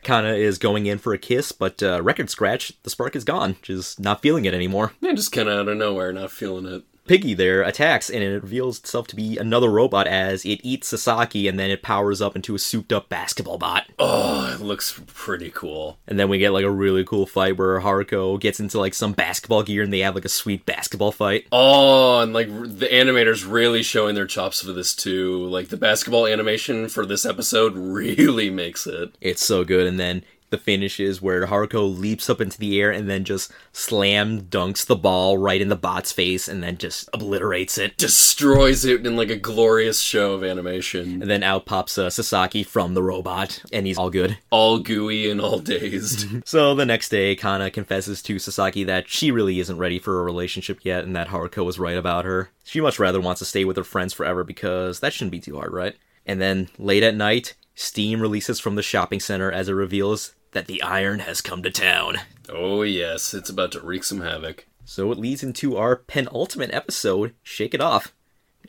Kana is going in for a kiss, but record scratch, the spark is gone. She's not feeling it anymore. Yeah, just kind of out of nowhere, not feeling it. Piggy there attacks, and it reveals itself to be another robot as it eats Sasaki, and then it powers up into a souped-up basketball bot. Oh, it looks pretty cool. And then we get, a really cool fight where Haruko gets into, some basketball gear, and they have, a sweet basketball fight. Oh, and, the animators really showing their chops for this, too. The basketball animation for this episode really makes it. It's so good, and then... The finish is where Haruko leaps up into the air and then just slam dunks the ball right in the bot's face and then just obliterates it. Destroys it in a glorious show of animation. And then out pops Sasaki from the robot and he's all good. All gooey and all dazed. So the next day, Kana confesses to Sasaki that she really isn't ready for a relationship yet and that Haruko was right about her. She much rather wants to stay with her friends forever because that shouldn't be too hard, right? And then late at night, steam releases from the shopping center as it reveals that the iron has come to town. Oh yes, it's about to wreak some havoc. So it leads into our penultimate episode, Shake It Off.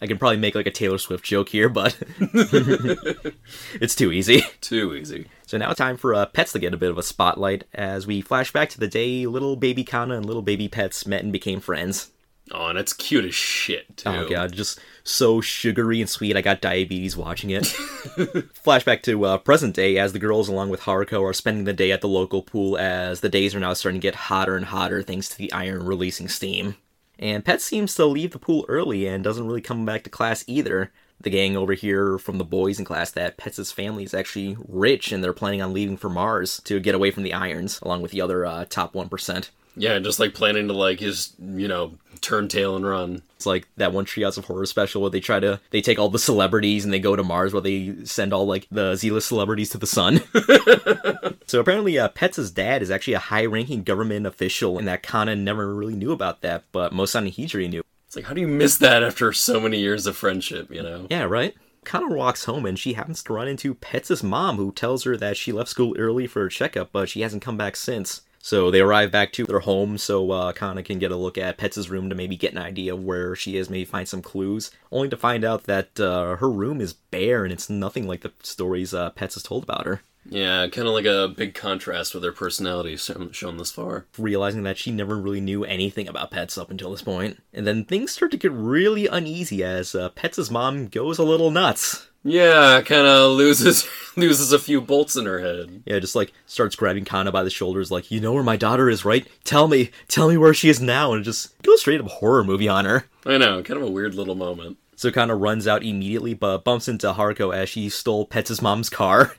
I can probably make a Taylor Swift joke here, but it's too easy. So now it's time for Pets to get a bit of a spotlight as we flash back to the day little baby Kana and little baby Pets met and became friends. Oh, and it's cute as shit, too. Oh, God, just so sugary and sweet. I got diabetes watching it. Flashback to present day as the girls, along with Haruko, are spending the day at the local pool as the days are now starting to get hotter and hotter thanks to the iron releasing steam. And Pet seems to leave the pool early and doesn't really come back to class either. The gang over here from the boys in class that Pets' family is actually rich and they're planning on leaving for Mars to get away from the irons, along with the other top 1%. Yeah, just, planning to, just, turn tail and run. It's like that one Treehouse of Horror special where they take all the celebrities and they go to Mars where they send all, the Z-list celebrities to the sun. So apparently Pets' dad is actually a high-ranking government official and that Kana never really knew about that, but Mosan and Hijiri knew. It's how do you miss that after so many years of friendship, Yeah, right? Kana walks home and she happens to run into Pets' mom who tells her that she left school early for a checkup, but she hasn't come back since. So they arrive back to their home so Kana can get a look at Pets' room to maybe get an idea of where she is, maybe find some clues, only to find out that her room is bare and it's nothing like the stories Pets has told about her. Yeah, kind of like a big contrast with her personality shown this far. Realizing that she never really knew anything about pets up until this point. And then things start to get really uneasy as Pets' mom goes a little nuts. Yeah, kind of loses a few bolts in her head. Yeah, just like starts grabbing Kana by the shoulders like, you know where my daughter is, right? Tell me where she is now. And it just goes straight up horror movie on her. I know, kind of a weird little moment. So Kana runs out immediately, but bumps into Haruko as she stole Pets' mom's car.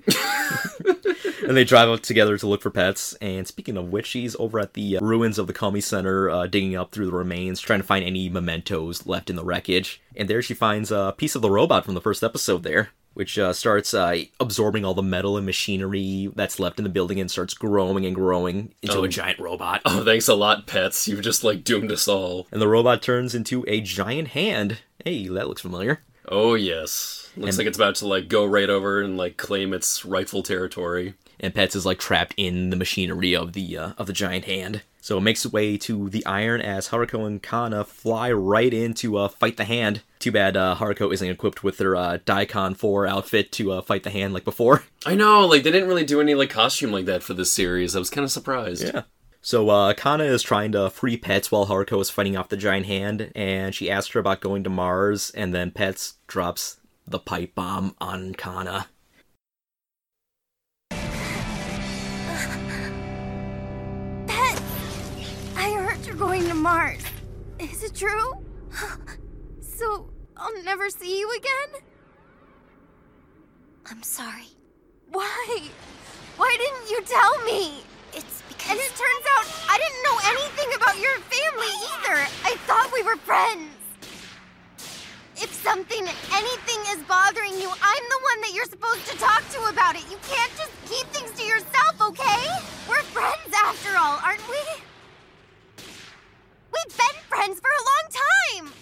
And they drive up together to look for Pets. And speaking of which, she's over at the ruins of the Kami Center, digging up through the remains, trying to find any mementos left in the wreckage. And there she finds a piece of the robot from the first episode there, which starts absorbing all the metal and machinery that's left in the building and starts growing and growing into a giant robot. Oh, thanks a lot, Pets. You've just, doomed us all. And the robot turns into a giant hand. Hey, that looks familiar. Oh, yes. Looks like it's about to, go right over and, claim its rightful territory. And Pets is, trapped in the machinery of the giant hand. So it makes its way to the iron as Haruko and Kana fly right in to fight the hand. Too bad Haruko isn't equipped with their Daikon 4 outfit to fight the hand like before. I know, they didn't really do any costume like that for this series. I was kind of surprised. Yeah. So Kana is trying to free Pets while Haruko is fighting off the giant hand, and she asks her about going to Mars, and then Pets drops the pipe bomb on Kana. Pets! I heard you're going to Mars. Is it true? So I'll never see you again? I'm sorry. Why? Why didn't you tell me? It's because... And it turns out I didn't know anything about your family either. I thought we were friends. If anything is bothering you, I'm the one that you're supposed to talk to about it. You can't just keep things to yourself, okay? We're friends after all, aren't we? We've been friends for a long time.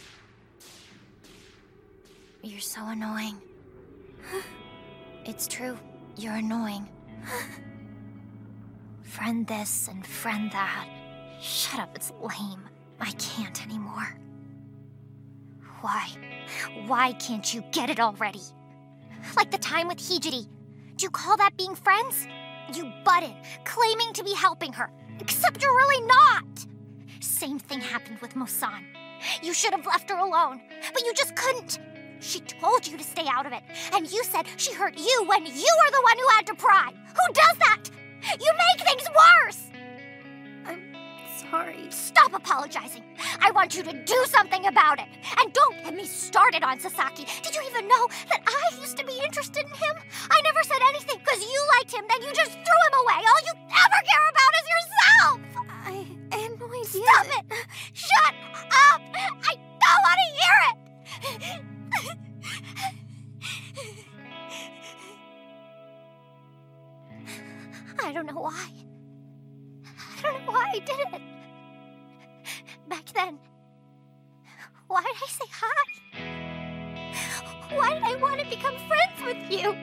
You're so annoying. It's true. You're annoying. Friend this and friend that. Shut up, it's lame. I can't anymore. Why? Why can't you get it already? Like the time with Hibajiri. Do you call that being friends? You butted, claiming to be helping her, except you're really not. Same thing happened with Mosan. You should have left her alone, but you just couldn't. She told you to stay out of it, and you said she hurt you when you were the one who had to pry. Who does that? You make things worse! I'm sorry. Stop apologizing. I want you to do something about it. And don't get me started on Sasaki. Did you even know that I used to be interested in him? I never said anything because you liked him, then you just threw him away. All you ever care about is yourself! I had no idea. Stop it! Shut up! I don't want to hear it! I don't know why. I don't know why I did it. Back then, why did I say hi? Why did I want to become friends with you?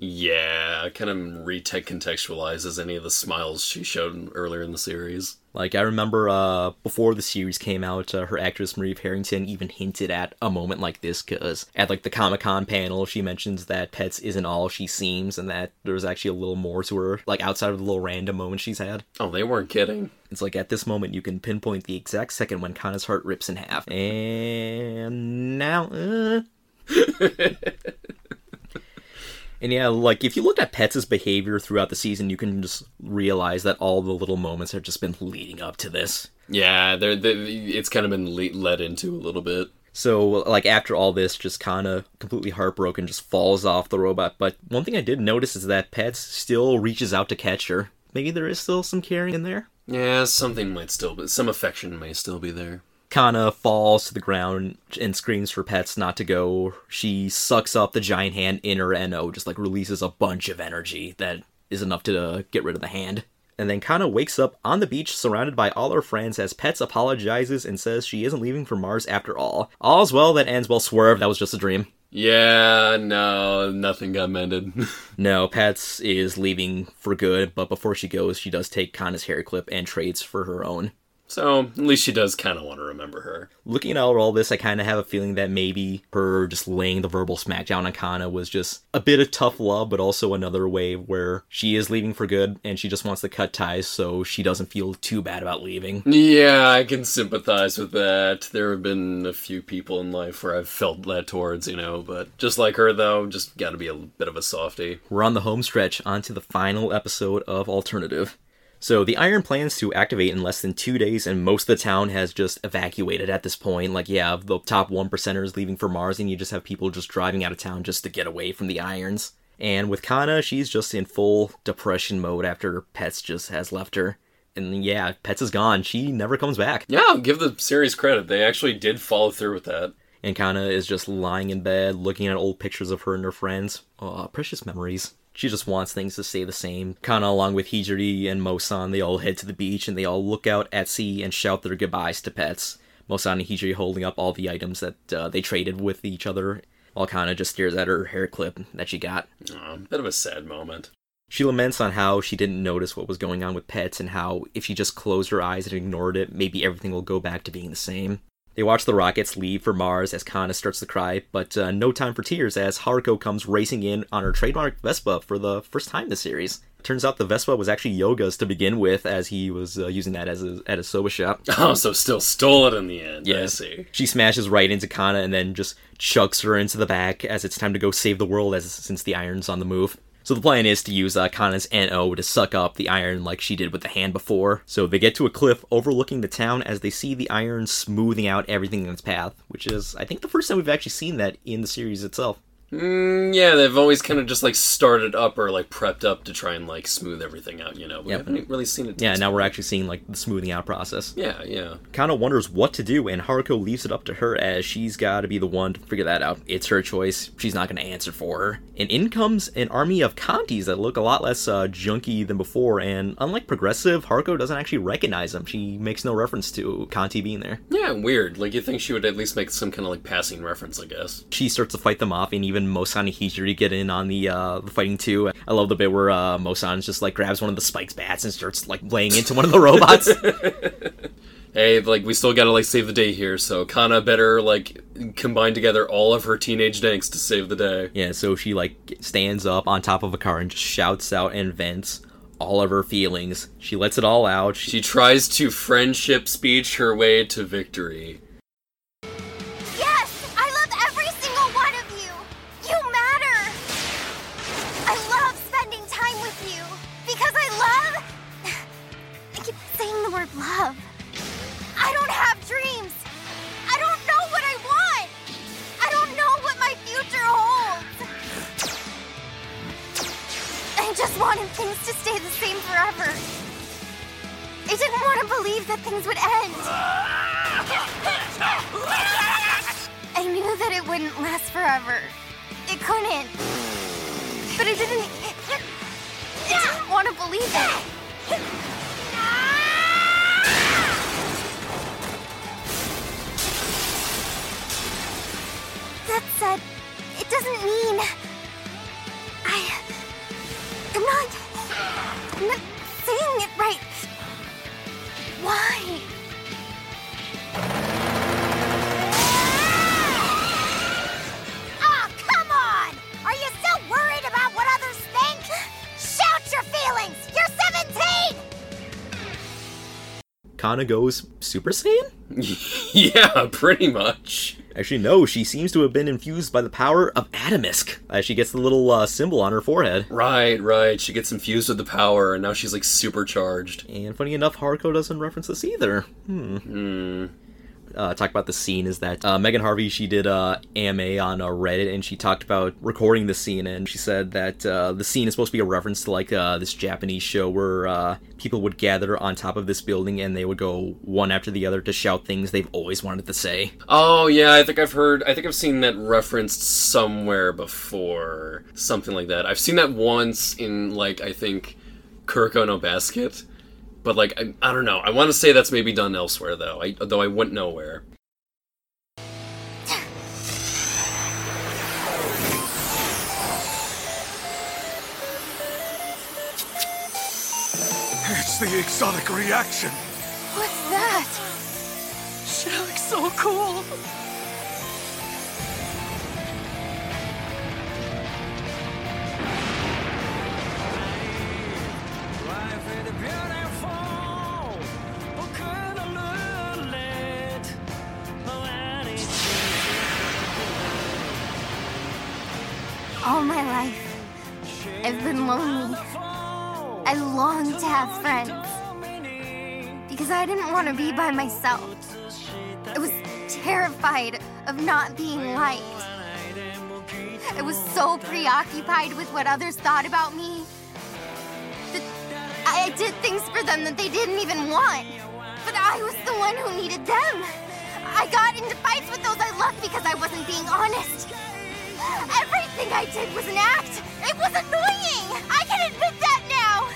Yeah, kind of contextualizes any of the smiles she showed earlier in the series. I remember before the series came out, her actress Marieve Herington even hinted at a moment like this, because at the Comic-Con panel, she mentions that Pets isn't all she seems, and that there's actually a little more to her, outside of the little random moments she's had. Oh, they weren't kidding. It's at this moment, you can pinpoint the exact second when Kana's heart rips in half. And now... And yeah, like, if you look at Pets' behavior throughout the season, you can just realize that all the little moments have just been leading up to this. Yeah, it's kind of been led into a little bit. So, like, after all this, just kind of completely heartbroken, just falls off the robot. But one thing I did notice is that Pets still reaches out to catch her. Maybe there is still some caring in there? Yeah, something might still be... Some affection may still be there. Kana falls to the ground and screams for Pets not to go. She sucks up the giant hand in her Anno, just like releases a bunch of energy that is enough to get rid of the hand. And then Kana wakes up on the beach surrounded by all her friends as Pets apologizes and says she isn't leaving for Mars after all. All's well that ends well, Swerve. That was just a dream. Yeah, no, nothing got mended. No, Pets is leaving for good, but before she goes, she does take Kana's hair clip and trades for her own. So, at least she does kind of want to remember her. Looking at all this, I kind of have a feeling that maybe her just laying the verbal smackdown on Kana was just a bit of tough love, but also another way where she is leaving for good, and she just wants to cut ties so she doesn't feel too bad about leaving. Yeah, I can sympathize with that. There have been a few people in life where I've felt that towards, you know, but just like her, though, just gotta be a bit of a softie. We're on the home stretch, onto the final episode of Alternative. So the Iron plans to activate in less than 2 days, and most of the town has just evacuated at this point. Like, yeah, the top 1%ers leaving for Mars, and you just have people just driving out of town just to get away from the Irons. And with Kana, she's just in full depression mode after Pets just has left her. And yeah, Pets is gone. She never comes back. Yeah, I'll give the series credit. They actually did follow through with that. And Kana is just lying in bed, looking at old pictures of her and her friends. Aw, precious memories. She just wants things to stay the same. Kana, along with Hijiri and Mosan, they all head to the beach and they all look out at sea and shout their goodbyes to Pets. Mosan and Hijiri holding up all the items that they traded with each other, while Kana just stares at her hair clip that she got. Aw, bit of a sad moment. She laments on how she didn't notice what was going on with Pets and how if she just closed her eyes and ignored it, maybe everything will go back to being the same. They watch the rockets leave for Mars as Kana starts to cry, but no time for tears as Haruko comes racing in on her trademark Vespa for the first time this series. Turns out the Vespa was actually Yoga's to begin with, as he was using that as at a soba shop. Oh, so still stole it in the end. Yeah. I see. She smashes right into Kana and then just chucks her into the back as it's time to go save the world since the Iron's on the move. So the plan is to use Kana's N.O. to suck up the Iron like she did with the hand before. So they get to a cliff overlooking the town as they see the Iron smoothing out everything in its path, which is, I think, the first time we've actually seen that in the series itself. Yeah, they've always kind of just, like, started up or, like, prepped up to try and, like, smooth everything out, you know? We haven't really seen it. Yeah, now we're actually seeing, like, the smoothing out process. Yeah, yeah. Kana wonders what to do, and Haruko leaves it up to her as she's got to be the one to figure that out. It's her choice. She's not going to answer for her. And in comes an army of Kantis that look a lot less junky than before, and unlike Progressive, Haruko doesn't actually recognize them. She makes no reference to Kanti being there. Yeah, weird. Like, you'd think she would at least make some kind of, like, passing reference, I guess. She starts to fight them off, and even Mosan and Hijiri get in on the fighting too. I love the bit where Mosan just like grabs one of the Spike's bats and starts like laying into one of the robots. Hey, like we still gotta like save the day here, so Kana better like combine together all of her teenage angst to save the day. Yeah, so she like stands up on top of a car and just shouts out and vents all of her feelings. She lets it all out. She tries to friendship speech her way to victory. Love. I don't have dreams. I don't know what I want. I don't know what my future holds. I just wanted things to stay the same forever. I didn't want to believe that things would end. I knew that it wouldn't last forever. It couldn't. But I didn't want to believe it. That said, it doesn't mean... I'm not saying it right. Why? Oh, come on! Are you still worried about what others think? Shout your feelings! You're 17! Kana goes Super Saiyan? Yeah, pretty much. Actually, no, she seems to have been infused by the power of Adamisk. She gets the little symbol on her forehead. Right. She gets infused with the power, and now she's, like, supercharged. And funny enough, Haruko doesn't reference this either. Talk about the scene is that Megan Harvey, she did AMA on Reddit, and she talked about recording the scene, and she said that the scene is supposed to be a reference to, like, this Japanese show where people would gather on top of this building and they would go one after the other to shout things they've always wanted to say. Oh yeah, I think I've seen that referenced somewhere before, something like that. I've seen that once in, like, I think Kuroko no Basket. But, like, I don't know. I want to say that's maybe done elsewhere, though. Though I went nowhere. It's the exotic reaction. What's that? She looks so cool. All my life, I've been lonely. I long to have friends, because I didn't want to be by myself. I was terrified of not being liked. I was so preoccupied with what others thought about me. I did things for them that they didn't even want. But I was the one who needed them. I got into fights with those I loved because I wasn't being honest. Everything I did was an act. It was annoying. I can admit that now.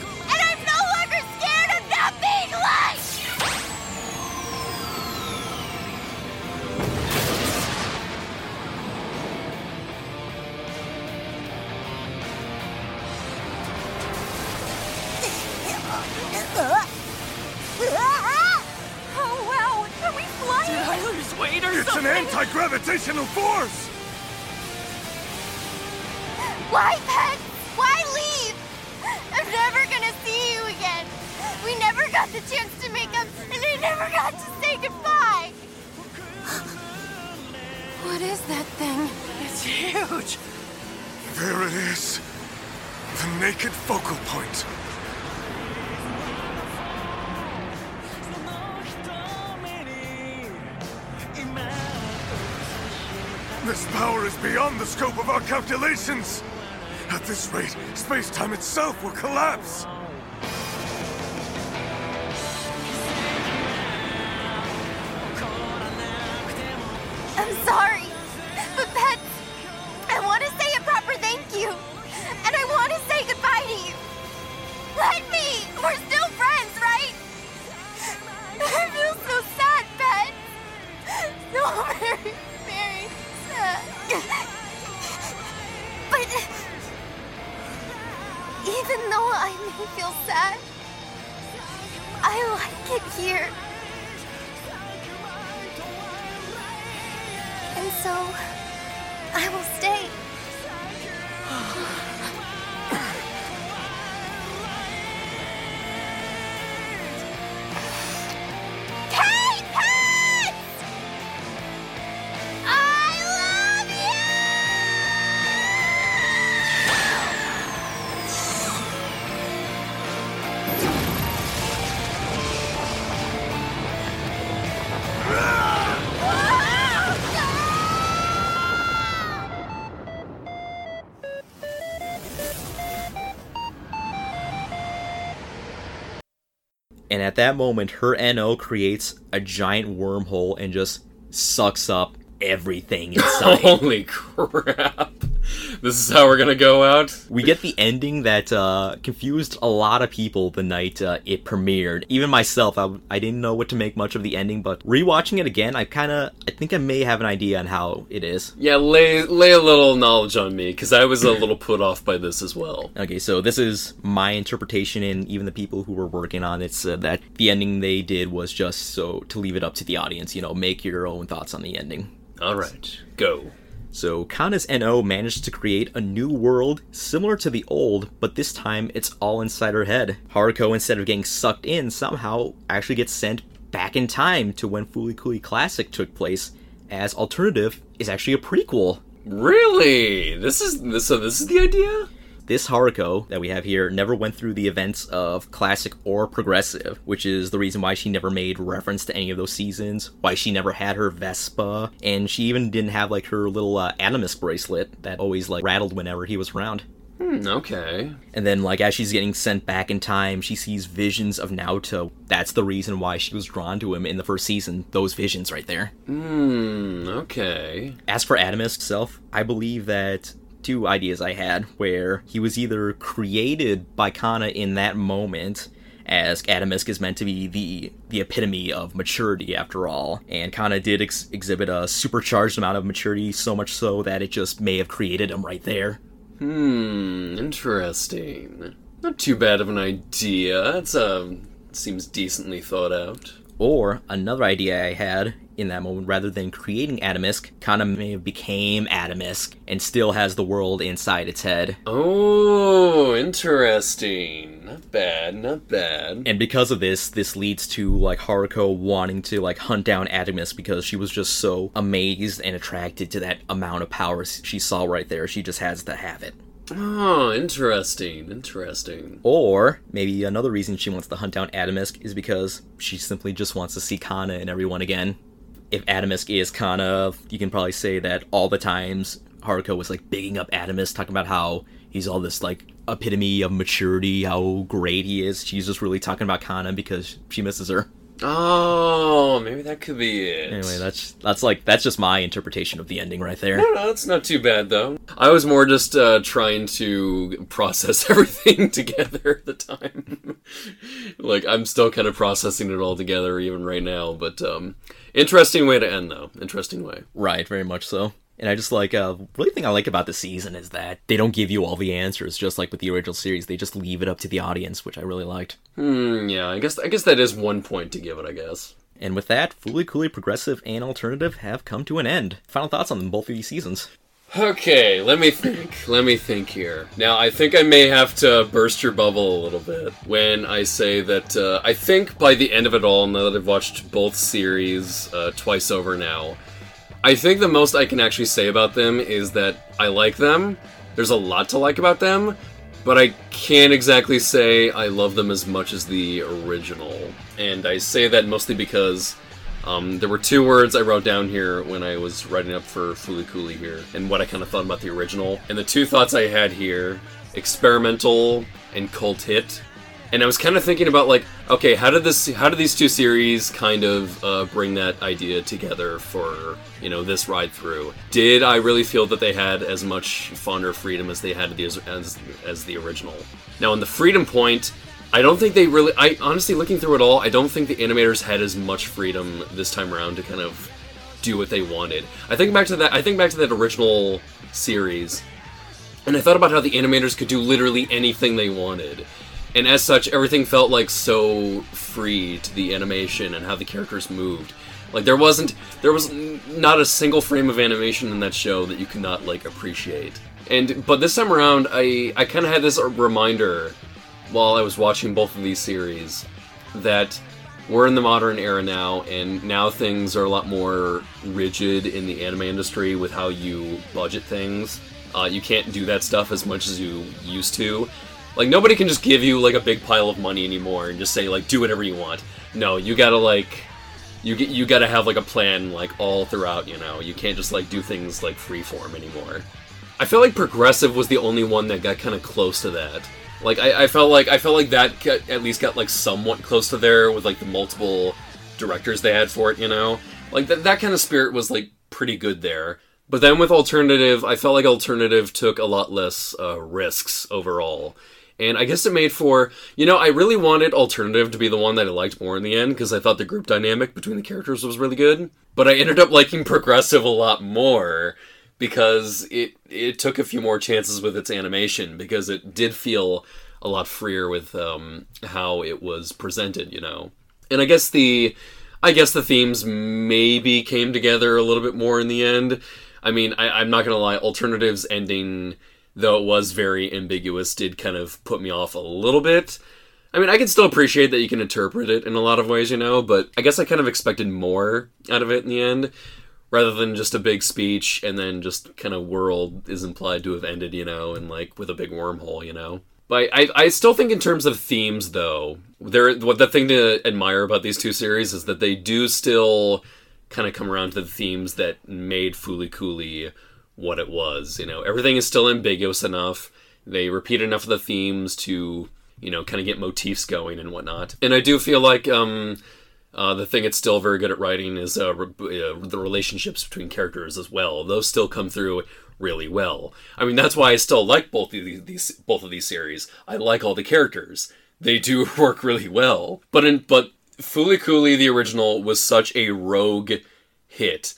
And I'm no longer scared of not being liked. Oh, wow. Are we flying? Did I lose weight or something? It's an anti-gravitational force. Why, Pet? Why leave? I'm never gonna see you again. We never got the chance to make up, and I never got to say goodbye. What is that thing? It's huge. There it is. The naked focal point. This power is beyond the scope of our calculations. At this rate, space-time itself will collapse! I'm sorry, but Pet, I want to say a proper thank you, and I want to say goodbye to you. Let me! We're still friends, right? I feel so sad, Pet. So very, very sad. But... even though I may feel sad, I like it here. And so, I will stay. And at that moment, her NO creates a giant wormhole and just sucks up everything inside. Holy crap. This is how we're gonna go out? We get the ending that confused a lot of people the night it premiered. Even myself, I didn't know what to make much of the ending, but rewatching it again, I think I may have an idea on how it is. Yeah, lay a little knowledge on me, because I was a little put off by this as well. Okay, so this is my interpretation, and even the people who were working on it said that the ending they did was just so to leave it up to the audience, you know, make your own thoughts on the ending. All right, go. So, Kana's NO managed to create a new world similar to the old, but this time it's all inside her head. Haruko, instead of getting sucked in, somehow actually gets sent back in time to when Fooly Cooly Classic took place, as Alternative is actually a prequel. Really? This is the idea? This Haruko that we have here never went through the events of classic or progressive, which is the reason why she never made reference to any of those seasons, why she never had her Vespa, and she even didn't have, like, her little Adamisk bracelet that always, like, rattled whenever he was around. Okay. And then, like, as she's getting sent back in time, she sees visions of Naoto. That's the reason why she was drawn to him in the first season, those visions right there. Okay. As for Adamisk himself, I believe that... two ideas I had, where he was either created by Kana in that moment, as Adamisk is meant to be the epitome of maturity after all, and Kana did exhibit a supercharged amount of maturity, so much so that it just may have created him right there. Interesting. Not too bad of an idea. It seems decently thought out. Or, another idea I had in that moment, rather than creating Adamisk, Kana may have became Adamisk and still has the world inside its head. Oh, interesting. Not bad, not bad. And because of this, this leads to, like, Haruko wanting to, like, hunt down Adamisk because she was just so amazed and attracted to that amount of power she saw right there. She just has to have it. Oh, interesting. Or, maybe another reason she wants to hunt down Adamisk is because she simply just wants to see Kana and everyone again. If Adamisk is Kana, you can probably say that all the times Haruko was, like, bigging up Adamisk, talking about how he's all this, like, epitome of maturity, how great he is. She's just really talking about Kana because she misses her. Oh, maybe that could be it. Anyway, that's just my interpretation of the ending right there. No, that's not too bad, though. I was more just trying to process everything together at the time. Like, I'm still kind of processing it all together even right now, but interesting way to end, though. Interesting way. Right, very much so. And I just, like, really thing I like about the season is that they don't give you all the answers, just like with the original series. They just leave it up to the audience, which I really liked. Yeah, I guess that is one point to give it, I guess. And with that, Fooly Cooly Progressive and Alternative have come to an end. Final thoughts on both of these seasons? Okay, let me think here. Now, I think I may have to burst your bubble a little bit when I say that I think by the end of it all, now that I've watched both series twice over now, I think the most I can actually say about them is that I like them, there's a lot to like about them, but I can't exactly say I love them as much as the original. And I say that mostly because there were two words I wrote down here when I was writing up for Fooly Cooly here, and what I kind of thought about the original. And the two thoughts I had here, experimental and cult hit. And I was kind of thinking about, like, okay, how did these two series kind of bring that idea together for, you know, this ride through? Did I really feel that they had as much fun or freedom as they had as the original? Now, on the freedom point, I don't think they really... I honestly, looking through it all, I don't think the animators had as much freedom this time around to kind of do what they wanted. I think back to that original series, and I thought about how the animators could do literally anything they wanted. And as such, everything felt, like, so free to the animation and how the characters moved. Like, there was not a single frame of animation in that show that you could not, like, appreciate. But this time around, I kind of had this reminder while I was watching both of these series that we're in the modern era now, and now things are a lot more rigid in the anime industry with how you budget things. You can't do that stuff as much as you used to. Like, nobody can just give you, like, a big pile of money anymore and just say, like, do whatever you want. No, you gotta, like, you gotta have, like, a plan, like, all throughout, you know? You can't just, like, do things, like, freeform anymore. I feel like Progressive was the only one that got kind of close to that. Like, I felt like that at least got, like, somewhat close to there with, like, the multiple directors they had for it, you know? Like, that kind of spirit was, like, pretty good there. But then with Alternative, I felt like Alternative took a lot less risks overall. And I guess it made for, you know, I really wanted Alternative to be the one that I liked more in the end, because I thought the group dynamic between the characters was really good. But I ended up liking Progressive a lot more, because it took a few more chances with its animation, because it did feel a lot freer with how it was presented, you know. And I guess the themes maybe came together a little bit more in the end. I mean, I'm not going to lie, Alternative's ending... though it was very ambiguous, did kind of put me off a little bit. I mean, I can still appreciate that you can interpret it in a lot of ways, you know, but I guess I kind of expected more out of it in the end. rather than just a big speech and then just kind of world is implied to have ended, you know, and like with a big wormhole, you know. But I still think in terms of themes, though, the thing to admire about these two series is that they do still kind of come around to the themes that made Fooly Cooly what it was, you know. Everything is still ambiguous enough. They repeat enough of the themes to, you know, kind of get motifs going and whatnot. And I do feel like the thing it's still very good at writing is the relationships between characters as well. Those still come through really well. I mean, that's why I still like both of these series. I like all the characters. They do work really well. But Fooly Cooly, the original, was such a rogue hit.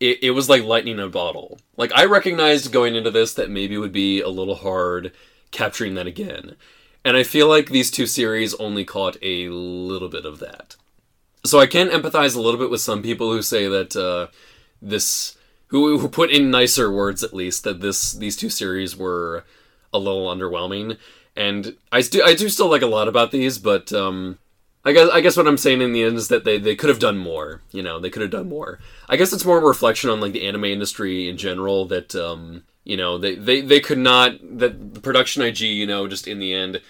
It was like lightning in a bottle. Like, I recognized going into this that maybe it would be a little hard capturing that again. And I feel like these two series only caught a little bit of that. So I can empathize a little bit with some people who say that who put in nicer words, at least, that these two series were a little underwhelming. And I do still like a lot about these, but I guess what I'm saying in the end is that they could have done more. You know, they could have done more. I guess it's more of a reflection on, like, the anime industry in general that, you know, they could not... That the Production IG, you know, just in the end,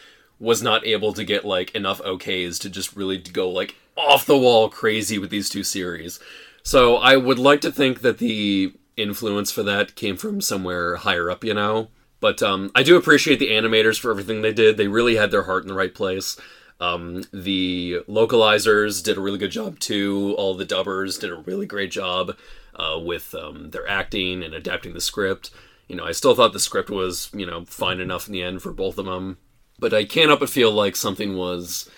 was not able to get, like, enough OKs to just really go, like, off-the-wall crazy with these two series. So I would like to think that the influence for that came from somewhere higher up, you know? But I do appreciate the animators for everything they did. They really had their heart in the right place. The localizers did a really good job, too. All the dubbers did a really great job with their acting and adapting the script. You know, I still thought the script was, you know, fine enough in the end for both of them. But I can't help but feel like something was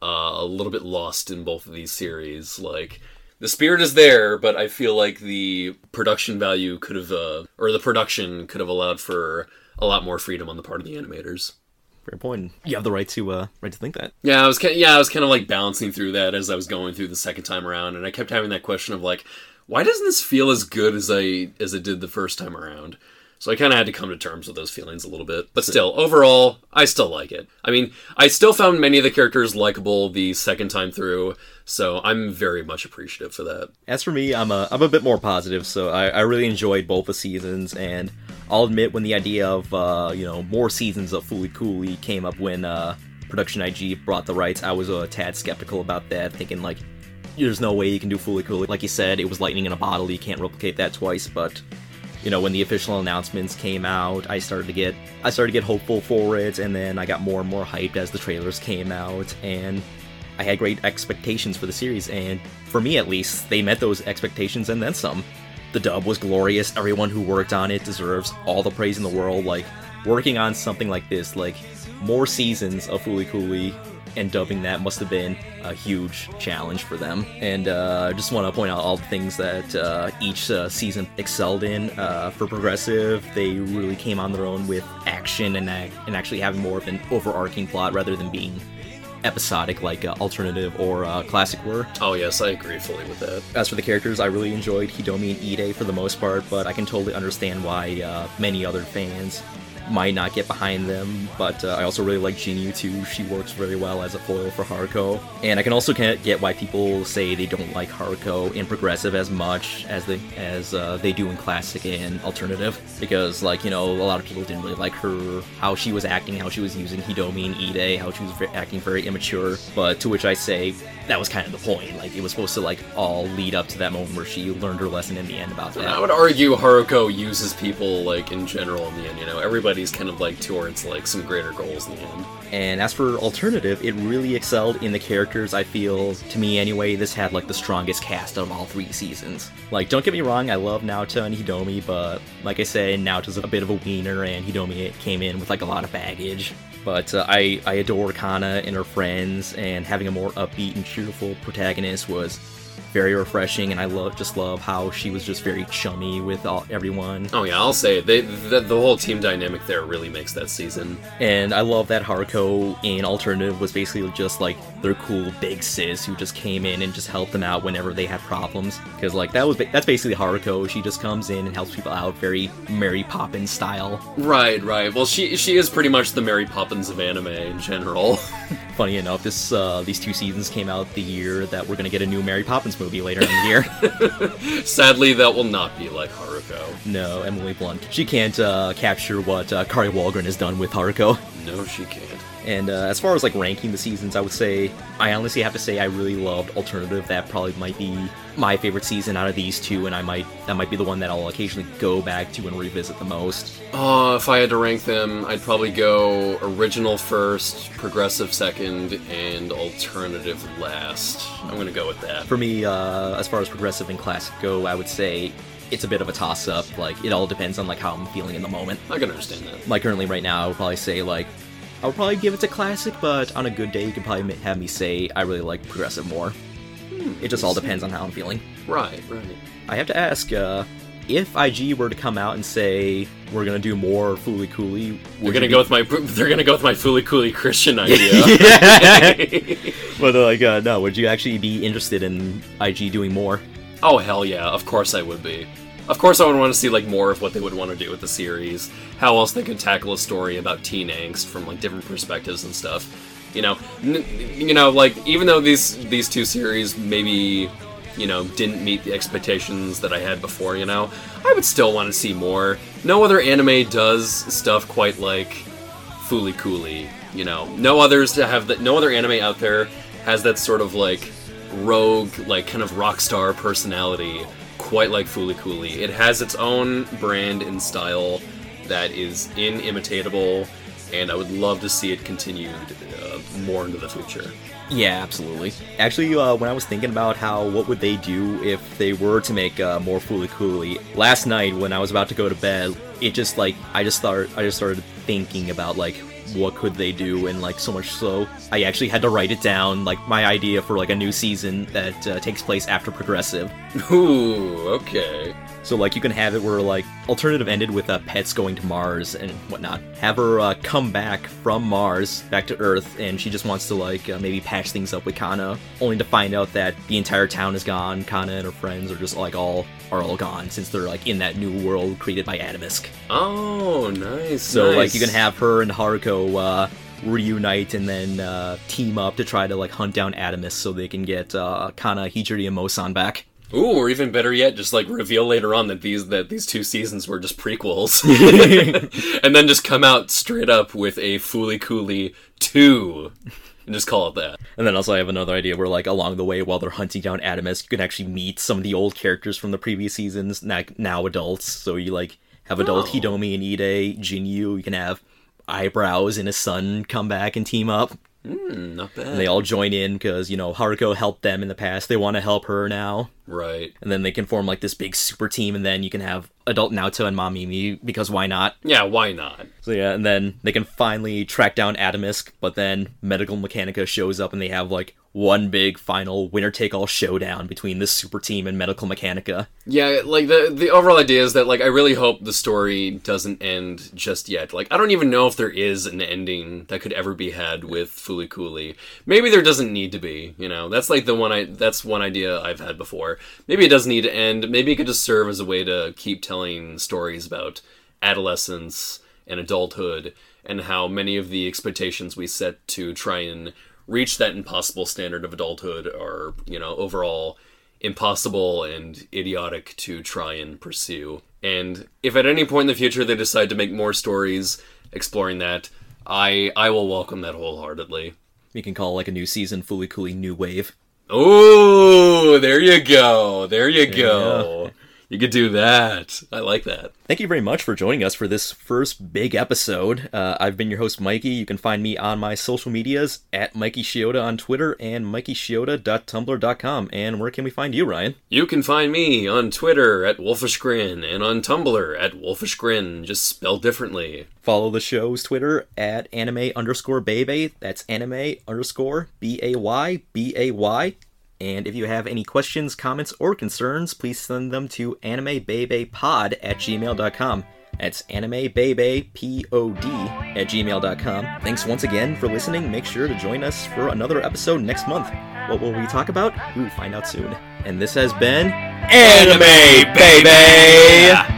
a little bit lost in both of these series. Like... The spirit is there, but I feel like the production value could have, or the production could have allowed for a lot more freedom on the part of the animators. Fair point. You have the right to think that. Yeah, I was kind of like balancing through that as I was going through the second time around, and I kept having that question of like, why doesn't this feel as good as it did the first time around? So I kind of had to come to terms with those feelings a little bit. But still, overall, I still like it. I mean, I still found many of the characters likable the second time through, so I'm very much appreciative for that. As for me, I'm a bit more positive, so I really enjoyed both the seasons, and I'll admit when the idea of, you know, more seasons of Fooly Cooly came up when Production IG brought the rights, I was a tad skeptical about that, thinking, like, there's no way you can do Fooly Cooly. Like you said, it was lightning in a bottle, you can't replicate that twice, but... You know, when the official announcements came out, I started to get hopeful for it, and then I got more and more hyped as the trailers came out, and I had great expectations for the series, and for me at least, they met those expectations and then some. The dub was glorious. Everyone who worked on it deserves all the praise in the world. Like, working on something like this, like, more seasons of Fooly Cooly and dubbing that must have been a huge challenge for them. And I just want to point out all the things that each season excelled in. For Progressive, they really came on their own with action and actually having more of an overarching plot rather than being episodic like Alternative or Classic were. Oh yes, I agree fully with that. As for the characters, I really enjoyed Hidomi and Ide for the most part, but I can totally understand why many other fans might not get behind them, but I also really like Jinyu too. She works very well as a foil for Haruko, and I can also kind of get why people say they don't like Haruko in Progressive as much as they do in Classic and Alternative, because, like, you know, a lot of people didn't really like her, how she was acting, how she was using Hidomi and Ide, how she was acting very immature, but to which I say that was kind of the point. Like, it was supposed to, like, all lead up to that moment where she learned her lesson in the end about that. And I would argue Haruko uses people, like, in general in the end, you know, everybody he's kind of like towards like some greater goals in the end. And as for Alternative, it really excelled in the characters. I feel, to me anyway, this had like the strongest cast of all three seasons. Like, don't get me wrong, I love Naota and Hidomi, but like I said, Naota's a bit of a wiener and Hidomi came in with like a lot of baggage. But I adore Kana and her friends, and having a more upbeat and cheerful protagonist was very refreshing, and I just love how she was just very chummy with everyone. Oh yeah, I'll say it. The whole team dynamic there really makes that season. And I love that Haruko in Alternative was basically just like their cool big sis who just came in and just helped them out whenever they had problems. Because like that's basically Haruko. She just comes in and helps people out, very Mary Poppins style. Right. Well, she is pretty much the Mary Poppins of anime in general. Funny enough, this these two seasons came out the year that we're going to get a new Mary Poppins movie later in the year. Sadly, that will not be like Haruko. No, Emily Blunt. She can't capture what Kari Wahlgren has done with Haruko. No, she can't. And as far as like ranking the seasons, I would say, I honestly have to say I really loved Alternative. That probably might be my favorite season out of these two, and that might be the one that I'll occasionally go back to and revisit the most. If I had to rank them, I'd probably go original first, progressive second, and alternative last. I'm gonna go with that. For me, as far as progressive and classic go, I would say it's a bit of a toss-up. Like, it all depends on like how I'm feeling in the moment. I can understand that. Like, currently right now, I would probably say like I would probably give it to classic, but on a good day, you could probably have me say I really like progressive more. It just all depends on how I'm feeling. Right, right. I have to ask, if IG were to come out and say we're gonna do more Fooly Cooly, they're gonna go with my Fooly Cooly Christian idea. But like, no, would you actually be interested in IG doing more? Oh hell yeah! Of course I would be. Of course I would want to see like more of what they would want to do with the series. How else they could tackle a story about teen angst from like different perspectives and stuff. You know, like, even though these two series maybe, you know, didn't meet the expectations that I had before, you know, I would still want to see more. No other anime does stuff quite like Fooly Cooly, you know. No other anime out there has that sort of, like, rogue, like, kind of rock star personality quite like Fooly Cooly. It has its own brand and style that is inimitable, and I would love to see it continued more into the future. Yeah, absolutely. Actually, when I was thinking about what would they do if they were to make more Fooly Cooly, last night when I was about to go to bed, it just like I just started thinking about like what could they do, and like so much so I actually had to write it down, like my idea for like a new season that takes place after Progressive. Ooh, okay. So, like, you can have it where, like, Alternative ended with pets going to Mars and whatnot. Have her come back from Mars, back to Earth, and she just wants to, like, maybe patch things up with Kana, only to find out that the entire town is gone. Kana and her friends are just, like, all gone, since they're, like, in that new world created by Adamisk. Oh, nice. So, nice. Like, you can have her and Haruko reunite and then team up to try to, like, hunt down Adamisk so they can get Kana, Hijiri, and Mo-san back. Ooh, or even better yet, just like reveal later on that these two seasons were just prequels, and then just come out straight up with a Fooly Cooly 2, and just call it that. And then also I have another idea where, like, along the way while they're hunting down Adamisk, you can actually meet some of the old characters from the previous seasons, now adults. So you like have adult Hidomi and Ide, Jinyu. You can have Eyebrows and his son come back and team up. Not bad. And they all join in because, you know, Haruko helped them in the past. They want to help her now. Right. And then they can form, like, this big super team, and then you can have adult Naoto and Mamimi, because why not? Yeah, why not? So, yeah, and then they can finally track down Adamisk, but then Medical Mechanica shows up, and they have, like, one big final winner-take-all showdown between this super team and Medical Mechanica. Yeah, like, the overall idea is that, like, I really hope the story doesn't end just yet. Like, I don't even know if there is an ending that could ever be had with Fooly Cooly. Maybe there doesn't need to be, you know? That's, like, that's one idea I've had before. Maybe it doesn't need to end. Maybe it could just serve as a way to keep telling stories about adolescence and adulthood and how many of the expectations we set to try and reach that impossible standard of adulthood are, you know, overall impossible and idiotic to try and pursue. And if at any point in the future they decide to make more stories exploring that, I will welcome that wholeheartedly. We can call, like, a new season Fooly Cooly New Wave. Oh, there you go. There you go. Yeah. You could do that. I like that. Thank you very much for joining us for this first big episode. I've been your host, Mikey. You can find me on my social medias at Mikey Shioda on Twitter and MikeyShioda.tumblr.com. And where can we find you, Ryan? You can find me on Twitter at WolfishGrin and on Tumblr at WolfishGrin, just spelled differently. Follow the show's Twitter at anime_baybay. That's anime_BAYBAY. And if you have any questions, comments, or concerns, please send them to animebaybaypod@gmail.com. That's animebaybaypod@gmail.com. Thanks once again for listening. Make sure to join us for another episode next month. What will we talk about? We'll find out soon. And this has been Anime Baby!